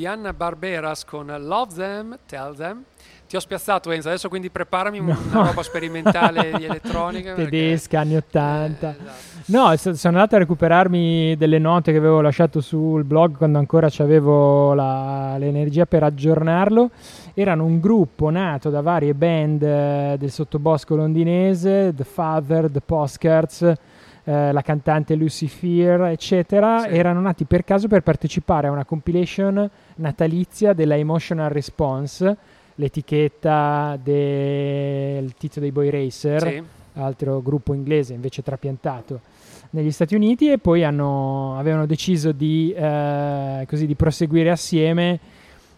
Anna Barberas con Love Them, Tell Them. Ti ho spiazzato, Enzo, adesso quindi preparami no. una roba sperimentale di elettronica tedesca, perché... anni ottanta. Eh, esatto. No, so, sono andato a recuperarmi delle note che avevo lasciato sul blog quando ancora c'avevo la, l'energia per aggiornarlo. Erano un gruppo nato da varie band eh, del sottobosco londinese, The Father, The Postcards, Eh, la cantante Lucy Fear, eccetera, sì. Erano nati per caso per partecipare a una compilation natalizia della Emotional Response, l'etichetta del tizio dei Boy Racer, sì. Altro gruppo inglese invece trapiantato negli Stati Uniti, e poi hanno, avevano deciso di, eh, così, di proseguire assieme,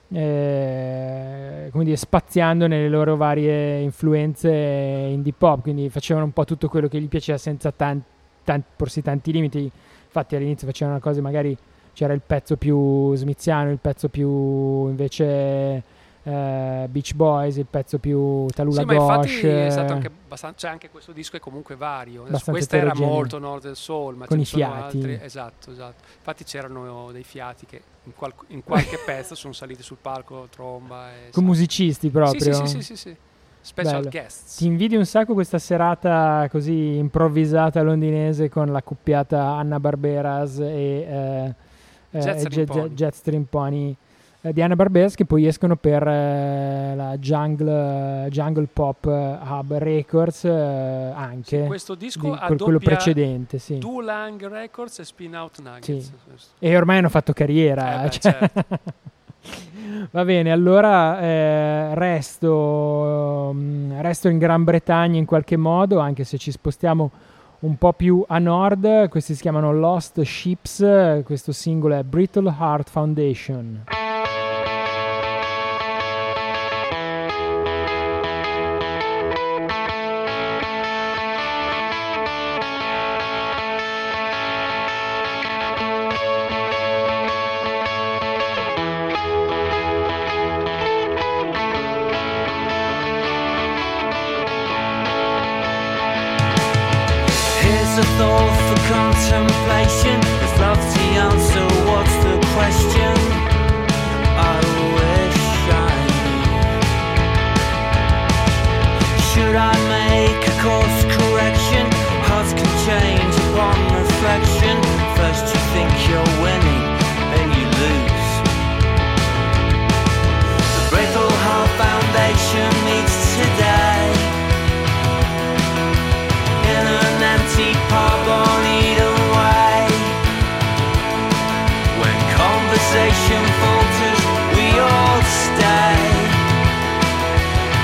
Eh, come dire, spaziando nelle loro varie influenze indie pop, quindi facevano un po' tutto quello che gli piaceva senza tanti Tanti, porsi tanti limiti. Infatti all'inizio facevano cose, magari c'era il pezzo più smiziano, il pezzo più invece eh, Beach Boys, il pezzo più Talula sì, Ghosh. Ma infatti è stato anche abbastanza, cioè anche questo disco è comunque vario. Questa era molto Northern Soul, ma con i fiati. Altri, esatto, esatto. Infatti c'erano dei fiati che in, qual- in qualche pezzo sono saliti sul palco, tromba. E con esatto. musicisti proprio. Sì, sì, sì, sì, sì, sì. Special bello. Guests. Ti invidi un sacco questa serata così improvvisata londinese con la coppiata Anna Barberas e eh, Jetstream eh, Jet, Pony, Pony eh, di Anna Barberas, che poi escono per eh, la Jungle, Jungle Pop Hub Records eh, anche. Sì, questo disco ha quello precedente, sì. Dulang Records e Spin Out Nuggets. Sì. E ormai hanno fatto carriera. Eh beh, cioè. Certo. Va bene, allora eh, resto, um, resto in Gran Bretagna in qualche modo, anche se ci spostiamo un po' più a nord. Questi si chiamano Lost Ships, questo singolo è Brittle Heart Foundation. Pop on either way. conversation falters, we all stay.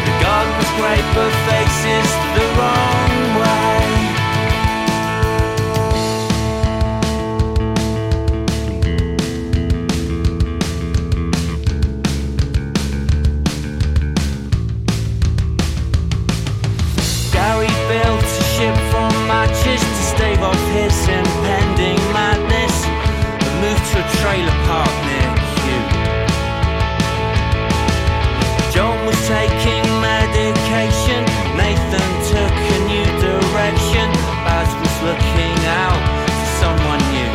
The garden's paper faces the wrong way. Gary built a ship from matches to stave off his impending madness. Moved to a trailer park near Kew. John was taking medication, Nathan took a new direction, Baz was looking out for someone new.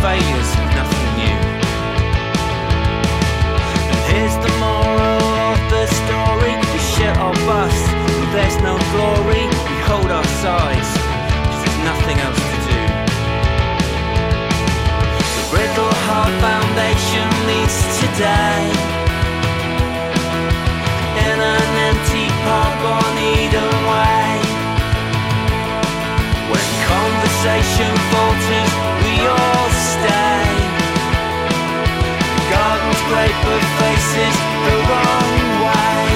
Failures, nothing new. And here's the moral of the story: we shit or bust, and there's no glory. We hold our sides, 'cause there's nothing else to do. The brittle hard foundation leads today. In an empty pub on Eden Way, when conversation falters, we all stay. Garden's great but faces the wrong way.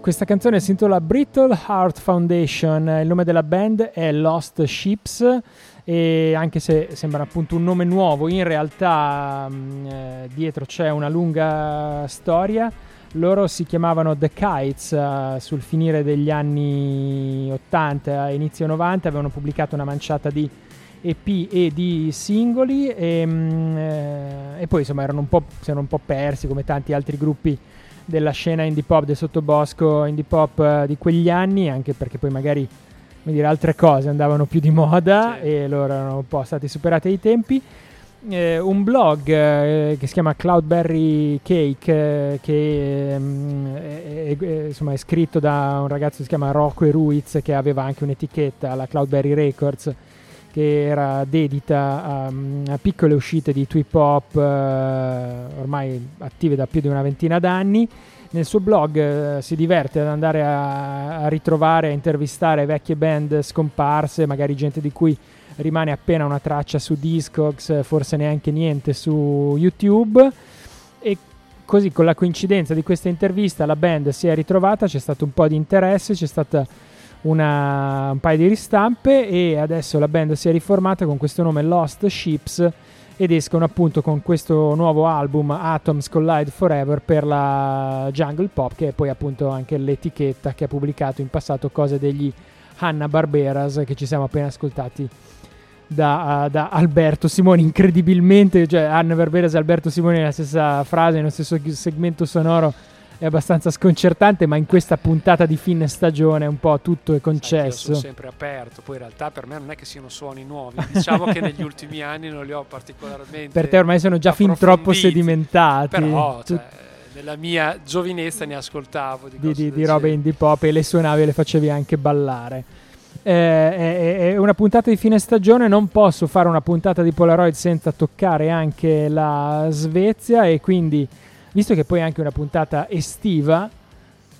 Questa canzone si intitola Brittle Heart Foundation, il nome della band è Lost Ships e anche se sembra appunto un nome nuovo, in realtà eh, dietro c'è una lunga storia. Loro si chiamavano The Kites, eh, sul finire degli anni ottanta, inizio novanta, avevano pubblicato una manciata di E P e di singoli e, eh, e poi insomma erano un po', erano un po' persi come tanti altri gruppi della scena indie pop, del sottobosco indie pop uh, di quegli anni, anche perché poi magari, come dire, altre cose andavano più di moda, sì. E loro erano un po' stati superati ai tempi. Eh, un blog eh, che si chiama Cloudberry Cake eh, che eh, è, è, è, insomma, è scritto da un ragazzo che si chiama Rocco e Ruiz, che aveva anche un'etichetta, la Cloudberry Records, che era dedita a, a piccole uscite di trip hop eh, ormai attive da più di una ventina d'anni. Nel suo blog eh, si diverte ad andare a, a ritrovare, a intervistare vecchie band scomparse, magari gente di cui rimane appena una traccia su Discogs, forse neanche niente su YouTube, e così con la coincidenza di questa intervista la band si è ritrovata, c'è stato un po' di interesse, c'è stata Una, un paio di ristampe e adesso la band si è riformata con questo nome Lost Ships ed escono appunto con questo nuovo album Atoms Collide Forever per la Jungle Pop, che è poi appunto anche l'etichetta che ha pubblicato in passato cose degli Hanna-Barberas che ci siamo appena ascoltati da, uh, da Alberto Simoni, incredibilmente, cioè Hanna-Barberas e Alberto Simoni nella stessa frase, nello stesso segmento sonoro. È abbastanza sconcertante, ma in questa puntata di fine stagione un po' tutto è concesso. Io sono sempre aperto, poi in realtà per me non è che siano suoni nuovi, diciamo che negli ultimi anni non li ho particolarmente. Per te ormai sono già fin troppo sedimentati. Però cioè, nella mia giovinezza ne ascoltavo di, di, di, di robe indie pop e le suonavi e le facevi anche ballare. Eh, è, è una puntata di fine stagione, non posso fare una puntata di Polaroid senza toccare anche la Svezia e quindi, visto che poi è anche una puntata estiva,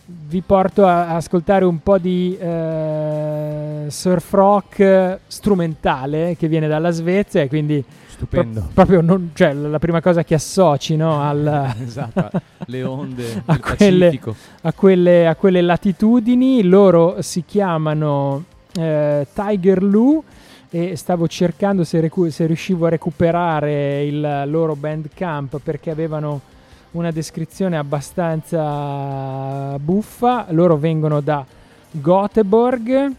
vi porto a ascoltare un po' di eh, surf rock strumentale che viene dalla Svezia e quindi stupendo. Pro- proprio non, cioè, la prima cosa che associ, no, al esatto, le onde a del quelle, Pacifico. A quelle, a quelle latitudini. Loro si chiamano eh, Tiger Lou. e stavo cercando se, recu- se riuscivo a recuperare il loro Bandcamp, perché avevano una descrizione abbastanza buffa. Loro vengono da Göteborg,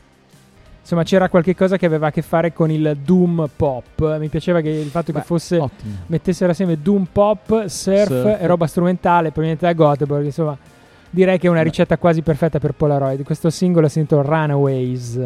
insomma c'era qualche cosa che aveva a che fare con il doom pop. Mi piaceva che il fatto Beh, che fosse ottimo. mettessero assieme doom pop, surf, surf e roba strumentale proveniente da Göteborg. Insomma, direi che è una Beh. ricetta quasi perfetta per Polaroid. Questo singolo si intitola Runaways.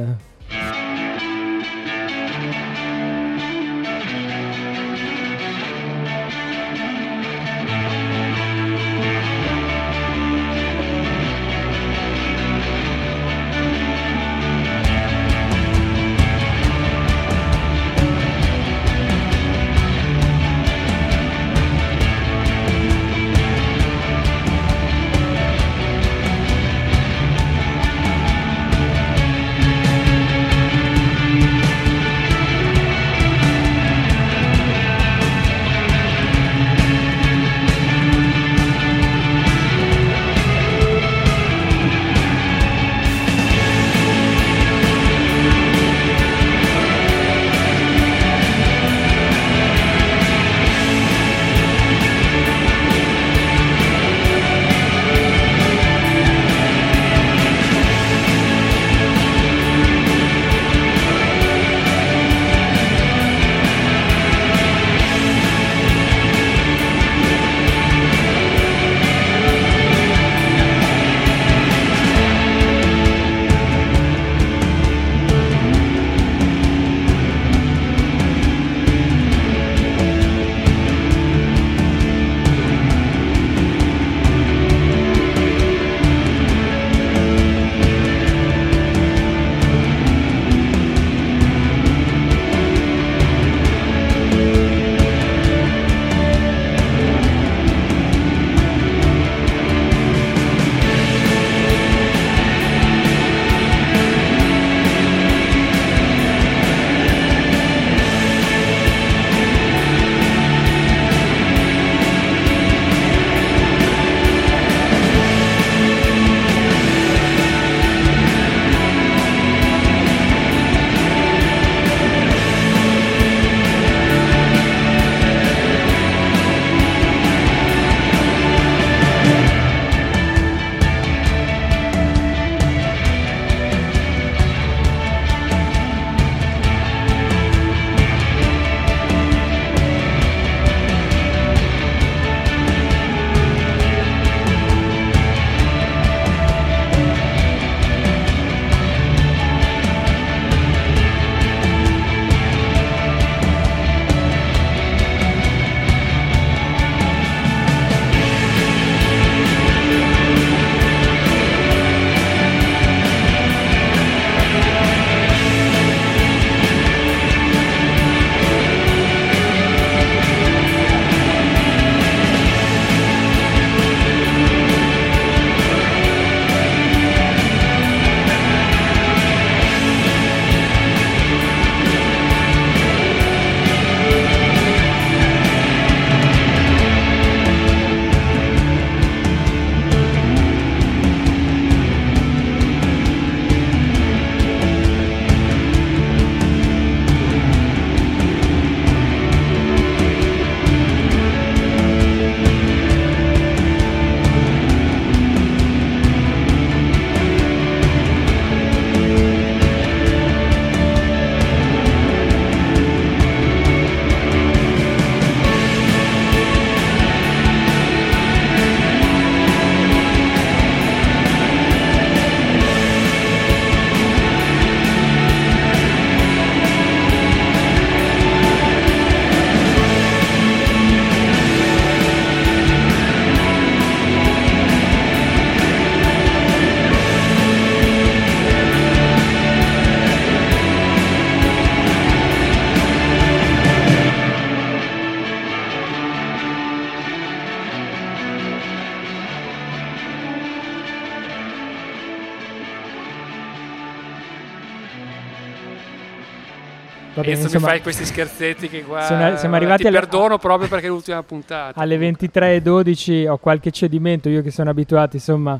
Bene, adesso insomma, mi fai questi scherzetti che guarda, siamo arrivati ti alla... perdono proprio perché è l'ultima puntata. Alle ventitré e dodici ho qualche cedimento, io che sono abituato insomma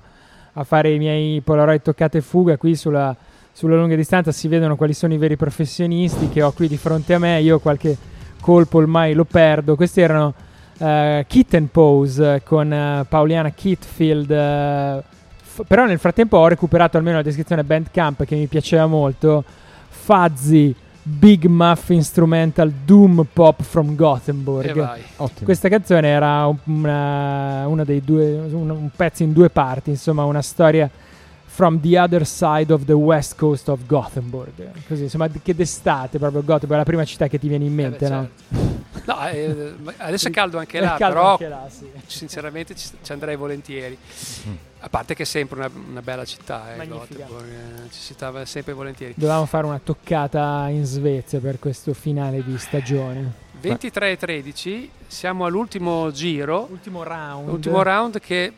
a fare i miei Polaroid toccate fuga qui sulla, sulla lunga distanza si vedono quali sono i veri professionisti che ho qui di fronte a me. Io qualche colpo ormai lo perdo. Questi erano uh, Kitten Pose con uh, Pauliana Kitfield. Uh, f- però nel frattempo ho recuperato almeno la descrizione Bandcamp che mi piaceva molto. Fuzzy Big Muff Instrumental Doom Pop from Gothenburg. Questa canzone era una, una dei due, un, un pezzo in due parti, insomma, una storia from the other side of the west coast of Gothenburg. Così, insomma, che d'estate proprio Gothenburg è la prima città che ti viene in mente, eh beh, no? Certo. No, eh, adesso è caldo anche là, caldo però anche là, sì. Sinceramente ci, ci andrei volentieri. Mm. A parte che è sempre una, una bella città, eh, Gothenburg, eh, ci si stava sempre volentieri. Dovevamo fare una toccata in Svezia per questo finale di stagione. ventitré e tredici, siamo all'ultimo giro, ultimo round. Ultimo round che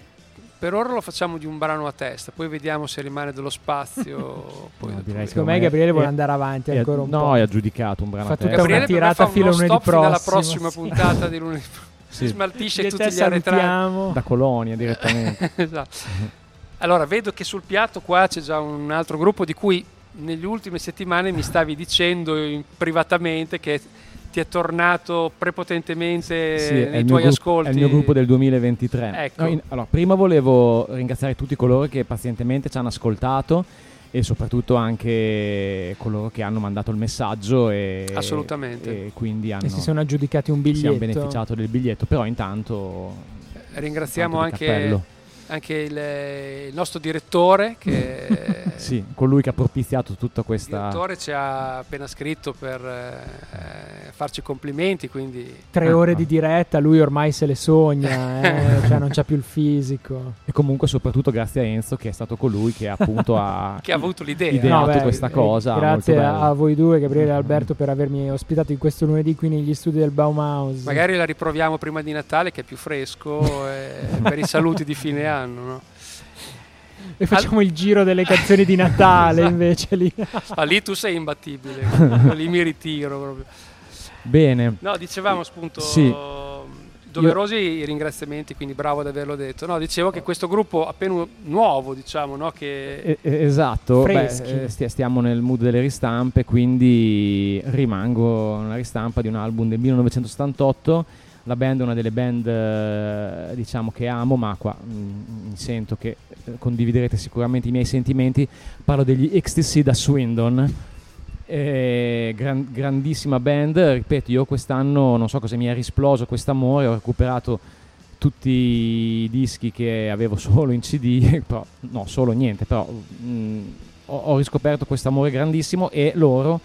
per ora lo facciamo di un brano a testa, poi vediamo se rimane dello spazio. Poi no, direi secondo me Gabriele è, vuole andare avanti è, ancora un no, po'. No, ha giudicato un brano a testa. Gabriele una tirata fino a lunedì prossimo. Dalla prossima sì. puntata di lunedì prossimo. Sì. Smaltisce di tutti gli arretrati da Colonia direttamente. Esatto. Allora vedo che sul piatto qua c'è già un altro gruppo di cui nelle ultime settimane mi stavi dicendo in, privatamente che ti è tornato prepotentemente sì, nei tuoi gruppo, ascolti. È il mio gruppo del duemilaventitré. Ecco. No, in, allora, prima volevo ringraziare tutti coloro che pazientemente ci hanno ascoltato e soprattutto anche coloro che hanno mandato il messaggio e, assolutamente. E quindi hanno, e si sono aggiudicati un biglietto. Si hanno beneficiato del biglietto, però intanto ringraziamo anche, anche il, il nostro direttore che sì, colui che ha propiziato tutta questa. Il direttore ci ha appena scritto per eh, farci complimenti, quindi tre ah, ore no. di diretta, lui ormai se le sogna, eh, cioè non c'ha più il fisico. E comunque soprattutto grazie a Enzo che è stato colui che appunto ha che ha avuto l'idea, ideato no, beh, questa cosa. Grazie a voi due, Gabriele e Alberto, per avermi ospitato in questo lunedì qui negli studi del Baumhaus. Magari la riproviamo prima di Natale che è più fresco e per i saluti di fine anno, no? E facciamo Al... il giro delle canzoni di Natale esatto. Invece lì. Ma lì tu sei imbattibile, lì mi ritiro proprio. Bene. No, dicevamo spunto sì. doverosi Io... ringraziamenti, quindi bravo ad averlo detto. No, dicevo che questo gruppo appena nuovo, diciamo, no? Che eh, esatto, beh, stiamo nel mood delle ristampe, quindi rimango una ristampa di un album del millenovecentosettantotto. La band è una delle band eh, diciamo che amo, ma qua mh, mi sento che eh, condividerete sicuramente i miei sentimenti. Parlo degli X T C da Swindon, eh, gran, grandissima band, ripeto, io quest'anno non so cosa mi è risploso quest'amore, ho recuperato tutti i dischi che avevo solo in C D, però, no solo niente, però mh, ho, ho riscoperto quest'amore grandissimo e loro...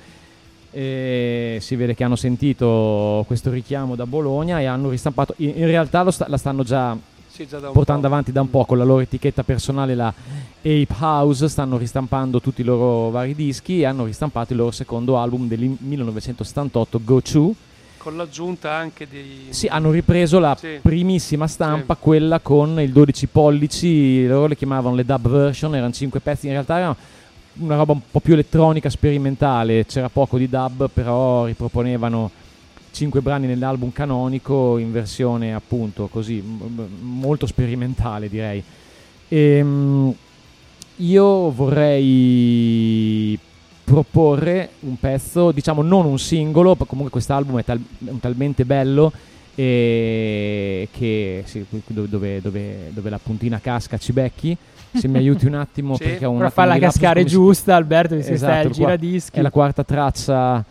E si vede che hanno sentito questo richiamo da Bologna e hanno ristampato, in, in realtà lo sta, la stanno già, sì, già portando po'. avanti da un po' con la loro etichetta personale, la Ape House, stanno ristampando tutti i loro vari dischi e hanno ristampato il loro secondo album del millenovecentosettantotto, Go To, con l'aggiunta anche di... Sì, hanno ripreso la sì. primissima stampa, sì. quella con il dodici pollici, loro le chiamavano le dub version, erano cinque pezzi, in realtà erano una roba un po' più elettronica, sperimentale, c'era poco di dub, però riproponevano cinque brani nell'album canonico in versione appunto così m- molto sperimentale, direi. E, m- io vorrei proporre un pezzo, diciamo non un singolo, comunque quest'album è, tal- è talmente bello e che sì, dove, dove, dove la puntina casca ci becchi. Se mi aiuti un attimo sì, perché ho una, però falla cascare giusta, Alberto, che si esatto, sta al giradischi. È la quarta traccia.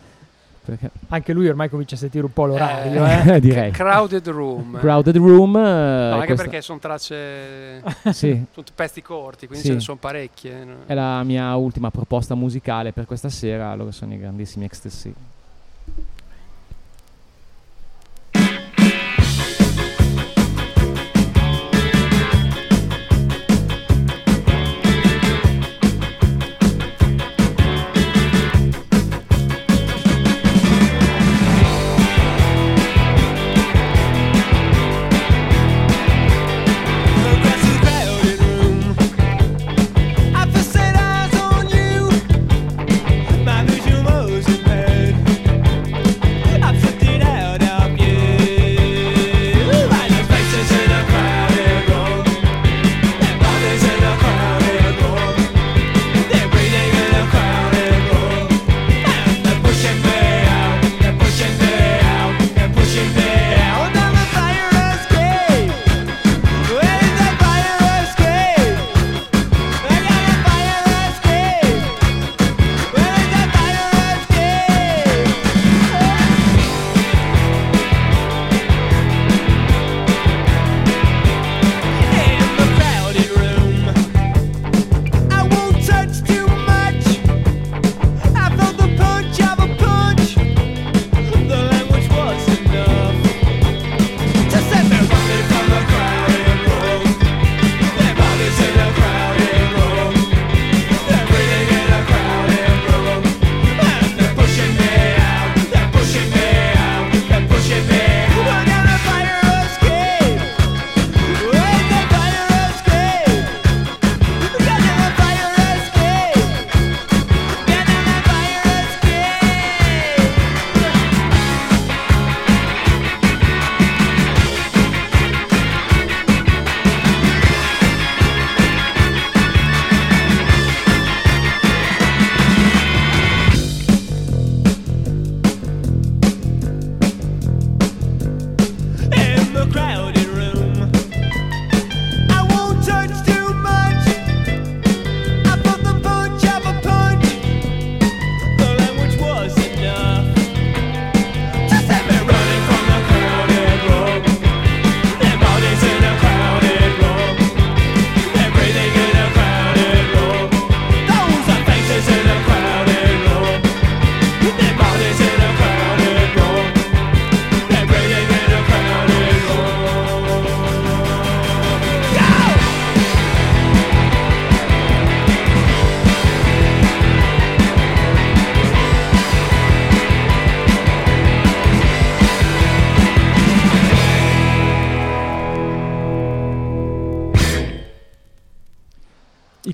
Perché... Anche lui ormai comincia a sentire un po' l'orario, eh, eh? direi. Crowded Room. Crowded Room. No, anche questa... perché sono tracce sì. sono pezzi corti, quindi sì. ce ne sono parecchie. No? È la mia ultima proposta musicale per questa sera, loro sono i grandissimi X T C. Head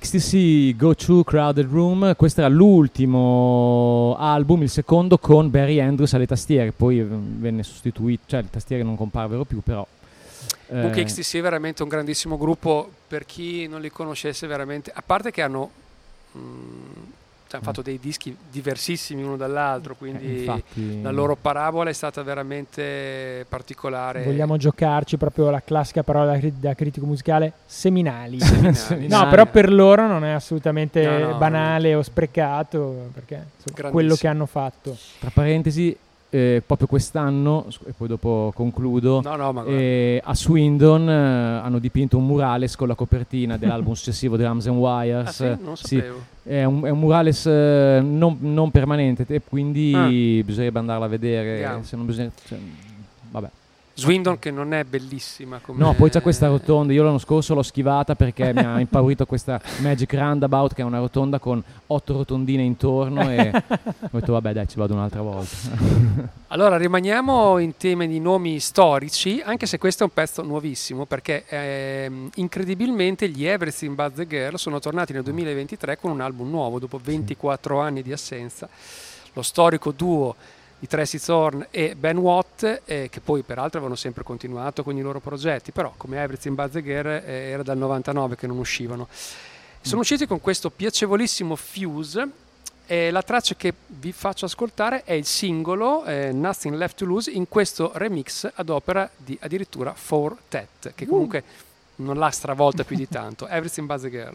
Ecstasy, Go Through Crowded Room, questo era l'ultimo album, il secondo con Barry Andrews alle tastiere, poi venne sostituito, cioè le tastiere non comparvero più, però comunque eh. Ecstasy è veramente un grandissimo gruppo, per chi non li conoscesse veramente, a parte che hanno mh, hanno fatto dei dischi diversissimi uno dall'altro, quindi eh, infatti, la loro parabola è stata veramente particolare. Vogliamo giocarci proprio la classica parola da critico musicale, seminali, seminali. seminali. No, però per loro non è assolutamente no, no, banale no. o sprecato, perché insomma, quello che hanno fatto, tra parentesi, eh, proprio quest'anno, e poi dopo concludo, no, no, ma eh, a Swindon eh, hanno dipinto un murales con la copertina dell'album successivo Drums and Wires. Ah, sì? Non lo sapevo. Sì, è, un, è un murales eh, non, non permanente, e quindi ah. bisognerebbe andarla a vedere. Yeah. Se non bisogna, cioè, vabbè. Swindon che non è bellissima come... No, poi c'è questa rotonda, io l'anno scorso l'ho schivata perché mi ha impaurito questa Magic Roundabout, che è una rotonda con otto rotondine intorno, e ho detto vabbè dai, ci vado un'altra volta. Allora rimaniamo in tema di nomi storici, anche se questo è un pezzo nuovissimo, perché ehm, incredibilmente gli Everything But The Girl sono tornati nel duemilaventitré con un album nuovo dopo ventiquattro sì. anni di assenza. Lo storico duo di Tracy Thorn e Ben Watt, eh, che poi peraltro avevano sempre continuato con i loro progetti, però come Everything But The Girl eh, era dal novantanove che non uscivano. Sono usciti con questo piacevolissimo Fuse, eh, la traccia che vi faccio ascoltare è il singolo eh, Nothing Left to Lose, in questo remix ad opera di addirittura Four Tet, che comunque uh. non l'ha stravolta più di tanto. Everything But The Girl.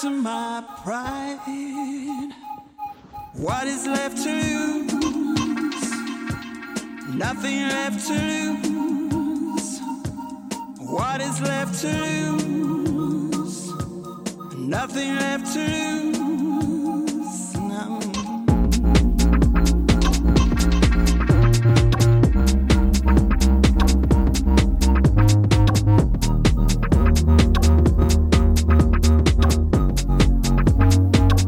To my pride, what is left to lose? Nothing left to lose. What is left to lose? Nothing left to lose. Nothing left to lose.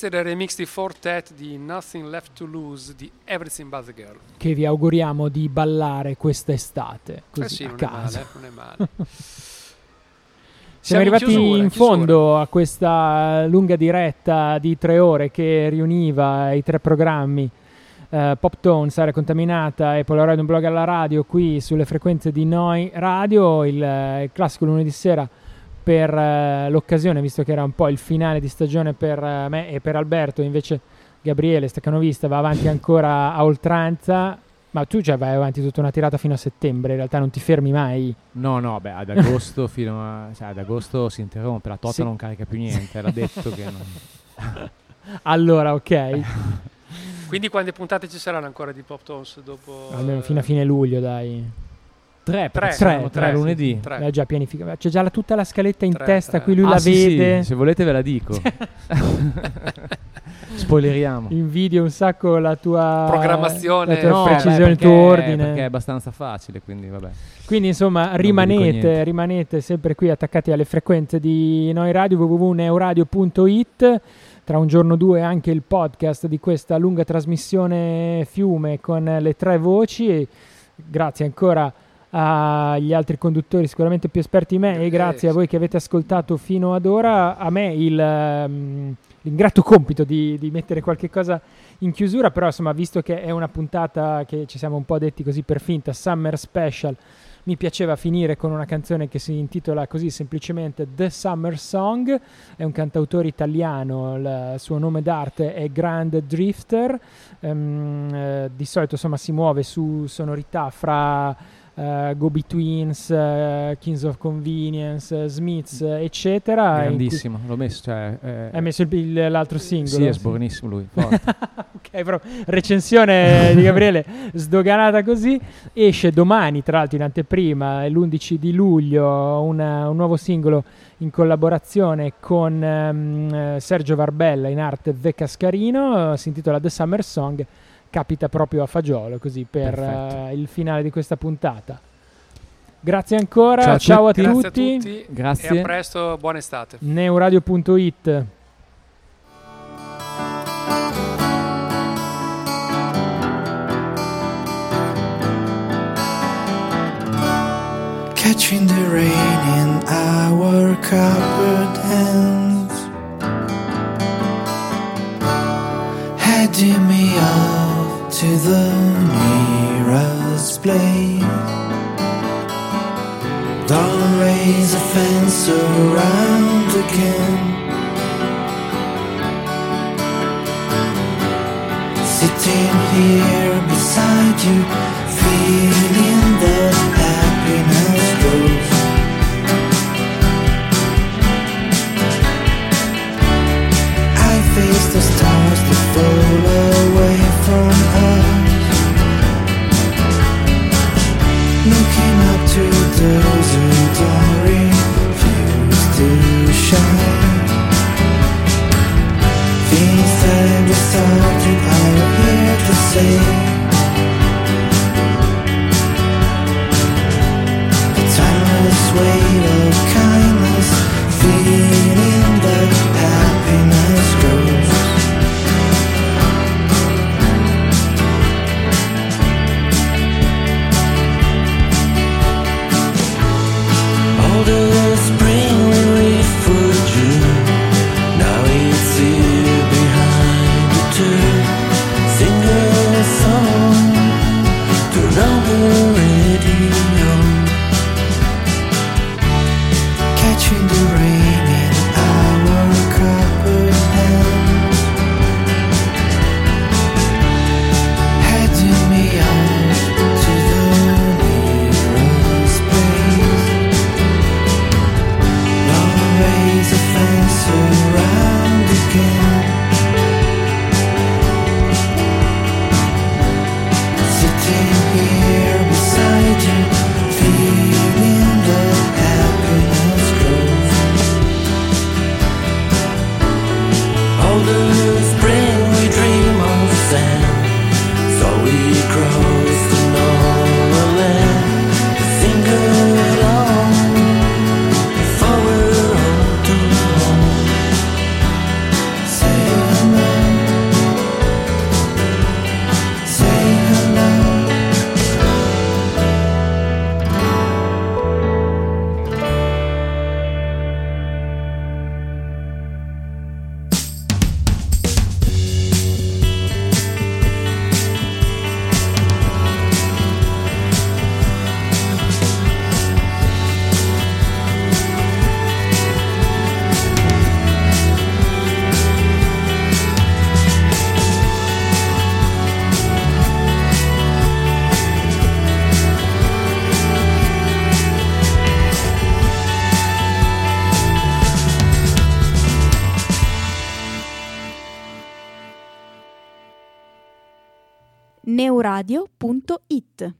Questo era il remix di Fortet di Nothing Left to Lose di Everything But the Girl, che vi auguriamo di ballare quest'estate, così eh sì, a non caso. È male, non è male. Siamo, Siamo arrivati chiusura, in chiusura. fondo a questa lunga diretta di tre ore che riuniva i tre programmi Uh, Pop Tones, Area Contaminata e Polaroid, un blog alla radio, qui sulle frequenze di Noi Radio, il, uh, il classico lunedì sera per uh, l'occasione, visto che era un po' il finale di stagione per uh, me e per Alberto. Invece Gabriele, staccanovista, va avanti ancora a oltranza. Ma tu già vai avanti tutta una tirata fino a settembre, in realtà non ti fermi mai. No, no, beh, ad agosto fino a, cioè, ad agosto si interrompe, la Tota sì. non carica più niente, l'ha detto che non... Allora, ok. Quindi quante puntate ci saranno ancora di Pop Tones dopo? Almeno fino a fine luglio, dai. Tre, tre, tre, tre lunedì. Tre. L'ho già pianificato. C'è già la, tutta la scaletta in tre, testa, tre. Qui lui ah, la sì, vede. Sì. Se volete ve la dico. Spoileriamo. Invidio un sacco la tua programmazione, la tua no, precisione, beh, perché, il tuo ordine. Perché è abbastanza facile, quindi vabbè. Quindi insomma rimanete, rimanete sempre qui attaccati alle frequenze di Noi Radio, w w w punto neuradio punto i t. Tra un giorno o due anche il podcast di questa lunga trasmissione fiume con le tre voci. E grazie ancora agli altri conduttori sicuramente più esperti di me, e grazie a voi che avete ascoltato fino ad ora. A me il, um, l'ingrato compito di, di mettere qualche cosa in chiusura, però insomma, visto che è una puntata che ci siamo un po' detti così per finta, Summer Special, mi piaceva finire con una canzone che si intitola così semplicemente The Summer Song. È un cantautore italiano, il suo nome d'arte è Grand Drifter, um, eh, di solito insomma si muove su sonorità fra uh, Go Betweens, uh, Kings of Convenience, uh, Smiths, uh, eccetera. Grandissimo, l'ho messo, cioè, eh, hai messo il, l'altro singolo? Sì, è sbornissimo lui. Ok, però recensione di Gabriele sdoganata così. Esce domani, tra l'altro in anteprima, l'undici di luglio, una, un nuovo singolo in collaborazione con um, Sergio Varbella, in arte The Cascarino, si intitola The Summer Song, capita proprio a fagiolo così per uh, il finale di questa puntata. Grazie ancora, ciao, ciao a, grazie tutti. a tutti, grazie e a presto, buona estate. Neuradio punto i t. Catching the rain in our cupboard hands, heading me off to the nearest place. Don't raise a fence around again. Sitting here beside you, feeling that happiness grows. I face the stars that fall away from us, looking up to those who don't refuse to shine. Things that we started are here to say. The timeless weight of kindness, feeling that happiness grows. The neuradio punto it.